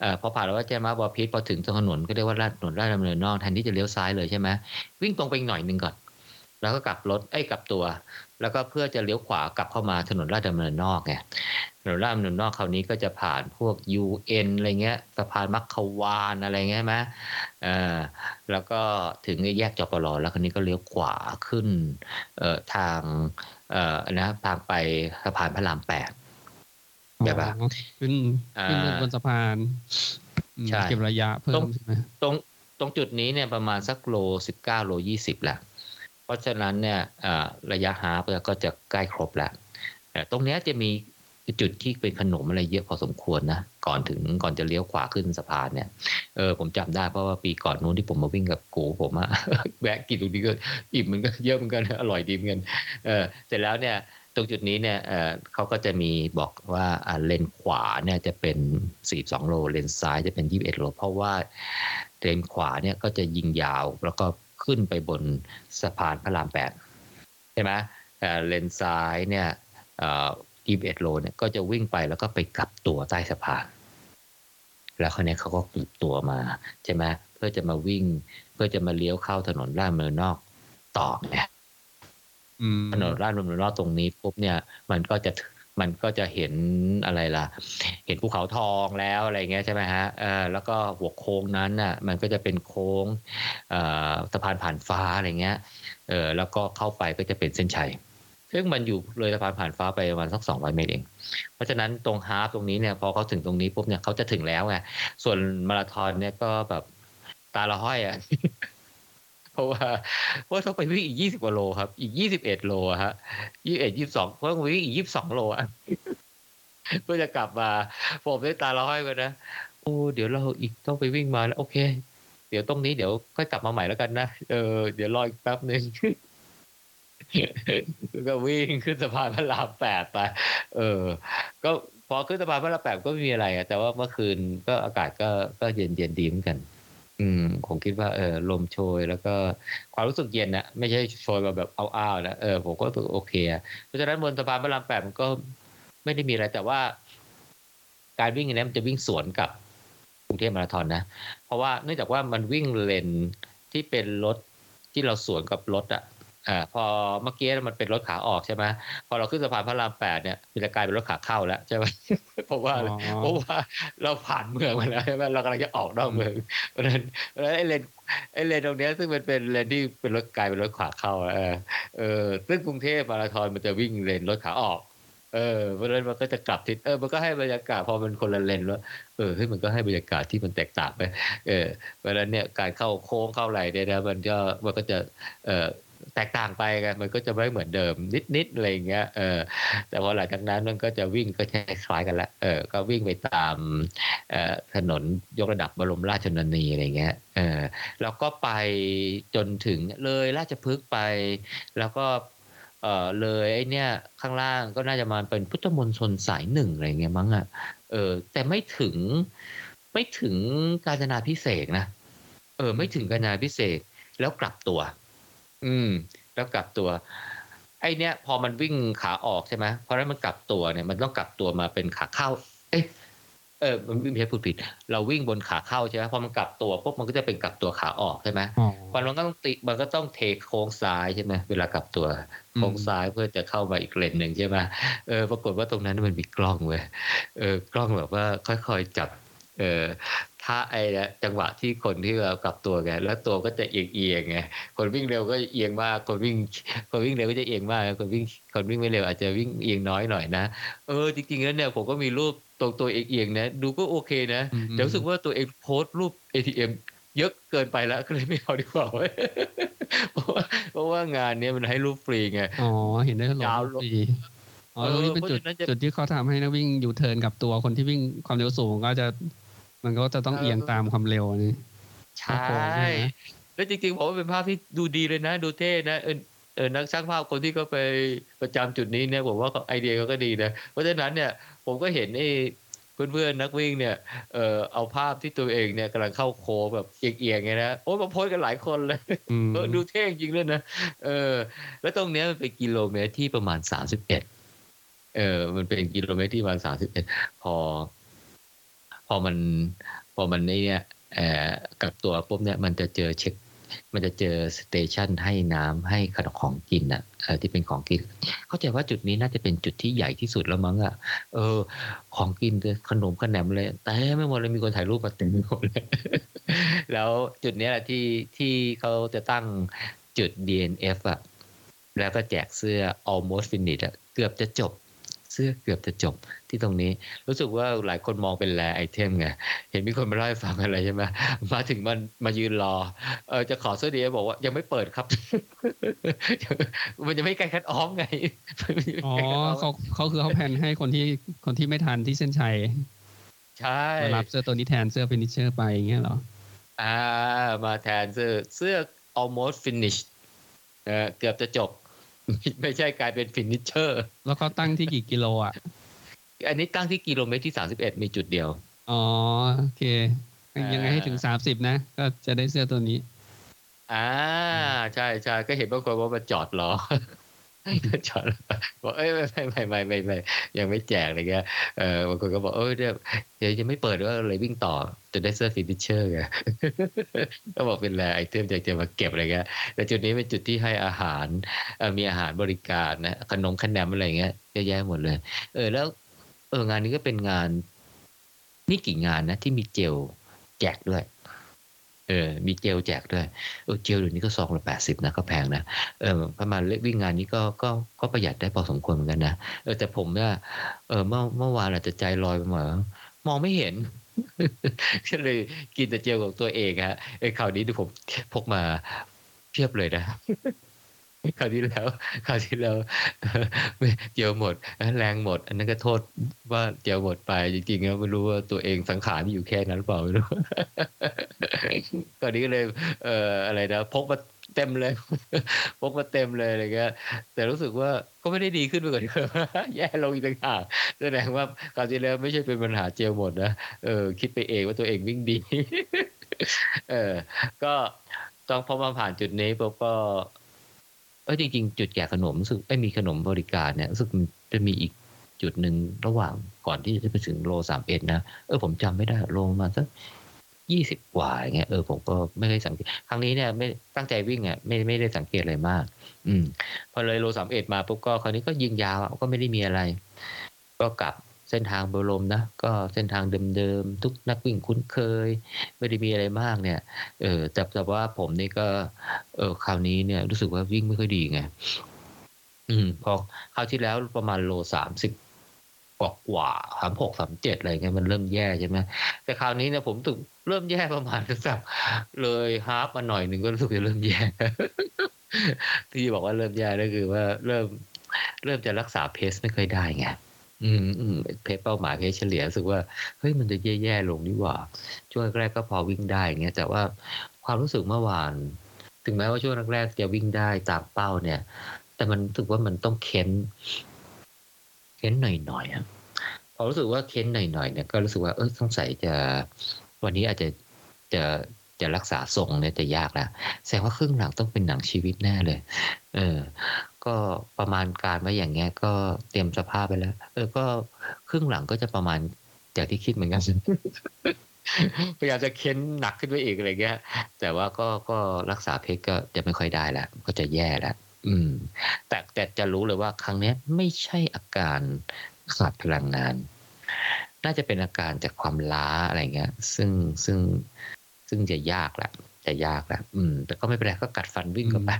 เอ่อพอผ่านแล้วว่าจะมาบอพิษพอถึงตรงถนนก็เรียกว่าลาดถนนลาดดำเนินนอกแทนที่จะเลี้ยวซ้ายเลยใช่ไหมวิ่งตรงไปอีกหน่อยนึงก่อนแล้วก็กลับรถไอ้กลับตัวแล้วก็เพื่อจะเลี้ยวขวากลับเข้ามาถนนลาดดำเนินนอกไงถนนลาดดำเนินนอกคราวนี้ก็จะผ่านพวก ยู เอ็น อะไรเงี้ยสะพานมัคควานอะไรเงี้ยมั้ยเอ่อแล้วก็ถึงแยกจปรแล้วคราวนี้ก็เลี้ยวขวาขึ้นเอ่อทางเอ่อนะทางไปสะพานพระรามแปดแบบว่าขึ้นขึ้นบนสะพานเก็บระยะเพิ่มใช่มั้ยตรงตรงจุดนี้เนี่ยประมาณสักโลสิบเก้าโลยี่สิบละเพราะฉะนั้นเนี่ยระยะฮาล์ฟก็จะใกล้ครบแล้วตรงนี้จะมี จุดที่เป็นขนมอะไรเยอะพอสมควรนะก่อนถึงก่อนจะเลี้ยวขวาขึ้นสะพานเนี่ยเออผมจำได้เพราะว่าปีก่อนนู้นที่ผมมาวิ่งกับกูผมอะแวะกินตรงนี้ก็อิ่มเหมือนกันเยอะเหมือนกันอร่อยดีเหมือนกันเออเสร็จแล้วเนี่ยตรงจุดนี้เนี่ยเออเขาก็จะมีบอกว่าเลนขวาเนี่ยจะเป็นสี่สิบสองโลเลนซ้ายจะเป็นยี่สิบเอ็ดโลเพราะว่าเลนขวาเนี่ยก็จะยิงยาวแล้วก็ขึ้นไปบนสะพานพระรามแปดใช่ไหมเออเลนซ้ายเนี่ยเออยี่สิบเอ็ดโลเนี่ยก็จะวิ่งไปแล้วก็ไปกลับตัวใต้สะพานแล้วคนนี้เขาก็กลับตัวมาใช่ไหมเพื่อจะมาวิ่งเพื่อจะมาเลี้ยวเข้าถนนราชดำเนินนอกต่อเนี่ยถนนราชดำเนินนอกตรงนี้ปุ๊บเนี่ยมันก็จะมันก็จะเห็นอะไรล่ะเห็นภูเขาทองแล้วอะไรเงี้ยใช่ไหมฮะเออแล้วก็หัวโค้งนั้นน่ะมันก็จะเป็นโค้งเอ่อสะพานผ่านฟ้าอะไรเงี้ยเออแล้วก็เข้าไปก็จะเป็นเส้นชัยซึ่งมันอยู่เลยสะพานผ่านฟ้าไปประมาณสักสองร้อยเมตรเองเพราะฉะนั้นตรงฮาล์ฟตรงนี้เนี่ยพอเขาถึงตรงนี้ปุ๊บเนี่ยเขาจะถึงแล้วไงส่วนมาราธอนเนี่ยก็แบบตาละห้อยอ่ะ เพราะว่าเพราะต้องไปวิ่งอีกยี่สิบกว่าโลครับอีกยี่สิบเอ็ดโลฮะยี่สิบเอ็ด ยี่สิบสองเพราะวิ่งอีกยี่สิบสองโลอ่ะ เพื่อจะกลับมาผมได้ตาละห้อยกันนะโอ้เดี๋ยวเราอีกต้องไปวิ่งมาแล้วโอเคเดี๋ยวตรงนี้เดี๋ยวค่อยกลับมาใหม่แล้วกันนะเออเดี๋ยวรออีกแป๊บนึง ก็วิ่งขึ้นสะพานพระรามแปดไปเออก็พอขึ้นสะพานพระรามแปดก็ไม่มีอะไรอ่ะแต่ว่าเมื่อคืนก็อากาศก็ก็เย็นเย็นดีเหมือนกันอืมผมคิดว่าเออลมโชยแล้วก็ความรู้สึกเย็นนะไม่ใช่โชยแบบแบบอ้าวๆนะเออผมก็รู้สึกโอเคเพราะฉะนั้นบนสะพานพระรามแปดมันก็ไม่ได้มีอะไรแต่ว่าการวิ่งอย่างนี้มันจะวิ่งสวนกับกรุงเทพมาราธอนนะเพราะว่าเนื่องจากว่ามันวิ่งเลนที่เป็นรถที่เราสวนกับรถอ่ะอ่าพอเมื่อกี้มันเป็นรถขาออกใช่ไหมพอเราขึ้นสะพานพระรามแปดเนี่ยมันจะกลายเป็นรถขาเข้าแล้วใช่ไหม เพราะว่าเพราะว่าเราผ่านเมืองมาแล้วใช่ไหมเรากำลังจะออกนอกเมืองเพราะฉะนั้นไอ้เลนไอ้เลนตรงนี้ซึ่งมันเป็นเลนที่เป็นรถกลายเป็นรถขาเข้าเออเออซึ่งกรุงเทพมาราธอนมันจะวิ่งเลนรถขาออกเออเพราะฉะนั้นมันก็จะกลับทิศเออมันก็ให้บรรยากาศพอมันคนละเลนแล้วเออให้มันก็ให้บรรยากาศที่มันแตกต่างไปเออเพราะฉะนั้นเนี่ยการเข้าโค้งเข้าไหลเนี่ยนะมันก็มันก็จะเออแตกต่างไปกันมันก็จะไม่เหมือนเดิมนิดๆอะไรอย่างเงี้ยเออแต่พอหลังจากนั้นมันก็จะวิ่งก็คล้ายกันละเออก็วิ่งไปตามเอ่อถนนยกระดับบรมราชชนนีอะไรเงี้ยเออแล้วก็ไปจนถึงเลยราชพฤกษ์ไปแล้วก็เออเลยไอ้เนี่ยข้างล่างก็น่าจะมาเป็นพุทธมณฑลสายหนึ่งอะไรเงี้ยมั้งอ่ะเออแต่ไม่ถึงไม่ถึงกาญจนาภิเษกนะเออไม่ถึงกาญจนาภิเษกแล้วกลับตัวอืมแล้วกลับตัวไอ้เนี้ยพอมันวิ่งขาออกใช่ไหมเพราะนั้นมันกลับตัวเนี่ยมันต้องกลับตัวมาเป็นขาเข้าเอ๊ะเออมันไม่ใช่พูดผิดเราวิ่งบนขาเข้าใช่ไหมพอมันกลับตัวปุ๊บมันก็จะเป็นกลับตัวขาออกใช่ไหมพอมันก็ต้องติมันก็ต้องเทโค้งซ้ายใช่ไหมเวลากลับตัวโค้งซ้ายเพื่อจะเข้ามาอีกเลนหนึ่งใช่ไหมเออปรากฏว่าตรงนั้นมันมีกล้องเว้ยเออกล้องแบบว่าค่อยๆจับเออถ้าไอ้จังหวะที่คนที่เรากลับตัวไงแล้วตัวก็จะเอียงๆไงคนวิ่งเร็วก็เอียงมากคนวิ่งคนวิ่งเร็วก็จะเอียงมากคนวิ่งคนวิ่งไม่เร็วอาจจะวิ่งเอียงน้อยหน่อยนะเออจริงๆแล้วเนี่ยผมก็มีรูปตรงตัวเอียงๆนะดูก็โอเคนะแต่รู้สึกว่าตัวเองโพสต์รูป เอ ที เอ็ม เยอะเกินไปแล้วก็เลยไม่เอาดีกว่าเพราะว่าเพราะว่างานนี้มันให้รูปฟรีไงอ๋อเห็นได้หรอฟรีอ๋อนี่เป็นจุดจุดที่เขาทำให้นักวิ่งยูเทิร์นกับตัวคนที่วิ่งความเร็วสูงก็จะมันก็จะต้องเอียงตามความเร็วนี่ใช่แล้วจริงๆผมว่าเป็นภาพที่ดูดีเลยนะดูเท่นะเออเออนักช่างภาพคนที่ก็ไปประจำจุดนี้เนี่ยผมว่าไอเดียเขาก็ดีนะเพราะฉะนั้นเนี่ยผมก็เห็นไอ้เพื่อนๆนักวิ่งเนี่ยเออเอาภาพที่ตัวเองเนี่ยกำลังเข้าโค้งแบบเอียงๆไงนะโอ้มาโพสกันหลายคนเลยดูเท่จริงเลยนะเออแล้วตรงเนี้ยมันเป็นกิโลเมตรที่ประมาณสามสิบเอ็ดเออมันเป็นกิโลเมตรที่ประมาณสามสิบเอ็ดพอพอมันพอมันเนี่ยกลับตัวปุ๊บเนี่ยมันจะเจอเช็คมันจะเจอสเตชันให้น้ำให้ขนมของกินอ่ะที่เป็นของกินเข้าใจว่าจุดนี้น่าจะเป็นจุดที่ใหญ่ที่สุดแล้วมั้งอ่ะเออของกินขนมขนมเลยแต่ไม่หมดเลยมีคนถ่ายรูปมาเต็มไปหมดเลยแล้วจุดนี้แหละที่ที่เขาจะตั้งจุด ดี เอ็น เอฟ อ่ะแล้วก็แจกเสื้อ almost finish อ่ะเกือบจะจบ เสื้อเกือบจะจบที่ตรงนี้รู้สึกว่าหลายคนมองเป็นแลไอเทมไงเห็นมีคนมาเล่าให้ฟังอะไรใช่ไหมมาถึงมันมายืนรอเออจะขอเสื้อดีบอกว่ายังไม่เปิดครับ มันจะไม่ใกล้คัดออฟไงอ๋อเขาเขาคือเขาแพนให้คนที่คนที่ไม่ทันที่เส้นชัยใช่รับเสื้อตัวนี้แทนเสื้อฟินิชเชอร์ไปอย่างเงี้ยเหรออ่ามาแทนเสื้อเสื้อ almost finished เอ่อเกือบจะจบไม่ใช่กลายเป็นฟินิชเชอร์แล้วเขาตั้งที่กี่กิโลอ่ะอันนี้ตั้งที่กิโลเมตรที่สามสิบเอ็ดมีจุดเดียวอ๋อโอเคยังไงให้ถึงสามสิบนะก็จะได้เสื้อตัวนี้อ่าใช่ๆก็เห็นบางคนว่ามาจอดรอจอดบอกเอ้ยไม่ๆๆๆยังไม่แจกอะไรเงี้ยเออบางคนก็บอกเอ้ยเดี๋ยวยังไม่เปิดว่าเลยวิ่งต่อจะได้เสื้อฟินิชเชอร์ไงก็บอกเป็นแลไอเทมอยากจะมาเก็บอะไรเงี้ยแต่จุดนี้เป็นจุดที่ให้อาหารมีอาหารบริการนะขนมขนมอะไรเงี้ยเยอะแยะหมดเลยเออแล้วเอองานนี้ก็เป็นงานนี่กี่งานนะที่มีเจลแจกด้วยเออมีเจลแจกด้วยเออเจลเดี๋ยวนี้ก็ซองละแปดสิบนะก็แพงนะเออประมาณเล็กวิ่งงานนี้ก็ก็ก็ประหยัดได้พอสมควรเหมือนกันนะเออแต่ผมเนี่ยเออเมื่อเมื่อวานอาจจะใจลอยไปหน่อยมองไม่เห็นก็เลยกินแต่เจลของตัวเองฮะไอ้คราวนี้ที่ผมพกมาเพียบเลยนะคราวที่แล้วคราวที่แล้วเจลหมดแรงหมดอันนั้นก็โทษว่าเจลหมดไปจริงๆแล้วไม่รู้ว่าตัวเองสังขารอยู่แค่นั้นหรือเปล่าไม่รู้ตอนนี้ก็เลยเอ่ออะไรนะพกมาเต็มเลยพกมาเต็มเลยอะไรเงี้ยแต่รู้สึกว่าก็ไม่ได้ดีขึ้นไปกว่าเดิมแย่ลงอีกต่างหากแสดงว่าคราวที่แล้วไม่ใช่เป็นปัญหาเจลหมดนะเออคิดไปเองว่าตัวเองวิ่งดีเออก็ต้องพอมาผ่านจุดนี้ปุ๊บก็เออจริงๆจุดแจกขนมรู้สึกไม่มีขนมบริการเนี่ยรู้สึกจะมีอีกจุดหนึ่งระหว่างก่อนที่จะไปถึงโลสามสิบเอ็ดนะเออผมจำไม่ได้โลมาสักยี่สิบกว่าอย่างเงี้ยเออผมก็ไม่ได้สังเกตครั้งนี้เนี่ยไม่ตั้งใจวิ่งอ่ะไม่ไม่ได้สังเกตอะไรมากอืมพอเลยโลสามสิบเอ็ดมาปุ๊บก็คราวนี้ก็ยิงยาวก็ไม่ได้มีอะไรก็กลับเส้นทางบรมนะก็เส้นทางเดิมๆทุกนักวิ่งคุ้นเคยไม่ได้มีอะไรมากเนี่ยเออแต่แต่ว่าผมนี่ก็เออคราวนี้เนี่ยรู้สึกว่าวิ่งไม่ค่อยดีไงอืมพอคราวที่แล้วประมาณโลสามสิบกว่าสามสิบหก สามสิบเจ็ดอะไรเงี้ยมันเริ่มแย่ใช่ไหมแต่คราวนี้เนี่ยผมถึงเริ่มแย่ประมาณสักเลยฮาล์ฟมาหน่อยนึงก็รู้สึกจะเริ่มแย่ ที่บอกว่าเริ่มแย่ก็คือว่าเริ่มเริ่มจะรักษาเพสไม่ค่อยได้ไงอืมอืมเพจเป้าหมายเพจเฉลี่ยรู้สึกว่าเฮ้ยมันจะแย่ๆลงนี่หว่าช่วงแรกก็พอวิ่งได้อย่างเงี้ยแต่ว่าความรู้สึกเมื่อวานถึงแม้ว่าช่วงแรกๆจะวิ่งได้ตามเป้าเนี่ยแต่มันรู้สึกว่ามันต้องเค้นเค้นหน่อยๆอ่ะพอรู้สึกว่าเค้นหน่อยๆเนี่ยก็รู้สึกว่าเออสงสัยจะวันนี้อาจจะจะจะรักษาทรงเนี่ยจะยากแล้วแสดงว่าครึ่งหลังต้องเป็นหนังชีวิตแน่เลยเออก็ประมาณการไว้อย่างเงี้ยก็เตรียมสภาพไปแล้วเออก็ครึ่งหลังก็จะประมาณจากที่คิดเหมือนกัน พยายามจะเค้นหนักขึ้นไปอีกอะไรเงี้ยแต่ว่าก็ก็รักษาเพชรก็จะไม่ค่อยได้แล้วก็จะแย่แล้วอืมแต่แต่จะรู้เลยว่าครั้งนี้ไม่ใช่อาการขาดพลังงานน่าจะเป็นอาการจากความล้าอะไรเงี้ยซึ่งซึ่งซึ่งจะยากละจะยากละอืมแต่ก็ไม่เป็นไรก็กัดฟันวิ่งกันไป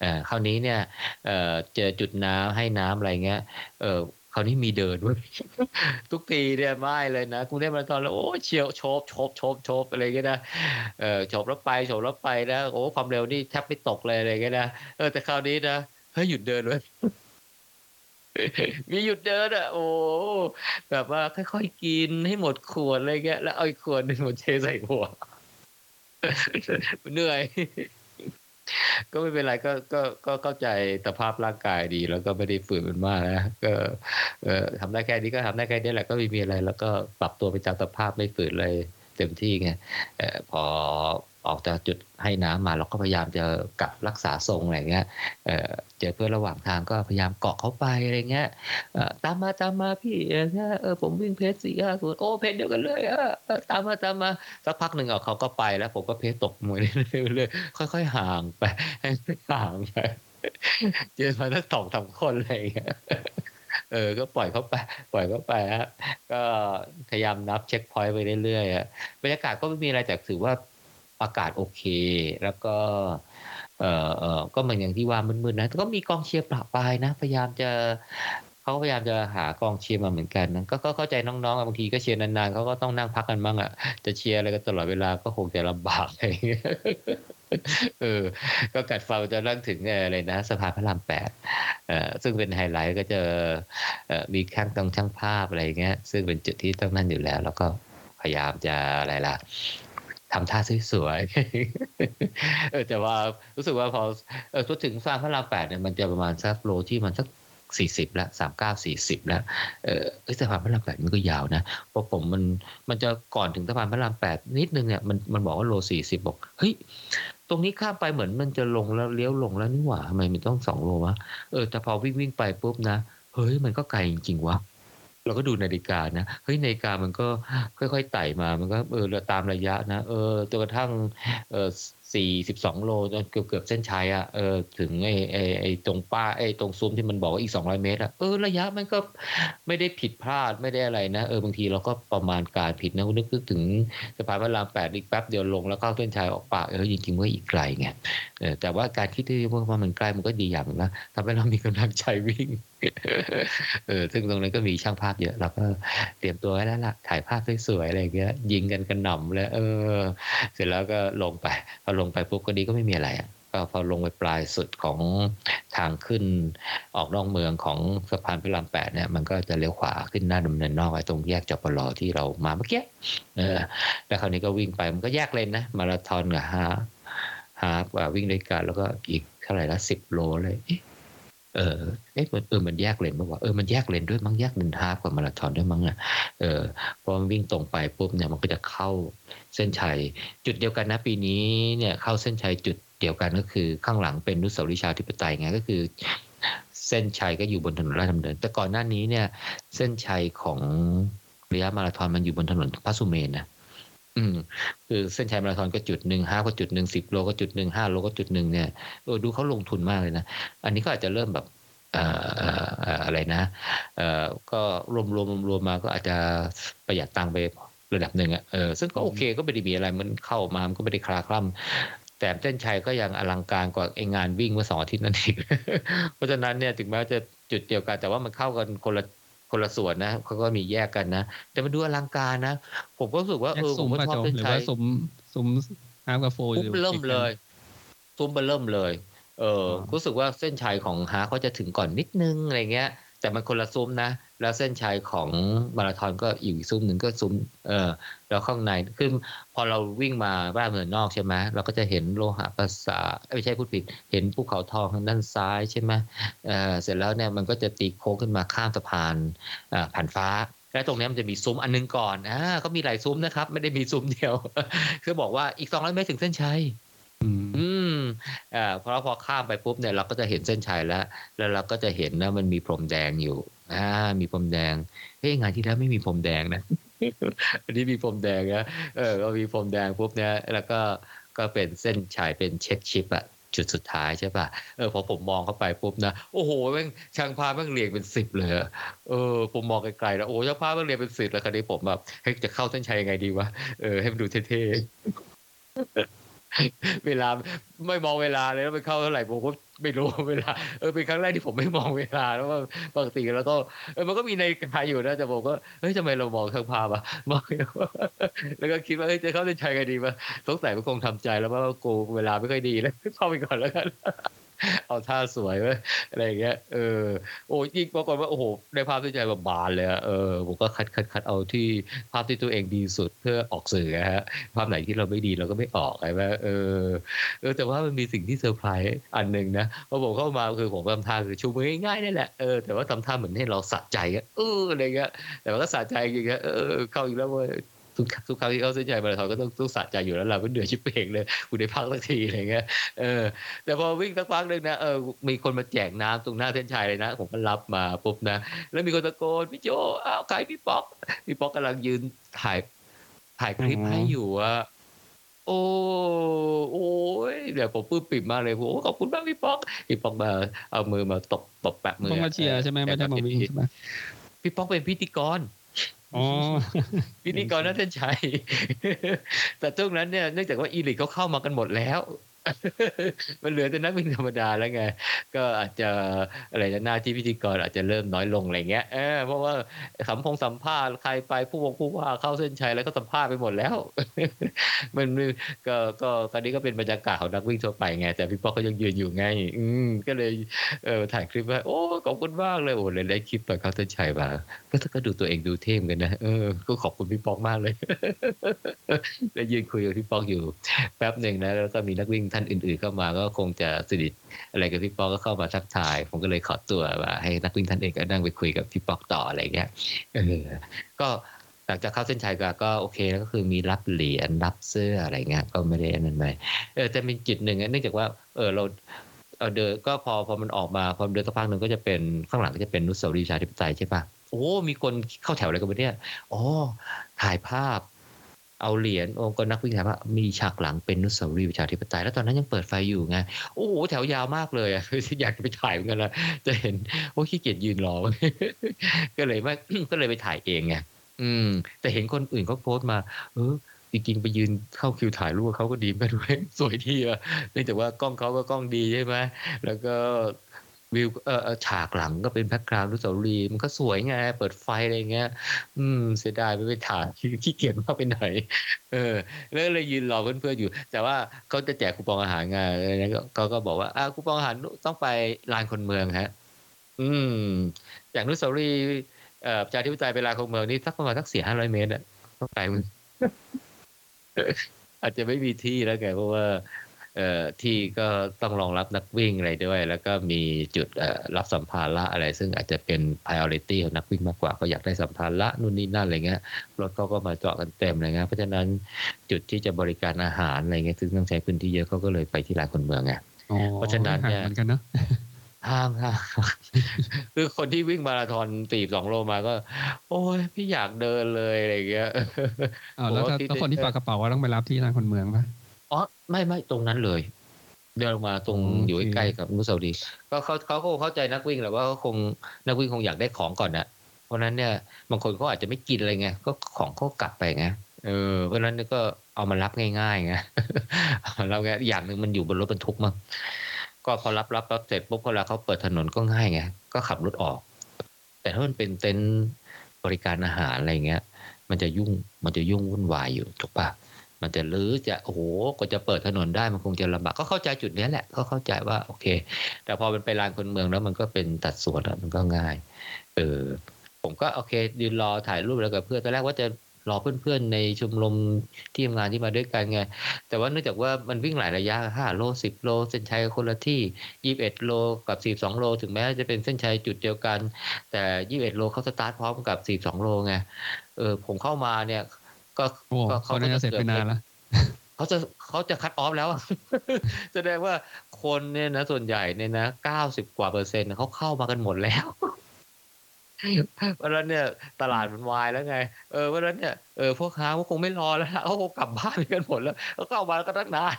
เอ่อคราวนี้เนี่ยเอ่อเจอจุดน้ำให้น้ำอะไรเงี้ยเอ่อคราวนี้มีเดินด้วยทุกทีเนี่ยไม่เลยนะกรุงเทพมาตอนแล้วโอ้เชียวโชบโชบโชบโชบอะไรเงี้ยนะเอ่อโชบแล้วไปโชบแล้วไปนะโอ้ความเร็วนี่แทบไม่ตกเลยอะไรเงี้ยนะเออแต่คราวนี้นะเฮ้ยหยุดเดินเลยมีหยุดเดินอ่ะโอ้แบบว่าค่อยๆกินให้หมดขวดอะไรเงี้ยแล้วเอาอีกขวดนึงมาเทใส่หัวเหนื่อยก็ไม่เป็นไรก็ก็ก็เข้าใจสภาพร่างกายดีแล้วก็ไม่ได้ฝืนมันมากนะก็เอ่อทำได้แค่นี้ก็ทำได้แค่นี้แหละก็ไม่มีอะไรแล้วก็ปรับตัวไปตามสภาพไม่ฝืนเลยเต็มที่ไงเอ่อพอออกจากจุดให้น้ำมาเราก็พยายามจะกลับรักษาทรงอะไรเงี้ยเอ่อเจอเพื่อนระหว่างทางก็พยายามเกาะเขาไปอะไรเงี้ยเอ่อตามมาตามมาพี่เงี้ยเออผมวิ่งเพจสี่ห้าศูนย์โอ้เพจเดียวกันเลยเออตามมาตามมาสักพักหนึ่งเอาเขาก็ไปแล้วผมก็เพจตกมวยเรื่อยๆค่อยๆห่างไปห่างไปเจอมาทั้งสองสามคนอะไรเงี้ยเออก็ปล่อยเขาไปปล่อยเขาไปฮะก็พยายามนับเช็คพอยต์ไปเรื่อยๆฮะบรรยากาศก็ไม่มีอะไรแต่ถือว่าอากาศโอเคแล้วก็เอ่อก็เหมือนอย่างที่ว่ามืดๆนะแต่ก็มีกองเชียร์ปะปายนะพยายามจะเ เขาพยายามจะหากองเชียร์มาเหมือนกันนะก็เข้าใจน้องๆบางทีก็เชียร์นานๆเขาก็ต้องนั่งพักกันบ้างอ่ะจะเชียร์อะไรกันตลอดเวลาก็คงจะลำบากอะไรเงี้ยเออก็กัดฟันจะนั่งถึงอะไรนะสะพานพระรามแปดเอ่อซึ่งเป็นไฮไลท์ก็จะมีข้างตรงช่างภาพอะไรเงี้ยซึ่งเป็นจุดที่ต้องนั่นอยู่แล้วแล้วก็พยายามจะอะไรล่ะทำท่าสวยๆเออแต่ว่ารู้สึกว่าพอเออถึงสะพานพระรามแปดเนี่ยมันจะประมาณสักโลที่มันสักสี่สิบแล้วสามสิบเก้า สี่สิบแล้วเอ่อไอ้สะพานพระรามแปดมันก็ยาวนะพอผมมันมันจะก่อนถึงสะพานพระรามแปดนิดนึงเนี่ยมันมันบอกว่าโลสี่สิบบอกเฮ้ยตรงนี้ข้ามไปเหมือนมันจะลงแล้วเลี้ยวลงแล้วนี่หว่าทำไมมันต้องสองโลวะเออแต่พอวิ่งๆไปปุ๊บนะเฮ้ยมันก็ไกลจริงๆวะเราก็ดูนาฬิกานะเฮ้ยนาฬิกามันก็ค่อยๆไต่มามันก็เออตามระยะนะเออจนกระทั่งเออสี่สิบสองโลจนเกือบๆเส้นชัยอ่ะเออถึงไอ้ไอ้ไอ้ตรงป้าไอ้ตรงซุ้มที่มันบอกว่าอีกสองร้อยเมตรอ่ะเออระยะมันก็ไม่ได้ผิดพลาดไม่ได้อะไรนะเออบางทีเราก็ประมาณการผิดนะนึกถึงสะพานพระรามแปดอีกแป๊บเดียวลงแล้วเข้าเส้นชัยออกปากเออจริงๆว่าอีกไกลไงเออแต่ว่าการคิดที่ว่ามันใกล้มันก็ดีอย่างนะทำให้เรามีกำลังใจวิ่งเออซึ่งตรงนั้นก็มีช่างภาพเยอะเราก็เตรียมตัวไว้แล้วล่ะถ่ายภาพสวยๆอะไรอย่างเงี้ยยิงกันกระหน่ำแล้วเออเสร็จแล้วก็ลงไปลงไปปุ๊บก็ดีก็ไม่มีอะไรอ่ะก็พอลงไปปลายสุดของทางขึ้นออกนอกเมืองของสะพานพระรามแปดเนี่ยมันก็จะเลี้ยวขวาขึ้นหน้าดำเนินนอกไอ้ตรงแยกจปล.ที่เรามาเมื่อกี้เออแล้วคราวนี้ก็วิ่งไปมันก็แยกเลนนะมาราธอนกับฮาล์ฟฮาล์ฟวิ่งด้วยกันแล้วก็อีกเท่าไหร่ละสิบโลเลยเออเอ๊ะมันเออมันแยกเลนมั้งวะเออมันแยกเลนด้วยมั้งแยกเลนฮาล์ฟกับมาราธอนด้วยมั้งอ่ะเออพอมันวิ่งตรงไปปุ๊บเนี่ยมันก็จะเข้าเส้นชัยจุดเดียวกันนะปีนี้เนี่ยเข้าเส้นชัยจุดเดียวกันก็คือข้างหลังเป็นอนุสาวรีย์ประชาธิปไตยไงก็คือเส้นชัยก็อยู่บนถนนราชดำเนินแต่ก่อนหน้านี้เนี่ยเส้นชัยของระยะมาราธอนมันอยู่บนถนนพระสุเมรุนะอืมคือเส้นชัยมาราธอนก็จุดหนึ่งห้าก็จุดหนึ่งสิบโลก็จุดหนึ่งห้าโลก็จุดหนึ่งเนี่ยเออดูเขาลงทุนมากเลยนะอันนี้ก็อาจจะเริ่มแบบเอ่ออะไรนะเอ่อก็รวมรวมรวมมาก็อาจจะประหยัดตังค์ไประดับหนึ่งอ่ะเออซึ่งก็โอเคก็ไม่ได้มีอะไรมันเข้ามามันก็ไม่ได้คลาคล่ำแต่เส้นชัยก็ยังอลังการกว่าไอ้งานวิ่งเมื่อสองอาทิตย์นั่นเองเพราะฉะนั้นเนี่ยถึงแม้จะจุดเดียวกันแต่ว่ามันเข้ากันคนละคนละส่วนนะเขาก็มีแยกกันนะแต่มันดูอลังการนะผมก็รู้สึกว่าเออผมก็ชอบเส้นชัยซุ้มซุ้มฮาร์ฟกับโฟร์ซุ้มเริ่มเลยซุ้มเริ่มเลยเออรู้สึกว่าเส้นชัยของฮาร์ฟเขาจะถึงก่อนนิดนึงอะไรเงี้ยแต่มันคนละซุ้มนะแล้วเส้นชัยของมาราธอนก็อีกซุ้มหนึ่งก็ซุ้มเออแล้วข้างในคือพอเราวิ่งมาบ้านเมืองนอกใช่ไหมเราก็จะเห็นโลหะประสาทไม่ใช่พูดผิดเห็นภูเขาทองทางด้านซ้ายใช่ไหมเออเสร็จแล้วเนี่ยมันก็จะตีโค้งขึ้นมาข้ามสะพานอ่าผ่านฟ้าและตรงนี้มันจะมีซุ้มอันนึงก่อนอ่าเขามีหลายซุ้มนะครับไม่ได้มีซุ้มเดียวคือบอกว่าอีกสองร้อยเมตรถึงเส้นชัยอืมอ่าพอพอข้ามไปปุ๊บเนี่ยเราก็จะเห็นเส้นชัยแล้วแล้วเราก็จะเห็นนะมันมีพรมแดงอยู่อ่ามีพรมแดงเฮ้ยงานที่แล้วไม่มีพรมแดงนะอันนี้มีพรมแดงนะเออก็มีพรมแดงปุ๊บเนี่ยแล้วก็ก็เป็นเส้นชัยเป็นเช็คชิปอะจุดสุดท้ายใช่ป่ะเออพอผมมองเข้าไปปุ๊บนะโอ้โหแม่งช่างภาพแม่งเรียงเป็นสิบเลยเออผมมองไกลๆแล้วโอ้ช่างภาพแม่งเรียงเป็นสิบแล้วคราวนี้ผมแบบเฮ้ยจะเข้าเส้นชัยยังไงดีวะเออให้มันดูเท่ๆเวลาไม่มองเวลาเลยแล้วไปเข้าเท่าไหร่ผมก็ไม่รู้เวลาเออเป็นครั้งแรกที่ผมไม่มองเวลาแล้วว่าปกติแล้วก็เออมันก็มีในกายอยู่นะแต่ผมก็เฮ้ยทำไมเรามองข้างภาพอ่ะมองแล้วก็คิดว่าเฮ้ยจะเข้าเส้นชัยไงดีวะสงสัยมันคงทำใจแล้วว่ากูเวลาไม่ค่อยดีแล้วเข้าไปก่อนแล้วกันเอาท่าสวยไว้อะไรอย่างเงี้ยเออโอ้ยิ่งปรากฏว่าโอ้โหได้ภาพที่ใจแบบบานเลยเออผมก็คัดคัดคัดเอาที่ภาพที่ตัวเองดีสุดเพื่อออกสื่อนะฮะภาพไหนที่เราไม่ดีเราก็ไม่ออกใช่ไหมเออเออแต่ว่ามันมีสิ่งที่เซอร์ไพรส์อันนึงนะพอผมเข้ามาคือผมทำท่าคือชูมือง่ายๆนี่แหละเออแต่ว่าทำท่าเหมือนให้เราสะใจก็เอออะไรเงี้ยแต่มันก็สะใจจริงๆเออเข้าอีกแล้วเว้ยทุกครั้งที่เขาเส้นชัยมาราธอนก็ต้องต้องสะใจอยู่แล้วเราก็เหนื่อยชิบเป่งเลยกูได้พักสักทีอะไรเงี้ยเออแต่พอวิ่งสักพักนึงนะเออมีคนมาแจกน้ำตรงหน้าเส้นชัยเลยนะผมก็รับมาปุ๊บนะแล้วมีคนตะโกนพี่โจอ้าวใครพี่ป๊อกพี่ป๊อกกำลังยืนถ่ายถ่ายคลิปให้อยู่อะโอ้โอ้ยเดี๋ยวผมปื้มปิ่มมากเลยโอ้ขอบคุณมากพี่ป๊อกพี่ป๊อกมาเอามือมาตบตบแปะมือมาเชียร์ใช่ไหมไม่ได้มาวิ่งใช่ไหมพี่ป๊อกเป็นพิธีกรอ๋อพิธีกรน่าจะใช่แต่ช่วงนั้นเนี่ยเนื่องจากว่าอีลิทเขาเข้ามากันหมดแล้ว มันเหลือแต่นักวิ่งธรรมดาแล้วไงก็อาจจะอะไรนะหน้าที่พิธีกรอาจจะเริ่มน้อยลงอะไรเงี้ยเออเพราะว่าสัมพงสัมภาษณ์ใครไปผู้วงผู้ว่าเข้าเส้นชัยแล้วก็สัมภาษณ์ไปหมดแล้วมันก็ก็ตอนนี้ก็เป็นบรรยากาศของนักวิ่งทั่วไปไงแต่พี่ป๊อกก็ยังยืนอยู่ไงอืมก็เลยเออถ่ายคลิปว่าโอ้ขอบคุณมากเลยโอ้เลยได้คลิปไปเข้าเส้นชัยมาก็ก็ดูตัวเองดูเท่มกันนะเออก็ขอบคุณพี่ป๊อกมากเลยได้ยืนคุยกับพี่ป๊อกอยู่แป๊บนึงนะแล้วก็มีนักวิ่งท่านอื่นๆเข้ามาก็คงจะสนิทอะไรกับพี่ป๊อกก็เข้ามาทักทายผมก็เลยขอตัวว่าให้นักวิ่งท่านเองก็นั่งไปคุยกับพี่ป๊อกต่ออะไรเงี้ยเออก็หลังจากเข้าเส้นชัยก็โอเคแล้วก็คือมีรับเหรียญรับเสื้ออะไรเงี้ยก็ไม่ได้นั่นไปเออแต่เป็นจุดหนึ่งเนื่องจากว่าเออเราเออเดินก็พอพอมันออกมาพอเดินสักพักนึงก็จะเป็นข้างหลังก็จะเป็นอนุสาวรีย์ประชาธิปไตยใช่ป่ะโอ้มีคนเข้าแถวอะไรกันเนี่ยอ๋อถ่ายภาพเอาเหรียญองค์ก็นักวิ่งถามว่ามีฉากหลังเป็นอนุสาวรีย์ประชาธิปไตยแล้วตอนนั้นยังเปิดไฟอยู่ไงโอ้โหแถวยาวมากเลยอ่ะอยากไปถ่ายเหมือนกันละจะเห็นโอ้ขี้เกียจยืนรอ ก็เลยไม่ก็เลยไปถ่ายเองไงอืมแต่เห็นคนอื่นเขาโพสต์มาเออจริงๆไปยืนเข้าคิวถ่ายรูปเขาก็ดีมากด้วยสวยดีอ่ะเนื่องจากว่ากล้องเขาก็กล้องดีใช่ไหมแล้วก็วิวเอ่อฉากหลังก็เป็นแบ็คกราวด์อนุสาวรีย์มันก็สวยไงเปิดไฟอะไรเงี้ยอืมเสียดายไม่ไปถ่ายขี้เกียจมากไปหน่อยเออแล้วเลยยืนรอเพื่อนๆอยู่แต่ว่าเขาจะแจกคูปองอาหารไงเขาก็บอกว่าอ่ะคูปองอาหารต้องไปลานคนเมืองฮะอืมจากอนุสาวรีย์เอ่อประชาธิปไตยไปลานคนเมืองนี่สักประมาณสัก สี่ถึงห้าร้อย เมตรอ่ะต้องไกลมันอาจจะไม่มีที่แล้วไงเพราะว่าเอ่อที่ก็ต้องรองรับนักวิ่งอะไรด้วยแล้วก็มีจุดเอ่อรับสัมภาระอะไรซึ่งอาจจะเป็น priority ของนักวิ่งมากกว่าก็อยากได้สัมภาระนู่นนี่นั่นอะไรเงี้ยรถเขาก็มาจอดกันเต็มอะไรเงี้ยเพราะฉะนั้นจุดที่จะบริการอาหารอะไรเงี้ยซึ่งต้องใช้พื้นที่เยอะเขาก็เลยไปที่ลานคนเมืองไงเพราะฉะนั้นเนี่ยมันกันเนาะห่างค่ะคือคนที่วิ่งมาราธอนตีบสองโลมาก็โอ้ยพี่อยากเดินเลยอะไรเงี้ยอ้าวแล้วถ้าคนที่ฝากกระเป๋าว่าต้องไปรับที่ลานคนเมืองป่ะอ๋อไม่ไม่ตรงนั้นเลยเดินลงมาตรง อ, อยู่ใกล้กับอนุสาวรีย์ก็เขาเขาก็เข้าใจนักวิ่งแหละว่าเขาคงนักวิ่งคงอยากได้ของก่อนนะเพราะนั้นเนี่ยบางคนเขาอาจจะไม่กินอะไรไงก็ของเขากลับไปไงเออเพราะนั้นก็เอามารับง่ายๆไงเราไงอย่างนึงมันอยู่บนรถบรรทุกมั้งก็พอรับรับรับเสร็จปุ๊บเวลาเขาเปิดถนนก็ง่ายไงก็ขับรถออกแต่ถ้ามันเป็นเต็นท์บริการอาหารอะไรเงี้ยมันจะยุ่งมันจะยุ่งวุ่นวายอยู่ถูกปะมันจะลื้อจะโอ้โหกว่าจะเปิดถนนได้มันคงจะลำบากก็เข้าใจจุดนี้แหละก็เข้าใจว่าโอเคแต่พอมันไปลานคนเมืองแล้วมันก็เป็นตัดสวนมันก็ง่ายเออผมก็โอเคยืนรอถ่ายรูปแล้วกับเพื่อนตอนแรกว่าจะรอเพื่อนๆในชมรมที่ทำงานที่มาด้วยกันไงแต่ว่าเนื่องจากว่ามันวิ่งหลายระยะห้าโลสิบโลเส้นชัยคนละที่ยี่สิบเอ็ดโลกับสี่สิบสองโลถึงแม้จะเป็นเส้นชัยจุดเดียวกันแต่ยี่สิบเอ็ดโลเขาสตาร์ทพร้อมกับสี่สิบสองโลไงเออผมเข้ามาเนี่ยก็เขาจะเสร็จไปนานแล้วเขาจะเขาจะคัตออฟแล้วแสดงว่าคนเนี่ยนะส่วนใหญ่เนี่ยนะเก้าสิบกว่าเปอร์เซ็นต์เขาเข้ามากันหมดแล้วเพราะฉะนั้นเนี่ยตลาดมันวายแล้วไงเออเพราะฉะนั้นเนี่ยเออพวกค้าก็คงไม่รอแล้วนะเขาคงกลับบ้านกันหมดแล้วเขาเข้ามาแล้วก็ตั้งนาน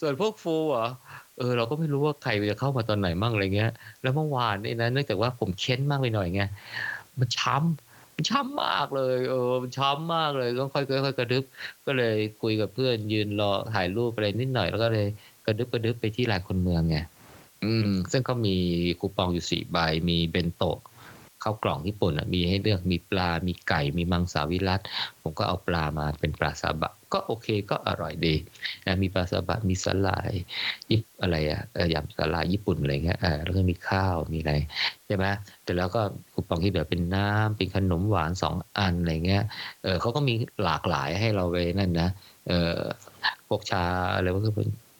ส่วนพวกฟูเหรอเออเราก็ไม่รู้ว่าใครจะเข้ามาตอนไหนมั่งอะไรเงี้ยแล้วเมื่อวานนี่นะเนื่องจากว่าผมเค้นมากไปหน่อยไงมันช้ำช้ำมากเลยเออช้ำมากเลยต้องค่อยๆค่อยๆกระดึบก็เลยคุยกับเพื่อนยืนรอถ่ายรูปอะไรนิดหน่อยแล้วก็เลยกระดึบกระดึบไปที่ลานคนเมืองไงอืมซึ่งเขามีคูปองอยู่สี่ใบมีเบนโตะข้าวกล่องญี่ปุ่นอ่ะมีให้เลือกมีปลามีไก่มีมังสวิรัติผมก็เอาปลามาเป็นปลาซาบะก็โอเคก็อร่อยดีนะมีปลาซาบะมีสลายยิบอะไรอ่ะยำสลายญี่ปุ่นอะไรเงี้ยอ่าแล้วก็มีข้าวมีอะไรใช่ไหมแต่แล้วก็คูปองที่แบบเป็นน้ำเป็นขนมหวานสองอันอะไรเงี้ยเออเขาก็มีหลากหลายให้เราไปนั่นนะเออพวกชาอะไรพวกนี้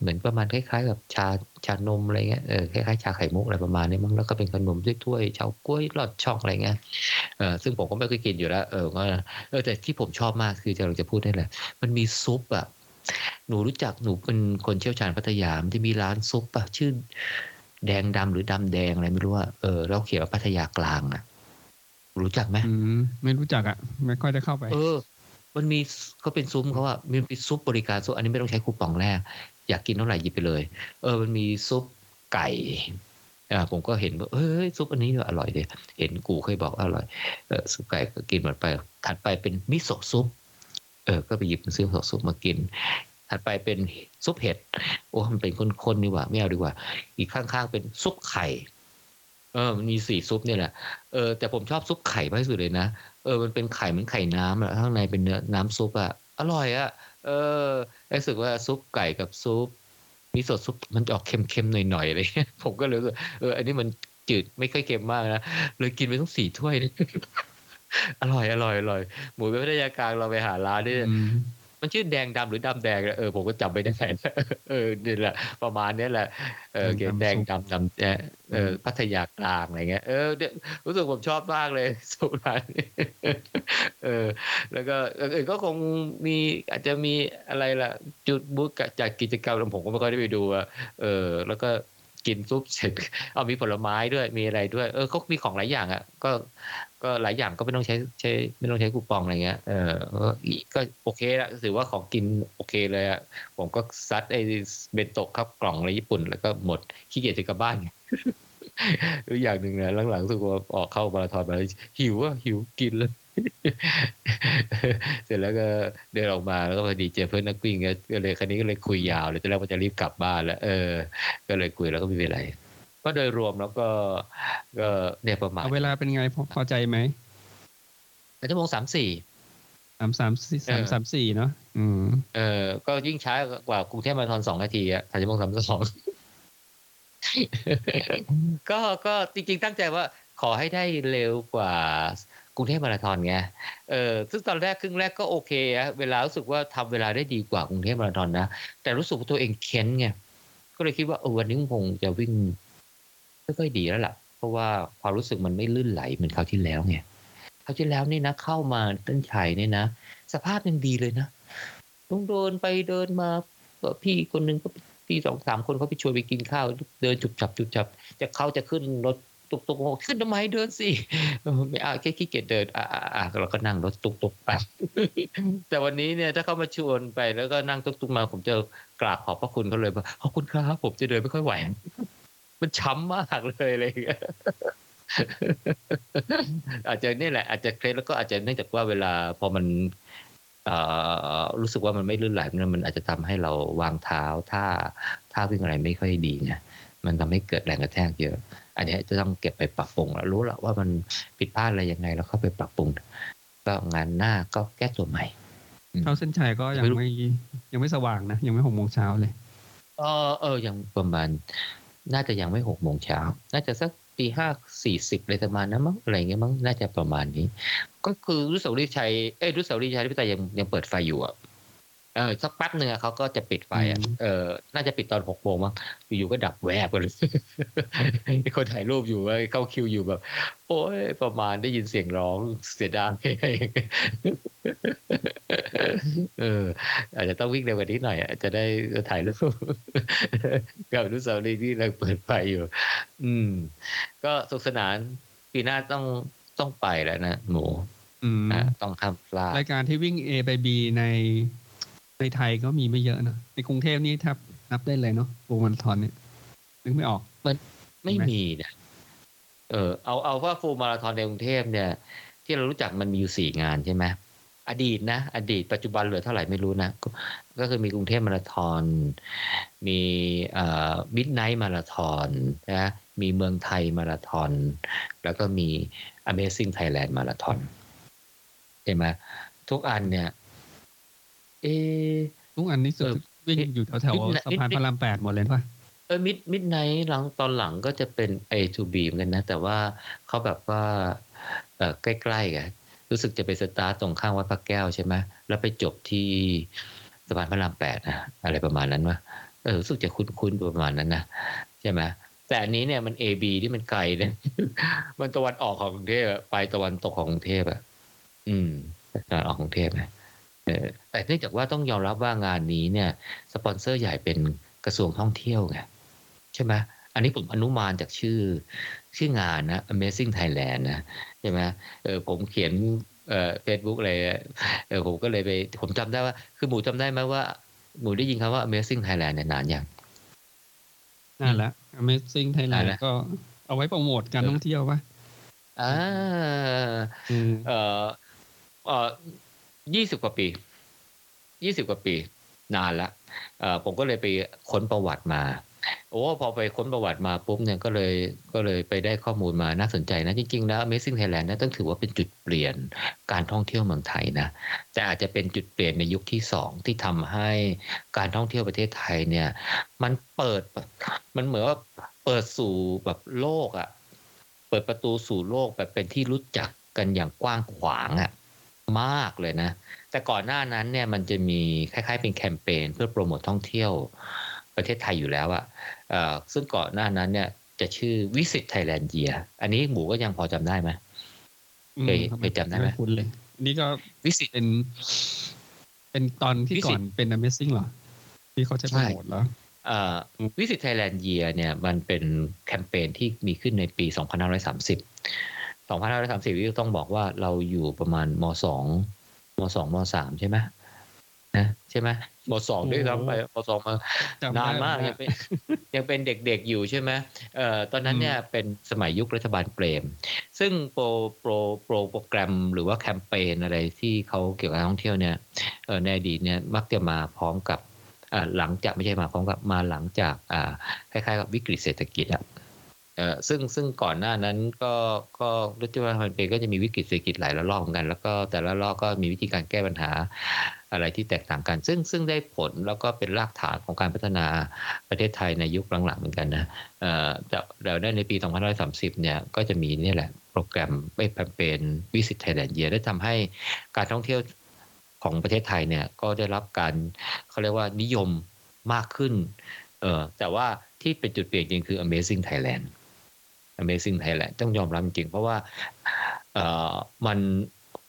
เหมือนประมาณคล้ายๆกับชาชานมอะไรเงี้ยเออคล้ายๆชาไข่มุกอะไรประมาณนี้มั้งแล้วก็เป็นขนมด้วยถ้วยเฉาก๊วยหลอดช่องอะไรเงี้ยเออซึ่งผมก็ไม่เคยกินอยู่แล้วเออก็เออแต่ที่ผมชอบมากคือจะเราจะพูดได้เลยมันมีซุปอ่ะหนูรู้จักหนูเป็นคนเชี่ยวชาญพัทยาที่มีร้านซุปอ่ะชื่อแดงดำหรือดำแดงอะไรไม่รู้ว่าเออเราเขียนว่าพัทยากลางอ่ะรู้จักไหมอืมไม่รู้จักอ่ะไม่ค่อยได้เข้าไปเออมันมีเขาเป็นซุปเขาอ่ะมีเป็นซุปบริการซุปอันนี้ไม่ต้องใช้คูปองแรกอยากกินเท่าไหร่หยิบไปเลยเออมันมีซุปไก่อ่าผมก็เห็นว่าเฮ้ยซุปอันนี้อร่อยเลยเห็นกูเคยบอกอร่อยเออซุปไก่ก็กินหมดไปถัดไปเป็นมิโซะซุปเออก็ไปหยิบซื้อมิโซะซุปมากิน ถัดไปเป็นซุปเห็ดโอ้มันเป็นข้นๆดีกว่าไม่เอาดีกว่าอีกข้างๆเป็นซุปไข่เออมันมีสี่ซุปเนี่ยแหละเออแต่ผมชอบซุปไข่มากที่สุดเลยนะเออมันเป็นไข่เหมือนไข่น้ำอะข้างในเป็นเนื้อน้ำซุปอะอร่อยอะเออรู้สึกว่าซุปไก่กับซุปมิโซะซุปมันออกเค็มๆหน่อยๆอะไรเงี้ยผมก็เลยรู้สึกเอออันนี้มันจืดไม่ค่อยเค็มมากนะเลยกินไปทั้งสี่ถ้วยอร่อยอร่อยอร่อยหมูเป็นพัทยากลางเราไปหาร้านนี่มันชื่อแดงดำหรือดำแดงเออผมก็จำไม่ได้แทนเออนี่แหละประมาณนี้แหละเออแดงดำดำเออพัทยากลางอะไรเงี้ยเออรู้สึกผมชอบมากเลยสุพรรณเออแล้วก็เออก็คงมีอาจจะมีอะไรล่ะจุดบุกจากกิจกรรมผมก็ไม่ค่อยได้ไปดูเออแล้วก็กินซุปเสร็จเอามีผลไม้ด้วยมีอะไรด้วยเออก็มีของหลายอย่างอ่ะก็ก็หลายอย่างก็ไม่ต้องใช้ใช้ไม่ต้องใช้คูปองอะไรเงี้ยเออก็โอเคละถือว่าของกินโอเคเลยอ่ะผมก็ซัดไอ้เบนโตะครับกล่องอะไรญี่ปุ่นแล้วก็หมดขี้เกียจจะกลับบ้านหรืออย่างหนึ่งนะหลังๆรู้สึกว่าออกเข้ามาราธอนมาหิวอ่ะหิวกินเลยเสร็จแล้วก็เดินออกมาแล้วก็พอดีเจอเพื่อนนักวิ่งก็เลยคันนี้ก็เลยคุยยาวเลยตอนแรกว่าจะรีบกลับบ้านแล้วเออก็เลยคุยแล้วก็ไม่เป็นไรก็โดยรวมแล้วก็ก็เนี่ยประมาณเวลาเป็นไงพอใจไหมแต่ชั่วโมงสามสี่สามสามสี่สามสามสี่เนาะอืมเออก็ยิ่งช้ากว่ากรุงเทพมาราธอนสองนาทีอะชั่วโมงสามสองก็ก็จริงๆตั้งใจว่าขอให้ได้เร็วกว่ากรุงเทพมาราธอนไงเออซึ่งตอนแรกครึ่งแรกก็โอเคอะเวลารู้สึกว่าทำเวลาได้ดีกว่ากรุงเทพมาราธอนนะแต่รู้สึกว่าตัวเองเค้นไงก็เลยคิดว่าเออวันนี้คงจะวิ่งค่อยๆดีแล้วล่ะเพราะว่าความรู้สึกมันไม่ลื่นไหลเหมือนคราวที่แล้วไงคราวที่แล้วนี่นะเข้ามาต้นไฉเนี่ยนะสภาพยังดีเลยนะต้องเดินไปเดินมาพี่คนนึงก็พี่สองสามคนเขาไปชวนไปกินข้าวเดินจุบจับจุบจับจะเข้าจะขึ้นรถตุกตุกขึ้นทำไมเดินสิไม่เอาแค่ขี้เกียจเดินอ่าอ่าเราก็นั่งรถตุกตุกไปแต่วันนี้เนี่ยถ้าเขามาชวนไปแล้วก็นั่งตุกตุกมาผมจะกราบขอบพระคุณเขาเลยว่าขอบคุณครับผมจะเดินไม่ค่อยไหวมันช้ำมากเลยอะไรอย่างเงี้ยอาจจะนี่แหละอาจจะเคล็ดแล้วก็อาจจะเนื่องจากว่าเวลาพอมันรู้สึกว่ามันไม่ลื่นไหลมันอาจจะทำให้เราวางเท้าท่าท่าวิ่งอะไรไม่ค่อยดีไงมันทำให้เกิดแรงกระแทกเยอะอันนี้จะต้องเก็บไปปรับปรุงแล้วรู้แล้วว่ามันผิดพลาดอะไรยังไงแล้วเข้าไปปรับปรุงก็งานหน้าก็แก้ตัวใหม่เข้าเส้นชัยก็ยังไม่ยังไม่สว่างนะยังไม่หกโมงเช้าเลยเออเออยังประมาณน่าจะยังไม่หกโมงเช้าน่าจะสักตีห้าสี่สิบเลยประมาณนั้นมั้งอะไรเงี้ยมั้งน่าจะประมาณนี้ก็คือรู้สึกรีชัยเอ้ยรู้สึกรีชัยที่พี่ตายังยังเปิดไฟอยู่อ่ะเออสักแป๊บนึงเขาก็จะปิดไฟอ่ะเออน่าจะปิดตอนหกโมงมั้งอยู่ๆก็ดับแวบกันเลยคนถ่ายรูปอยู่ว่าเข้าคิวอยู่แบบโอ้ยประมาณได้ยินเสียงร้องเสียดายเอออาจจะต้องวิ่งเร็วกว่านี้หน่อยจะได้ถ่ายรูปกับรู้สึกนี่เราเปิดไฟอยู่อืมก็สนุกสนานปีหน้าต้องต้องไปแล้วนะหมูอ่าต้องข้ามพลาดรายการที่วิ่ง A ไป B ในในไทยก็มีไม่เยอะนะในกรุงเทพนี่ถ้านับได้เลยเนาะโปรมาราธอนเนี่ยนึกไม่ออกมันไม่มีนะเออเอาเอาว่าโปรมาราธอนในกรุงเทพเนี่ยที่เรารู้จักมันมีอยู่สี่งานใช่ไหมอดีตนะอดีตปัจจุบันเหลือเท่าไหร่ไม่รู้นะก็คือมีกรุงเทพมาราธอนมีเอ่อมิดไนท์มาราธอนนะมีเมืองไทยมาราธอนแล้วก็มี Amazing Thailand มาราธอนใช่ไหมทุกอันเนี่ยเออทุกอันนี้สุดวิ่งอยู่แถวๆสะพานพระรามแปดหมดเลยป่ะเออมิดมิดไนท์หลังตอนหลังก็จะเป็น A to B เหมือนกันนะแต่ว่าเขาแบบว่าเอ่อใกล้ๆกันรู้สึกจะไปสตาร์ตตรงข้างวัดพระแก้วใช่ไหมแล้วไปจบที่สะพานพระรามแปดนะอะไรประมาณนั้นวะเออรู้สึกจะคุ้นๆประมาณนั้นนะใช่ไหมแต่อันนี้เนี่ยมัน เอ บี ที่มันไกลนะมันตะวันออกของกรุงเทพไปตะวันตกของกรุงเทพอ่ะอืมตะวันออกของกรุงเทพนะแต่เนื่องจากว่าต้องยอมรับว่างานนี้เนี่ยสปอนเซอร์ใหญ่เป็นกระทรวงท่องเที่ยวไงใช่ไหมอันนี้ผมอนุมานจากชื่อชื่องานนะ Amazing Thailand นะใช่ไหมเออผมเขียนเอ่อ Facebook อะไรเออผมก็เลยไปผมจำได้ว่าคือหมูจำได้ไหมว่าหมูได้ยินคำว่า Amazing Thailand เนี่ยนานยังนานแล้ว Amazing Thailand ก็เอาไว้โปรโมทการท่องเที่ยวป่ะอ่าเอ่อเอ่อยี่สิบกว่าปียี่สิบกว่าปี นานละผมก็เลยไปค้นประวัติมาโอ้พอไปค้นประวัติมาปุ๊บเนี่ยก็เลยก็เลยไปได้ข้อมูลมาน่าสนใจนะจริงๆแล้ว Amazing Thailand นะต้องถือว่าเป็นจุดเปลี่ยนการท่องเที่ยวเมืองไทยนะแต่อาจจะเป็นจุดเปลี่ยนในยุคที่สองที่ทำให้การท่องเที่ยวประเทศไทยเนี่ยมันเปิดมันเหมือนว่าเปิดสู่แบบโลกอ่ะเปิดประตูสู่โลกแบบเป็นที่รู้จักกันอย่างกว้างขวางอ่ะมากเลยนะแต่ก่อนหน้านั้นเนี่ยมันจะมีคล้ายๆเป็นแคมเปญเพื่อโปรโมทท่องเที่ยวประเทศไทยอยู่แล้วอะซึ่งก่อนหน้านั้นเนี่ยจะชื่อ Visit Thailand Year อันนี้หมูก็ยังพอจำได้ไหมเคยเคยจำได้ไหมคุ้นเลยนี่ก็ Visit เป็นเป็นตอนที่ก่อนเป็น Amazing เหรอที่เขาจะโปรโมทแล้วVisit Thailand Year เนี่ยมันเป็นแคมเปญที่มีขึ้นในปีสองพันห้าร้อยสามสิบ สองพันห้าร้อยสามสิบนี่ต้องบอกว่าเราอยู่ประมาณม.สอง ม.สาม ใช่ไหมนะใช่ไหมม.สองด้วยซ้ำไปม.สองมานานมากยังเป็นยังเป็นเด็กๆอยู่ใช่ไหมเอ่อตอนนั้นเนี่ยเป็นสมัยยุครัฐบาลเปรมซึ่งโปรโปรโปรโปรแกรมหรือว่าแคมเปญอะไรที่เขาเกี่ยวกับท่องเที่ยวเนี่ยเอ่อในอดีตเนี่ยมักจะมาพร้อมกับอ่าหลังจากไม่ใช่มาพร้อมกับมาหลังจากอ่าคล้ายๆกับวิกฤตเศรษฐกิจอ่ะเอ่อซึ่งซึ่งก่อนหน้านั้นก็ก็รัฐบาลเปรมก็จะมีวิกฤตเศรษฐกิจหลายระลอกเหมือนกันแล้วก็แต่ละรอบก็มีวิธีการแก้ปัญหาอะไรที่แตกต่างกันซึ่งซึ่งได้ผลแล้วก็เป็นรากฐานของการพัฒนาประเทศไทยในยุคหลังๆเหมือนกันนะเอ่อเราได้ในปีสองพันห้าร้อยสามสิบเนี่ยก็จะมีนี่แหละโปรแกรมไม่แคมเปญ Visit Thailand Year ได้ทำให้การท่องเที่ยวของประเทศไทยเนี่ยก็ได้รับการเขาเรียกว่านิยมมากขึ้นเอ่อแต่ว่าที่เป็นจุดเปลี่ยนจริงคือ Amazing Thailand Amazing Thailand ต้องยอมรับจริงๆเพราะว่าเอ่อมัน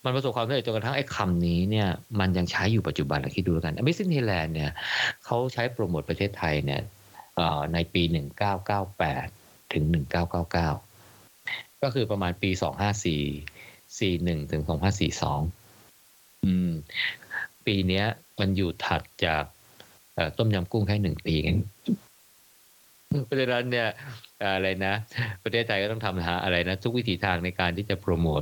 มันประสบความสำเร็จจนกระทั่งไอ้คำนี้เนี่ยมันยังใช้อยู่ปัจจุบันเราคิดดูแล้วกัน Amazing Thailand เนี่ยเขาใช้โปรโมทประเทศไทยเนี่ยในปีหนึ่งพันเก้าร้อยเก้าสิบแปดถึงหนึ่งพันเก้าร้อยเก้าสิบเก้าก็คือประมาณปีสองพันห้าร้อยสี่สิบเอ็ดถึงสองพันห้าร้อยสี่สิบสองอืมปีเนี้ยมันอยู่ถัดจากเอ่อต้มยำกุ้งแค่หนึ่งปีเองเพราะฉะนั้นเนี่ยอะไรนะประเทศไทยก็ต้องทำหาอะไรนะทุกวิถีทางในการที่จะโปรโมท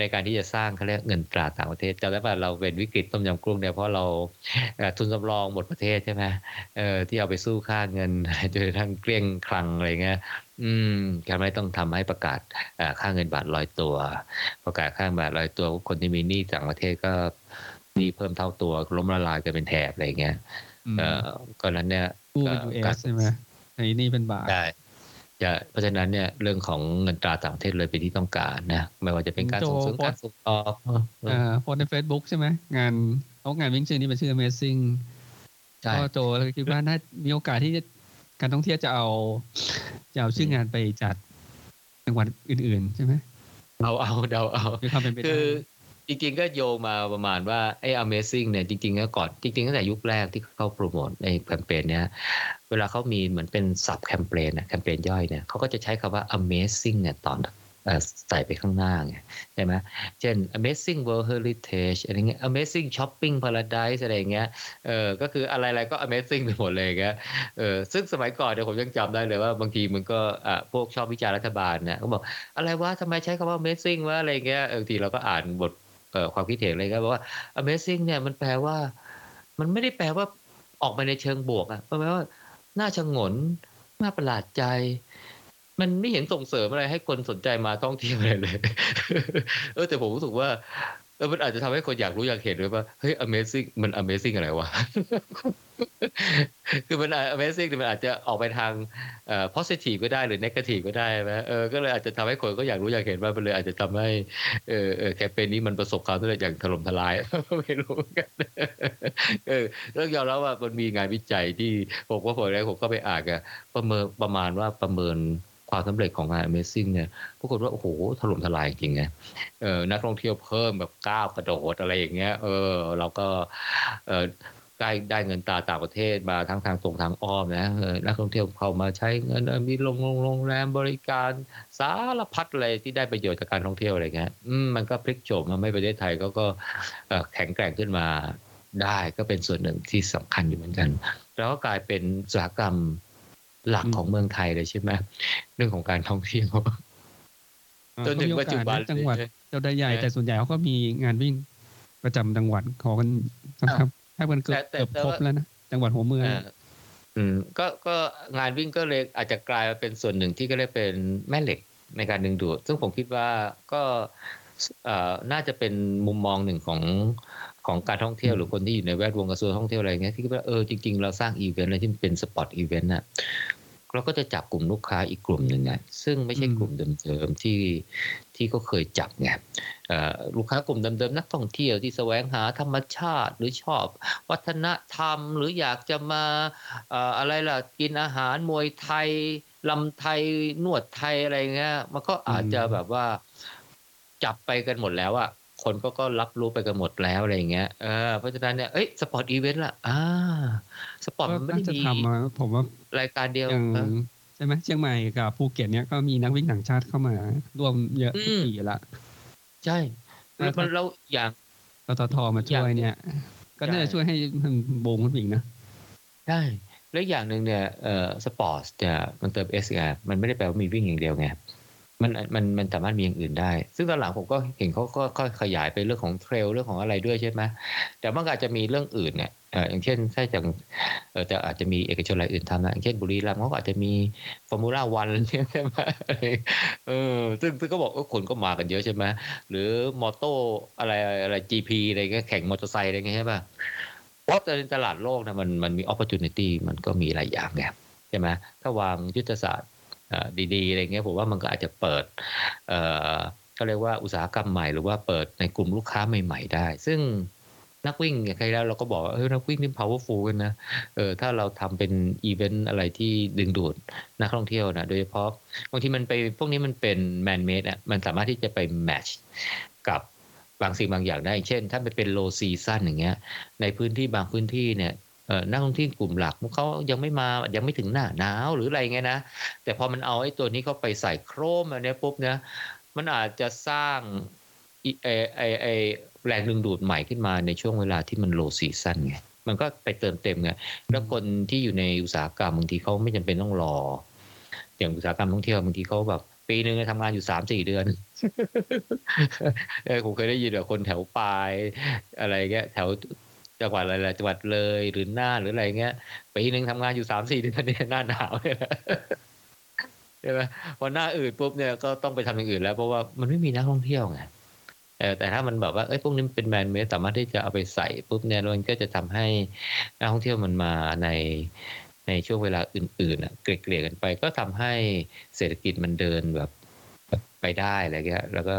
ในการที่จะสร้างเขาเรียกเงินตราต่างประเทศจำได้ป่ะเราเป็นวิกฤตต้มยำกุ้งเนี่ยเพราะเราทุนสำรองหมดประเทศใช่ไหมเออที่เอาไปสู้ค่าเงินจนทั้งเกลี้ยงคลังอะไรเงี้ยอืมทำไมต้องทำให้ประกาศค่าเงินบาทลอยตัวประกาศค่าเงินบาทลอยตัวคนที่มีหนี้ต่างประเทศก็หนี้เพิ่มเท่าตัวล้มละลายกันเป็นแถบอะไรเงี้ยเออก่อนนั้นเนี่ยกู้เป็น ยู เอส ใช่ไหมอันนี้เป็นบาทได้จะเพราะฉะนั้นเนี่ยเรื่องของเงินตราต่างประเทศเลยเป็นที่ต้องการนะไม่ว่าจะเป็นการส่งเสริมการส่งออกอ่าโพสใน Facebook ใช่ไหมงานเอางานวิ่งชื่อนี้เป็นชื่อ Amazing ก็โจคิดว่าน่ามีโอกาสที่การท่องเที่ยวจะเอาจะเอาชื่องานไปจัดจังหวัดอื่นๆใช่ไหมเอาเอาเดาเอาคือจริงๆก็โยงมาประมาณว่าไอ้ Amazing เนี่ยจริงๆก็ก่อนจริงๆตั้งแต่ยุคแรกที่เขาโปรโมทในแคมเปญเนี้ยเวลาเขามีเหมือนเป็นซับแคมเปญนะแคมเปญย่อยเนี่ยเขาก็จะใช้คำว่า Amazing เนี่ยตอนใส่ไปข้างหน้าไงใช่ไหมเช่น Amazing World Heritage อะไรเงี้ย Amazing Shopping Paradise อะไรเงี้ยเออก็คืออะไรๆก็ Amazing ไปหมดเลยเงี้ยเออซึ่งสมัยก่อนเนี่ยผมยังจำได้เลยว่าบางทีมันก็อ่ะพวกชอบวิจารณ์รัฐบาลเนี่ยเขาบอกอะไรวะทำไมใช้คำว่า Amazing วะอะไรเงี้ยบางทีเราก็อ่านบทความคิดเห็นอะไรก็บอกว่า Amazing เนี่ยมันแปลว่ามันไม่ได้แปลว่าออกมาในเชิงบวกอ่ะแปลว่าน่าชงนน่าประหลาดใจมันไม่เห็นส่งเสริมอะไรให้คนสนใจมาท่องเที่ยวอะไรเลยเออแต่ผมรู้สึกว่าเออมันอาจจะทำให้คนอยากรู้อยากเห็นด้วยว่าเฮ้ย Amazing มัน Amazing อะไรวะ คือมัน Amazing มันอาจจะออกไปทางเอ่อ positive ก็ได้หรือ negative ก็ได้นะเออก็เลยอาจจะทำให้คนก็อยากรู้อยากเห็นว่ามันเลยอาจจะทำให้เออเออแคมเปญนี้มันประสบความสำเร็จอย่างถล่มทลาย ไม่รู้กันเออเรื่องยาวแล้วว่ามันมีงานวิจัยที่ผมว่าผมได้ผมก็ไปอ่านอ่ะประเมินประมาณว่าประเมินความสำเร็จของงาน Amazing เนี่ยปรากฏว่าโอ้โหถล่มทลายจริงไงเออนักท่องเที่ยวเพิ่มแบบก้าวกระโดดอะไรอย่างเงี้ยเออเราก็เออได้ได้เงินตราต่างประเทศมาทั้งทางตรงทางอ้อมนะเออนักท่องเที่ยวเข้ามาใช้เงินมีโรงแรมบริการสารพัดอะไรที่ได้ประโยชน์จากการท่องเที่ยวอะไรเงี้ยอืมมันก็พลิกโฉมทำให้ประเทศไทยก็ก็เอ่อแข็งแกร่งขึ้นมาได้ก็เป็นส่วนหนึ่งที่สำคัญอยู่เหมือนกันแล้วก็กลายเป็นอุตสาหกรรมหลักของเมืองไทยเลยใช่ไหมเรื่องของการท่องเที่ยวจนถึงปัจจุบันจังหวัดเจ้าใหญ่แต่ส่วนใหญ่เขาก็มีงานวิ่งประจำจังหวัดขอกันนะครับ ถ้ามันเกือบเกือบครบแล้วนะจังหวัดหัวเมืองอืมก็ก็งานวิ่งก็เลยอาจจะกลายมาเป็นส่วนหนึ่งที่ก็เลยเป็นแม่เหล็กในการดึงดูดซึ่งผมคิดว่าก็น่าจะเป็นมุมมองหนึ่งของของการท่องเที่ยวหรือคนที่อยู่ในแวดวงกระทรวงท่องเที่ยวอะไรเงี้ยที่คิดว่าเออจริงๆเราสร้างอีเวนต์อะไรที่เป็นสปอร์ตอีเวนต์น่ะเราก็จะจับกลุ่มลูกค้าอีกกลุ่มหนึ่งไงซึ่งไม่ใช่กลุ่มเดิมๆที่ที่ก็เคยจับไงลูกค้ากลุ่มเดิมๆนักท่องเที่ยวที่แสวงหาธรรมชาติหรือชอบวัฒนธรรมหรืออยากจะมาอะไรล่ะกินอาหารมวยไทยลำไทยนวดไทยอะไรเงี้ยมันก็อาจจะแบบว่าจับไปกันหมดแล้วอะคนก็ก็รับรู้ไปกันหมดแล้วอะไรอย่างเงี้ยเออเพราะฉะนั้นเนี่ยเอ้ยสปอร์ตอีเวนต์ล่ะอ่าสปอร์ตมันไม่ได้มีผมว่ารายการเดียวใช่ไหมเชียงใหม่กับภูเก็ตเนี่ยก็มีนักวิ่งต่างชาติเข้ามาร่วมเยอะทีละใช่แล้วเราอย่างปตท.มาช่วยเนี่ยก็น่าจะช่วยให้มันโบงขึ้นอีกนะใช่และอย่างนึงเนี่ยเอ่อสปอร์ตเนี่ยมันเติม เอส ไงมันไม่ได้แปลว่ามีวิ่งอย่างเดียวไงมันมันมันสามารถมีอย่างอื่นได้ซึ่งตอนหลังผมก็เห็นเขาก็ค่อยขยายไปเรื่องของเทรลเรื่องของอะไรด้วยใช่ไหมแต่มันอาจจะมีเรื่องอื่นเนี่ยอย่างเช่นใช่จังแต่อาจจะมีเอกชนรายอื่นทำนะอย่างเช่นบุรีรัมย์เขาอาจจะมีฟอร์มูล่าวันใช่ไหมเออซึ่งซึ่งก็บอกว่าคนก็มากันเยอะใช่ไหมหรือมอโต้อะไรอะไรจีพีอะไรก็แข่งมอเตอร์ไซค์อะไรเงี้ยใช่ป่ะเพราะในตลาดโลกนะมันมันมี opportunity มันก็มีหลายอย่างไงใช่ไหมถ้าวางยุทธศาสตร์ดีๆอะไรเงี้ยผมว่ามันก็อาจจะเปิดเอ่อเขาเรียกว่าอุตสาหกรรมใหม่หรือว่าเปิดในกลุ่มลูกค้าใหม่ๆได้ซึ่งนักวิ่งอย่างใครแล้วเราก็บอกว่าเออนักวิ่งนี่ powerful กันนะเออถ้าเราทำเป็นอีเวนต์อะไรที่ดึงดูดนักท่องเที่ยวนะโดยเฉพาะบางทีมันไปพวกนี้มันเป็น man made อ่ะมันสามารถที่จะไป match กับบางสิ่งบางอย่างได้เช่นถ้ามันเป็น low season อย่างเงี้ยในพื้นที่บางพื้นที่เนี่ยนักท่องเที่ยวกลุ่มหลักพวกเขายังไม่มายังไม่ถึงหน้าหนาวหรืออะไรเงี้ยนะแต่พอมันเอาไอ้ตัวนี้เข้าไปใส่โครมอะไรปุ๊บเนี่ยมันอาจจะสร้างไอ้ไอ้ไอ้แรงดึงดูดใหม่ขึ้นมาในช่วงเวลาที่มันโลซีซั่นไงมันก็ไปเติมเต็มไงแล้วคนที่อยู่ในอุตสาหกรรมบางทีเขาไม่จำเป็นต้องรออย่างอุตสาหกรรมท่องเที่ยวบางทีเขาแบบปีนึงทำงานอยู่ สามถึงสี่ เดือนเออผมเคยได้ยินแบบคนแถวปายอะไรเงี้ยแถวจังหวัดอะไรจังหวัดเลยหรือหน้าหรืออะไรเงี้ยปีนึงทำงานอยู่ สามถึงสี่ เดือนเนี่ยหน้าหนาวเนี่ยใช่ไหมพอหน้าอื่นปุ๊บเนี่ยก็ต้องไปทำอย่างอื่นแล้วเพราะว่ามันไม่มีนักท่องเที่ยวไงแต่ถ้ามันแบบว่าเอ้ยพวกนี้เป็นแมนเมดสามารถที่จะเอาไปใส่ปุ๊บเนี่ยมันก็จะทำให้นักท่องเที่ยวมันมาในในช่วงเวลาอื่นๆอ่ะเกลี่ยกันไปก็ทำให้เศรษฐกิจมันเดินแบบไปได้อะไรเงี้ยแล้วก็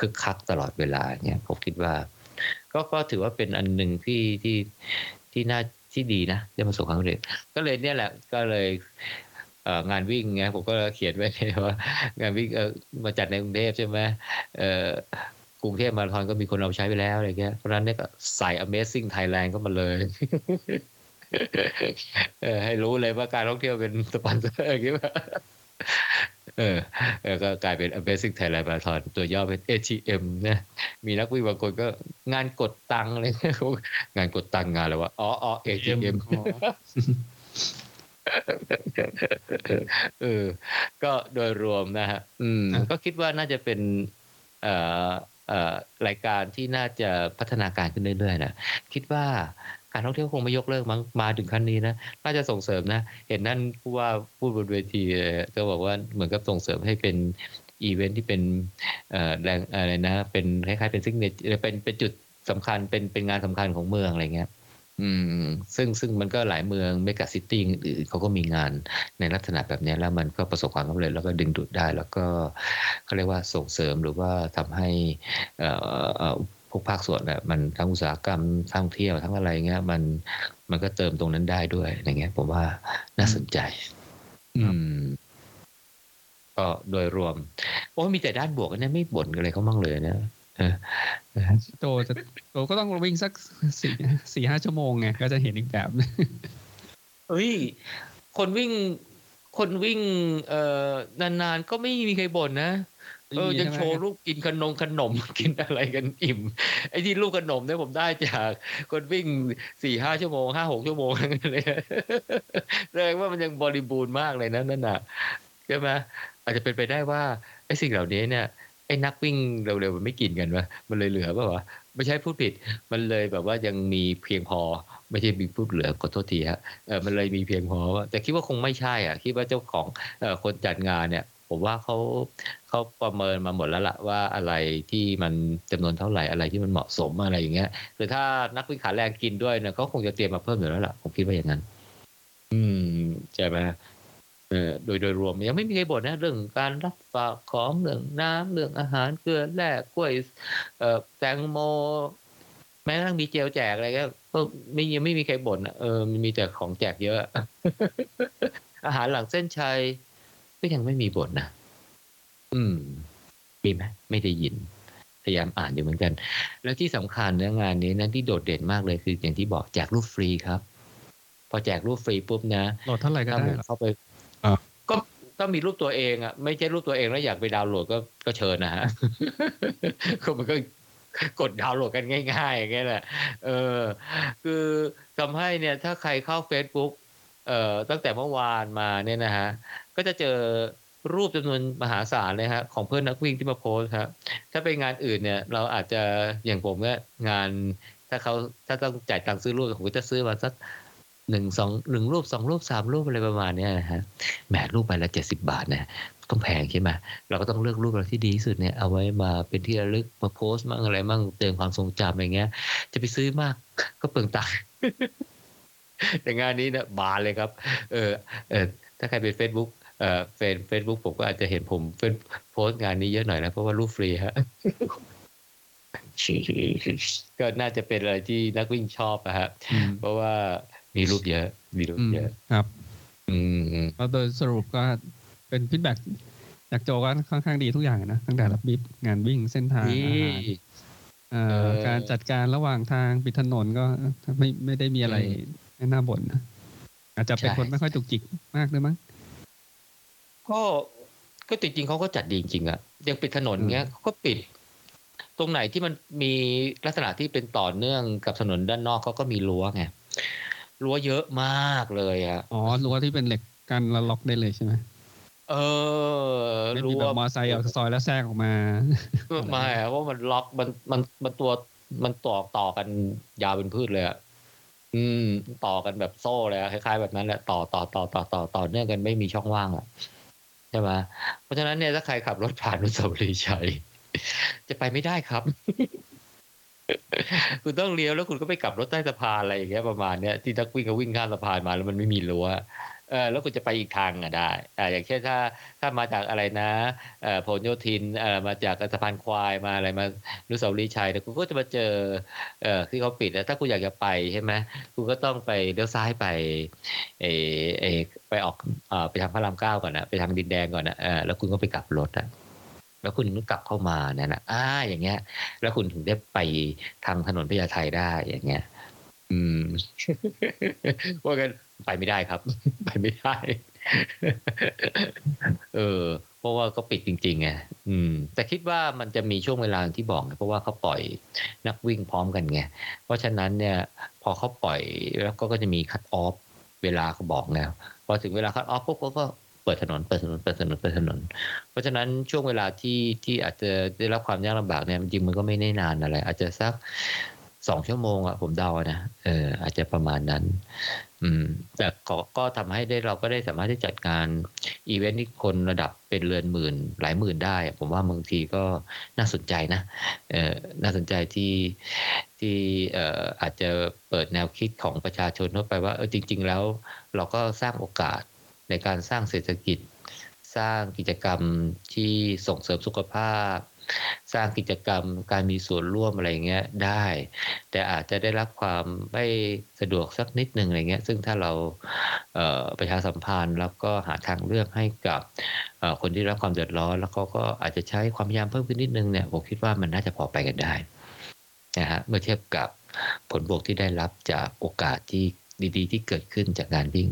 คึกคักตลอดเวลาเนี่ยผมคิดว่าก็ก็ถือว่าเป็นอันหนึ่งที่ที่ที่น่าที่ดีนะได้ประสบความสำเร็จก็เลยเนี่ยแหละก็เลยงานวิ่งไงผมก็เขียนไว้เลยว่างานวิ่งมาจัดในกรุงเทพใช่ไหมกรุงเทพมาราธอนก็มีคนเอาใช้ไปแล้วอะไรเงี้ยเพราะนั้นเนี่ยก็ใส่ Amazing Thailand ก็มาเลยให้รู้เลยว่าการท่องเที่ยวเป็นสปอนเซอร์อย่างเงี้ยเออแล้วก็กลายเป็น Amazing Thailand Marathon ตัวย่อเป็น เอ ที เอ็ม นะมีนักวิ่งบางคนก็งานกดตังค์เลยงานกดตังค์งานอะไรวะอ๋อๆ เอ ที เอ็ม เออก็โดยรวมนะฮะอืมก็คิดว่าน่าจะเป็นเอ่อเอ่อรายการที่น่าจะพัฒนาการขึ้นเรื่อยๆนะคิดว่าการท่องเที่ยวคงไม่ยกเลิกมั้งมาถึงขั้นนี้นะน่าจะส่งเสริมนะเห็นนั่นผู้ว่าพูดบนเวทีก็บอกว่าเหมือนกับส่งเสริมให้เป็นอีเวนท์ที่เป็นแรงอะไรนะเป็นคล้ายๆเป็นซิกเนเจอร์เป็นเป็นจุดสำคัญเป็นเป็นงานสำคัญของเมืองอะไรเงี้ยอืมซึ่งซึ่งมันก็หลายเมืองเมกะซิตี้อื่นเขาก็มีงานในลักษณะแบบนี้แล้วมันก็ประสบความสำเร็จแล้วก็ดึงดูดได้แล้วก็เขาเรียกว่าส่งเสริมหรือว่าทำให้อ่าภาคส่วนน่ะมันทั้งอุตสาหกรรมท่องเที่ยวทั้งอะไรเงี้ยมันมันก็เติมตรงนั้นได้ด้วยอย่างเงี้ยผมว่าน่าสนใจอืมก็โดยรวมโอ้มีแต่ด้านบวกนะไม่บ่นกันเลยเขาบ้างเลยนะโตจะโตก็ต้องวิ่งสัก สี่ถึงห้า ชั่วโมงไงก็จะเห็นอีกแบบเอ้ยคนวิ่งคนวิ่งเอ่อนานๆก็ไม่มีใครบ่นนะเออยังโชว์รูปกินขนมขนมกินอะไรกันอิ่มไอ้ที่รูปขนมเนี่ยผมได้จากคนวิ่ง สี่ถึงห้า ชั่วโมง ห้าถึงหก ชั่วโมงเลยแสดงว่ามันยังบริบูรณ์มากเลยนะนั่นน่ะใช่ไหมอาจจะเป็นไปได้ว่าไอ้สิ่งเหล่านี้เนี่ยไอ้นักวิ่งเร็วๆมันไม่กินกันวะมันเลยเหลือป่ะวะ ไม่ใช่พูดผิดมันเลยแบบว่ายังมีเพียงพอไม่ใช่มีพูดเหลือขอโทษทีฮะเออมันเลยมีเพียงพอแต่คิดว่าคงไม่ใช่อ่ะคิดว่าเจ้าของเอ่อคนจัดงานเนี่ยผมว่าเขาเขาประเมินมาหมดแล้วล่ะว่าอะไรที่มันจำนวนเท่าไหร่อะไรที่มันเหมาะสมอะไรอย่างเงี้ยคือถ้านักวิ่งขาแรงกินด้วยเนี่ยเขาคงจะเตรียมมาเพิ่มอยู่แล้วล่ะผมคิดว่าอย่างนั้นอืมใช่ไหมเออโดยโดยรวมยังไม่มีใครบ่นนะเรื่องการรับฝากของเรื่องน้ำเรื่องอาหารเกลือแร่กล้วยเอ่อแตงโมแม้กระทั่งมีเจลแจกอะไรก็ไม่ยังไม่มีใครบ่นเออมันมีแต่ของแจกเยอะอาหารหลังเส้นชัยก็ยังไม่มีบ่นนะอืมมีไหมไม่ได้ยินพยายามอ่านอยู่เหมือนกันแล้วที่สำคัญนะงานนี้นั้นที่โดดเด่นมากเลยคืออย่างที่บอกแจกรูปฟรีครับพอแจกรูปฟรีปุ๊บนะโหลดเท่าไหร่ก็ได้เข้าไปก็ต้องมีรูปตัวเองอ่ะไม่ใช่รูปตัวเองแล้วอยากไปดาวน์โหลดก็ก็เชิญนะฮะก็มันก็กดดาวน์โหลดกันง่ายๆอย่างเงี้ยแหละเออคือทำให้เนี่ยถ้าใครเข้า Facebook เอ่อตั้งแต่เมื่อวานมาเนี่ยนะฮะก็จะเจอรูปจำนวนมหาศาลเลยฮะของเพื่อนนักวิ่งที่มาโพสต์ครับถ้าไปงานอื่นเนี่ยเราอาจจะอย่างผมเนี่ยงานถ้าเขาถ้าต้องจ่ายตังค์ซื้อรูปผมก็จะซื้อมาสักหนึ่งสองหนึ่งรูปสองรูปสามรูปอะไรประมาณนี้นะฮะแหมรูปไปละเจ็ดสิบบาทนะต้องแพงใช่ไหมเราก็ต้องเลือกรูปเราที่ดีที่สุดเนี่ยเอาไว้มาเป็นที่ระลึกมาโพสต์มั่งอะไรมั่งเตือนความทรงจำอะไรเงี้ยจะไปซื้อมากก็เปลืองตังค์ แต่งานนี้นะบานเลยครับเออเออถ้าใครเป็น Facebook เอ่อเฟซ Facebook ผมก็อาจจะเห็นผมโพสต์งานนี้เยอะหน่อยนะเพราะว่ารูปฟรีฮะ ก็น่าจะเป็นอะไรที่นักวิ่งชอบนะฮะเพราะว่ามีรูปเยอะมีรูปเยอะครับอืมแล้วโดยสรุปก็เป็นฟีดแบ็กจากโจก็ค่อนข้างดีทุกอย่างนะตั้งแต่รับบีบงานวิ่งเส้นทางการจัดการระหว่างทางปิดถนนก็ไม่ไม่ได้มีอะไรหน้าบ่นนะอาจจะเป็นคนไม่ค่อยจุกจิกมากด้วยมั้งก็ก็จริงๆเขาก็จัดดีจริงๆอะยังปิดถนนเงี้ยเขาก็ปิดตรงไหนที่มันมีลักษณะที่เป็นต่อเนื่องกับถนนด้านนอกเขาก็มีรั้วไงรั้วเยอะมากเลยอ่ะอ๋อรั้วที่เป็นเหล็กกันแล้วล็อกได้เลยใช่ไหมเออรั้วมอไซค์ออกซอยแล้วแทรกออกมาไม่เพราะมันล็อกมันมันมันตัวมันต่อต่อกันยาวเป็นพืชเลยอ่ะอืมต่อกันแบบโซ่เลยคล้ายๆแบบนั้นแหละต่อต่อต่อต่อต่อต่อเนื่องกันไม่มีช่องว่างอ่ะใช่ไหมเพราะฉะนั้นเนี่ยถ้าใครขับรถผ่านอนุสาวรีย์ชัยจะไปไม่ได้ครับคุณต้องเลี้ยวแล้วคุณก็ไปกลับรถใต้สะพานอะไรอย่างเงี้ยประมาณเนี้ยที่นักวิ่งก็วิ่งข้ามสะพานมาแล้วมันไม่มีรั้วเออแล้วคุณจะไปอีกทางอ่ะได้อ่าอย่างเช่นถ้าถ้ามาจากอะไรนะเอ่อพหลโยธินเอ่อมาจากสะพานควายมาอะไรมาอนุสาวรีย์ชัยเนี่ยคุณก็จะมาเจอเอ่อที่เขาปิดแล้วถ้าคุณอยากจะไปใช่มั้ยคุณก็ต้องไปเลี้ยวซ้ายไปเอเอไปออกเอ่อไปทางพระรามเก้าก่อนนะไปทางดินแดงก่อนนะเออแล้วคุณก็ไปกลับรถอ่ะแล้วคุณกลับเข้ามาเนี่ยนะอ่าอย่างเงี้ยแล้วคุณถึงได้ไปทางถนนพญาไทได้อย่างเงี้ยอืมว่ากันไปไม่ได้ครับไปไม่ได้เออเพราะว่าก็ปิดจริงๆไงอืมแต่คิดว่ามันจะมีช่วงเวลาที่บอกนะเพราะว่าเขาปล่อยนักวิ่งพร้อมกันไงเพราะฉะนั้นเนี่ยพอเขาปล่อยแล้วก็ก็จะมีคัทออฟเวลาเขาบอกแล้วพอถึงเวลาคัทออฟปุ๊บก็เปิดถนนเปิดถนนเปิดถนนเปิดถนนเพราะฉะนั้นช่วงเวลาที่ที่อาจจะได้รับความยากลำบากเนี่ยจริงมันก็ไม่ได้นานอะไรอาจจะสักสองชั่วโมงอ่ะผมเดานะเอออาจจะประมาณนั้นอืมแต่ก็ก็ทำให้ได้เราก็ได้สามารถที่จัดงานอีเวนต์ที่คนระดับเป็นเรือนหมื่นหลายหมื่นได้ผมว่าบางทีก็น่าสนใจนะเออน่าสนใจที่ที่เอ่ออาจจะเปิดแนวคิดของประชาชนเข้าไปว่าเออจริงๆแล้วเราก็สร้างโอกาสในการสร้างเศรษฐกิจสร้างกิจกรรมที่ส่งเสริมสุขภาพสร้างกิจกรรมการมีส่วนร่วมอะไรอย่างเงี้ยได้แต่อาจจะได้รับความไม่สะดวกสักนิดนึงอะไรเงี้ยซึ่งถ้าเราเอ่อประชาสัมพันธ์แล้วก็หาทางเลือกให้กับเอ่อคนที่รับความเดือดร้อนแล้วก็ก็อาจจะใช้ความพยายามเพิ่มขึ้นนิดนึงเนี่ยผมคิดว่ามันน่าจะพอไปกันได้นะฮะเมื่อเทียบกับผลบวกที่ได้รับจากโอกาสที่ดีๆที่เกิดขึ้นจากงานวิ่ง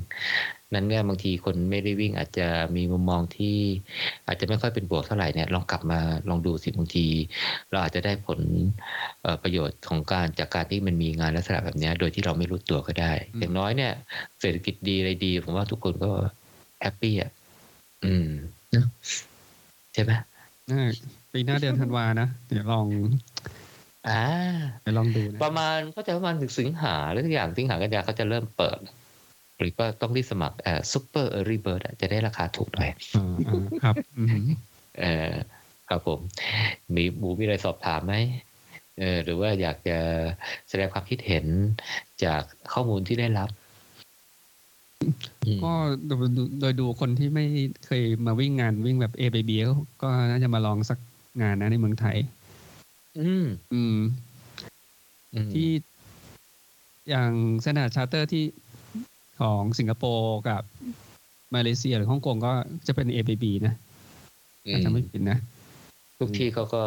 นั้นเนี่ยบางทีคนไม่ได้วิ่งอาจจะมีมุมมองที่อาจจะไม่ค่อยเป็นบวกเท่าไหร่เนี่ยลองกลับมาลองดูสิบางทีเราอาจจะได้ผลประโยชน์ของการจากการที่มันมีงานลักษณะแบบนี้โดยที่เราไม่รู้ตัวก็ได้อย่างน้อยเนี่ยเศรษฐกิจดีอะไรดีผมว่าทุกคนก็แฮปปี้อ่ะอืมนะใช่ไหมปีหน้าเดือนธันวานะเดี๋ยวลอง อ่าไปลองดูนะประมาณก็จะประมาณถึงสิงหาหรืออย่างสิงหากันยาเขาจะเริ่มเปิดหรือว่าต้องรีบสมัครเอ่อซุปเปอร์เออร์ลี่เบิร์ดจะได้ราคาถูกหน่อยอ่าครับเอ่อครับผมมีบูมีอะไรสอบถามไหมเออหรือว่าอยากจะแสดงความคิดเห็นจากข้อมูลที่ได้รับก็โดยดูคนที่ไม่เคยมาวิ่งงานวิ่งแบบ A by B ก็น่าจะมาลองสักงานนะในเมืองไทยอืมอืมที่อย่างสนามชาร์เตอร์ที่ของสิงคโปร์กับมาเลเซียหรือฮ่องกงก็จะเป็น A by B นะอาจจะไม่ผิดนะทุกที่เขาก็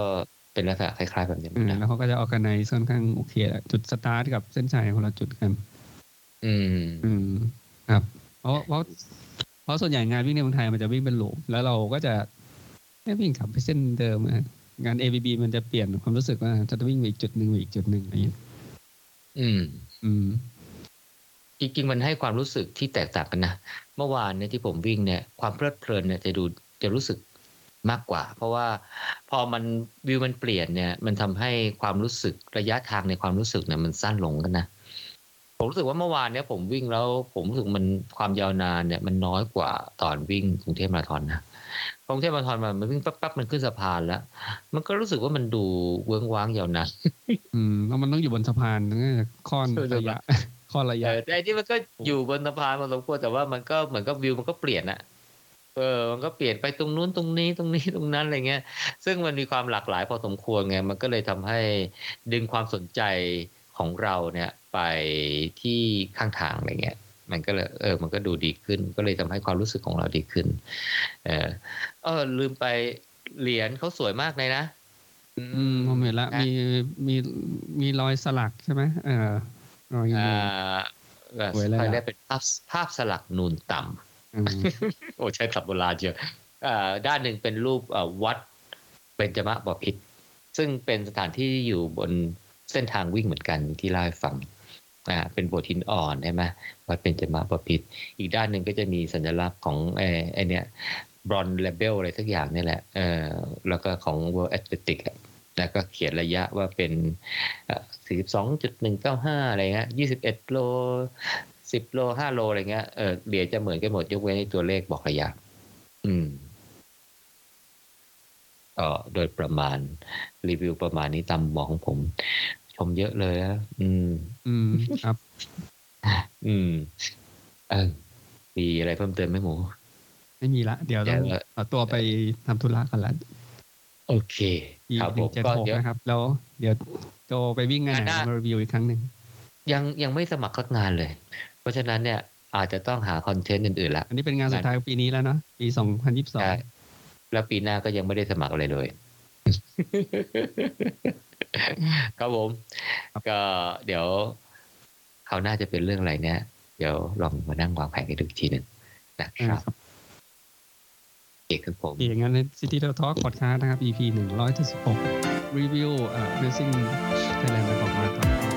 เป็นลักษณะคล้ายๆแบบนี้นะแล้วเขาก็จะออกกันในค่อนข้างโอเคแหละจุดสตาร์ทกับเส้นชัยคนละจุดกันอืมอืมครับเพราะเพราะเพราะส่วนใหญ่งานวิ่งในเมืองไทยมันจะวิ่งเป็นหลุมแล้วเราก็จะไม่วิ่งกลับไปเส้นเดิมงาน เอ บี บี มันจะเปลี่ยนความรู้สึกว่าจะต้องวิ่งไปอีกจุดหนึ่งไปอีกจุดหนึ่งอะไรอย่างเงี้ยอืมอืมจริงๆมันให้ความรู้สึกที่แตกต่างกันนะเมื่อวานเนี่ยที่ผมวิ่งเนี่ยความเพลิดเพลินเนี่ยจะดูจะรู้สึกมากกว่าเพราะว่าพอมันวิวมันเปลี่ยนเนี่ยมันทำให้ความรู้สึกระยะทางในความรู้สึกเนี่ยมันสั้นลงกันนะผมรู้สึกว่าเมื่อวานเนี่ยผมวิ่งแล้วผมรู้สึกมันความยาวนานเนี่ยมันน้อยกว่าตอนวิ่งกรุงเทพมาราธอนนะกรุงเทพมาราธอนมันวิ่งปั๊บๆมันขึ้นสะพานแล้วมันก็รู้สึกว่ามันดูเวื้องว้างยาวนานอืมแล้วมันต้องอยู่บนสะพานนั่นก็ค่อนระยะค่อนระยะแต่ที่มันก็อยู่บนสะพานพอสมควรแต่ว่ามันก็เหมือนกับวิวมันก็เปลี่ยนอะเออมันก็เปลี่ยนไปตรงนู้นตรงนี้ตรงนี้ตรงนั้นอะไรเงี้ยซึ่งมันมีความหลากหลายพอสมควรไงมันก็เลยทำให้ดึงความสนใจของเราเนี่ยไปที่ข้างทางอะไรเงี้ยมันก็เลยเออมันก็ดูดีขึ้นก็เลยทำให้ความรู้สึกของเราดีขึ้นเออเออลืมไปเหรียญเขาสวยมากเลยนะอืมผมเห็นละมีมีมีรอยสลักใช่ไหมเออรอยอ่าสวยเลยได้เป็นภาพภาพสลักนูนต่ำโอ้ใช้ศัพท์โบราณเชียวด้านหนึ่งเป็นรูปวัดเบญจมบพิตรซึ่งเป็นสถานที่อยู่บนเส้นทางวิ่งเหมือนกันที่เล่าให้ฟังเป็นโบสถ์หินอ่อนใช่ไหมวัดเบญจมบพิตรอีกด้านหนึ่งก็จะมีสัญลักษณ์ของไอ้ไอ้เนี่ยบรอนซ์เลเบลอะไรสักอย่างนี่แหละแล้วก็ของ World Athletics แล้วก็เขียนระยะว่าเป็น สี่สิบสองจุดหนึ่งเก้าห้า อะไรเงี้ยยี่สิบเอ็ดโลสิบโลห้าโลอะไรเงี้ยเออเดี๋ยวจะเหมือนกันหมดยกเว้นตัวเลขบอกระยะอืมก็โดยประมาณรีวิวประมาณนี้ตามบอกของผมชมเยอะเลยนะอืมอืมครับอืมเออมีอะไรเพิ่มเติมไหมหมูไม่มีละเดี๋ยวต้องเอาตัวไปทำธุระกันละโอเคครับผมก็เดี๋ยวนะครับแล้วเดี๋ยวโจไปวิ่งงานมารีวิวอีกครั้งนึงยังยังไม่สมัครเข้างานเลยเพราะฉะนั้นเนี่ยอาจจะต้องหาคอนเทนต์อื่นๆละอันนี้เป็นงานสุดท้ายปีนี้แล้วเนาะปีสองพันยี่สิบสองแล้วปีหน้าก็ยังไม่ได้สมัครอะไรเลย ครับผม ก็เดี๋ยวคราวหน้าจะเป็นเรื่องอะไรเนี่ยเดี๋ยวลองมานั่งวางแผนกันดูอีกทีนึงนะครับเอกครับผมอย่างงั้น City Trail Talk Podcast นะครับ อี พี หนึ่งร้อยเจ็ดสิบหกรีวิว Amazing Thailand Bangkok Marathon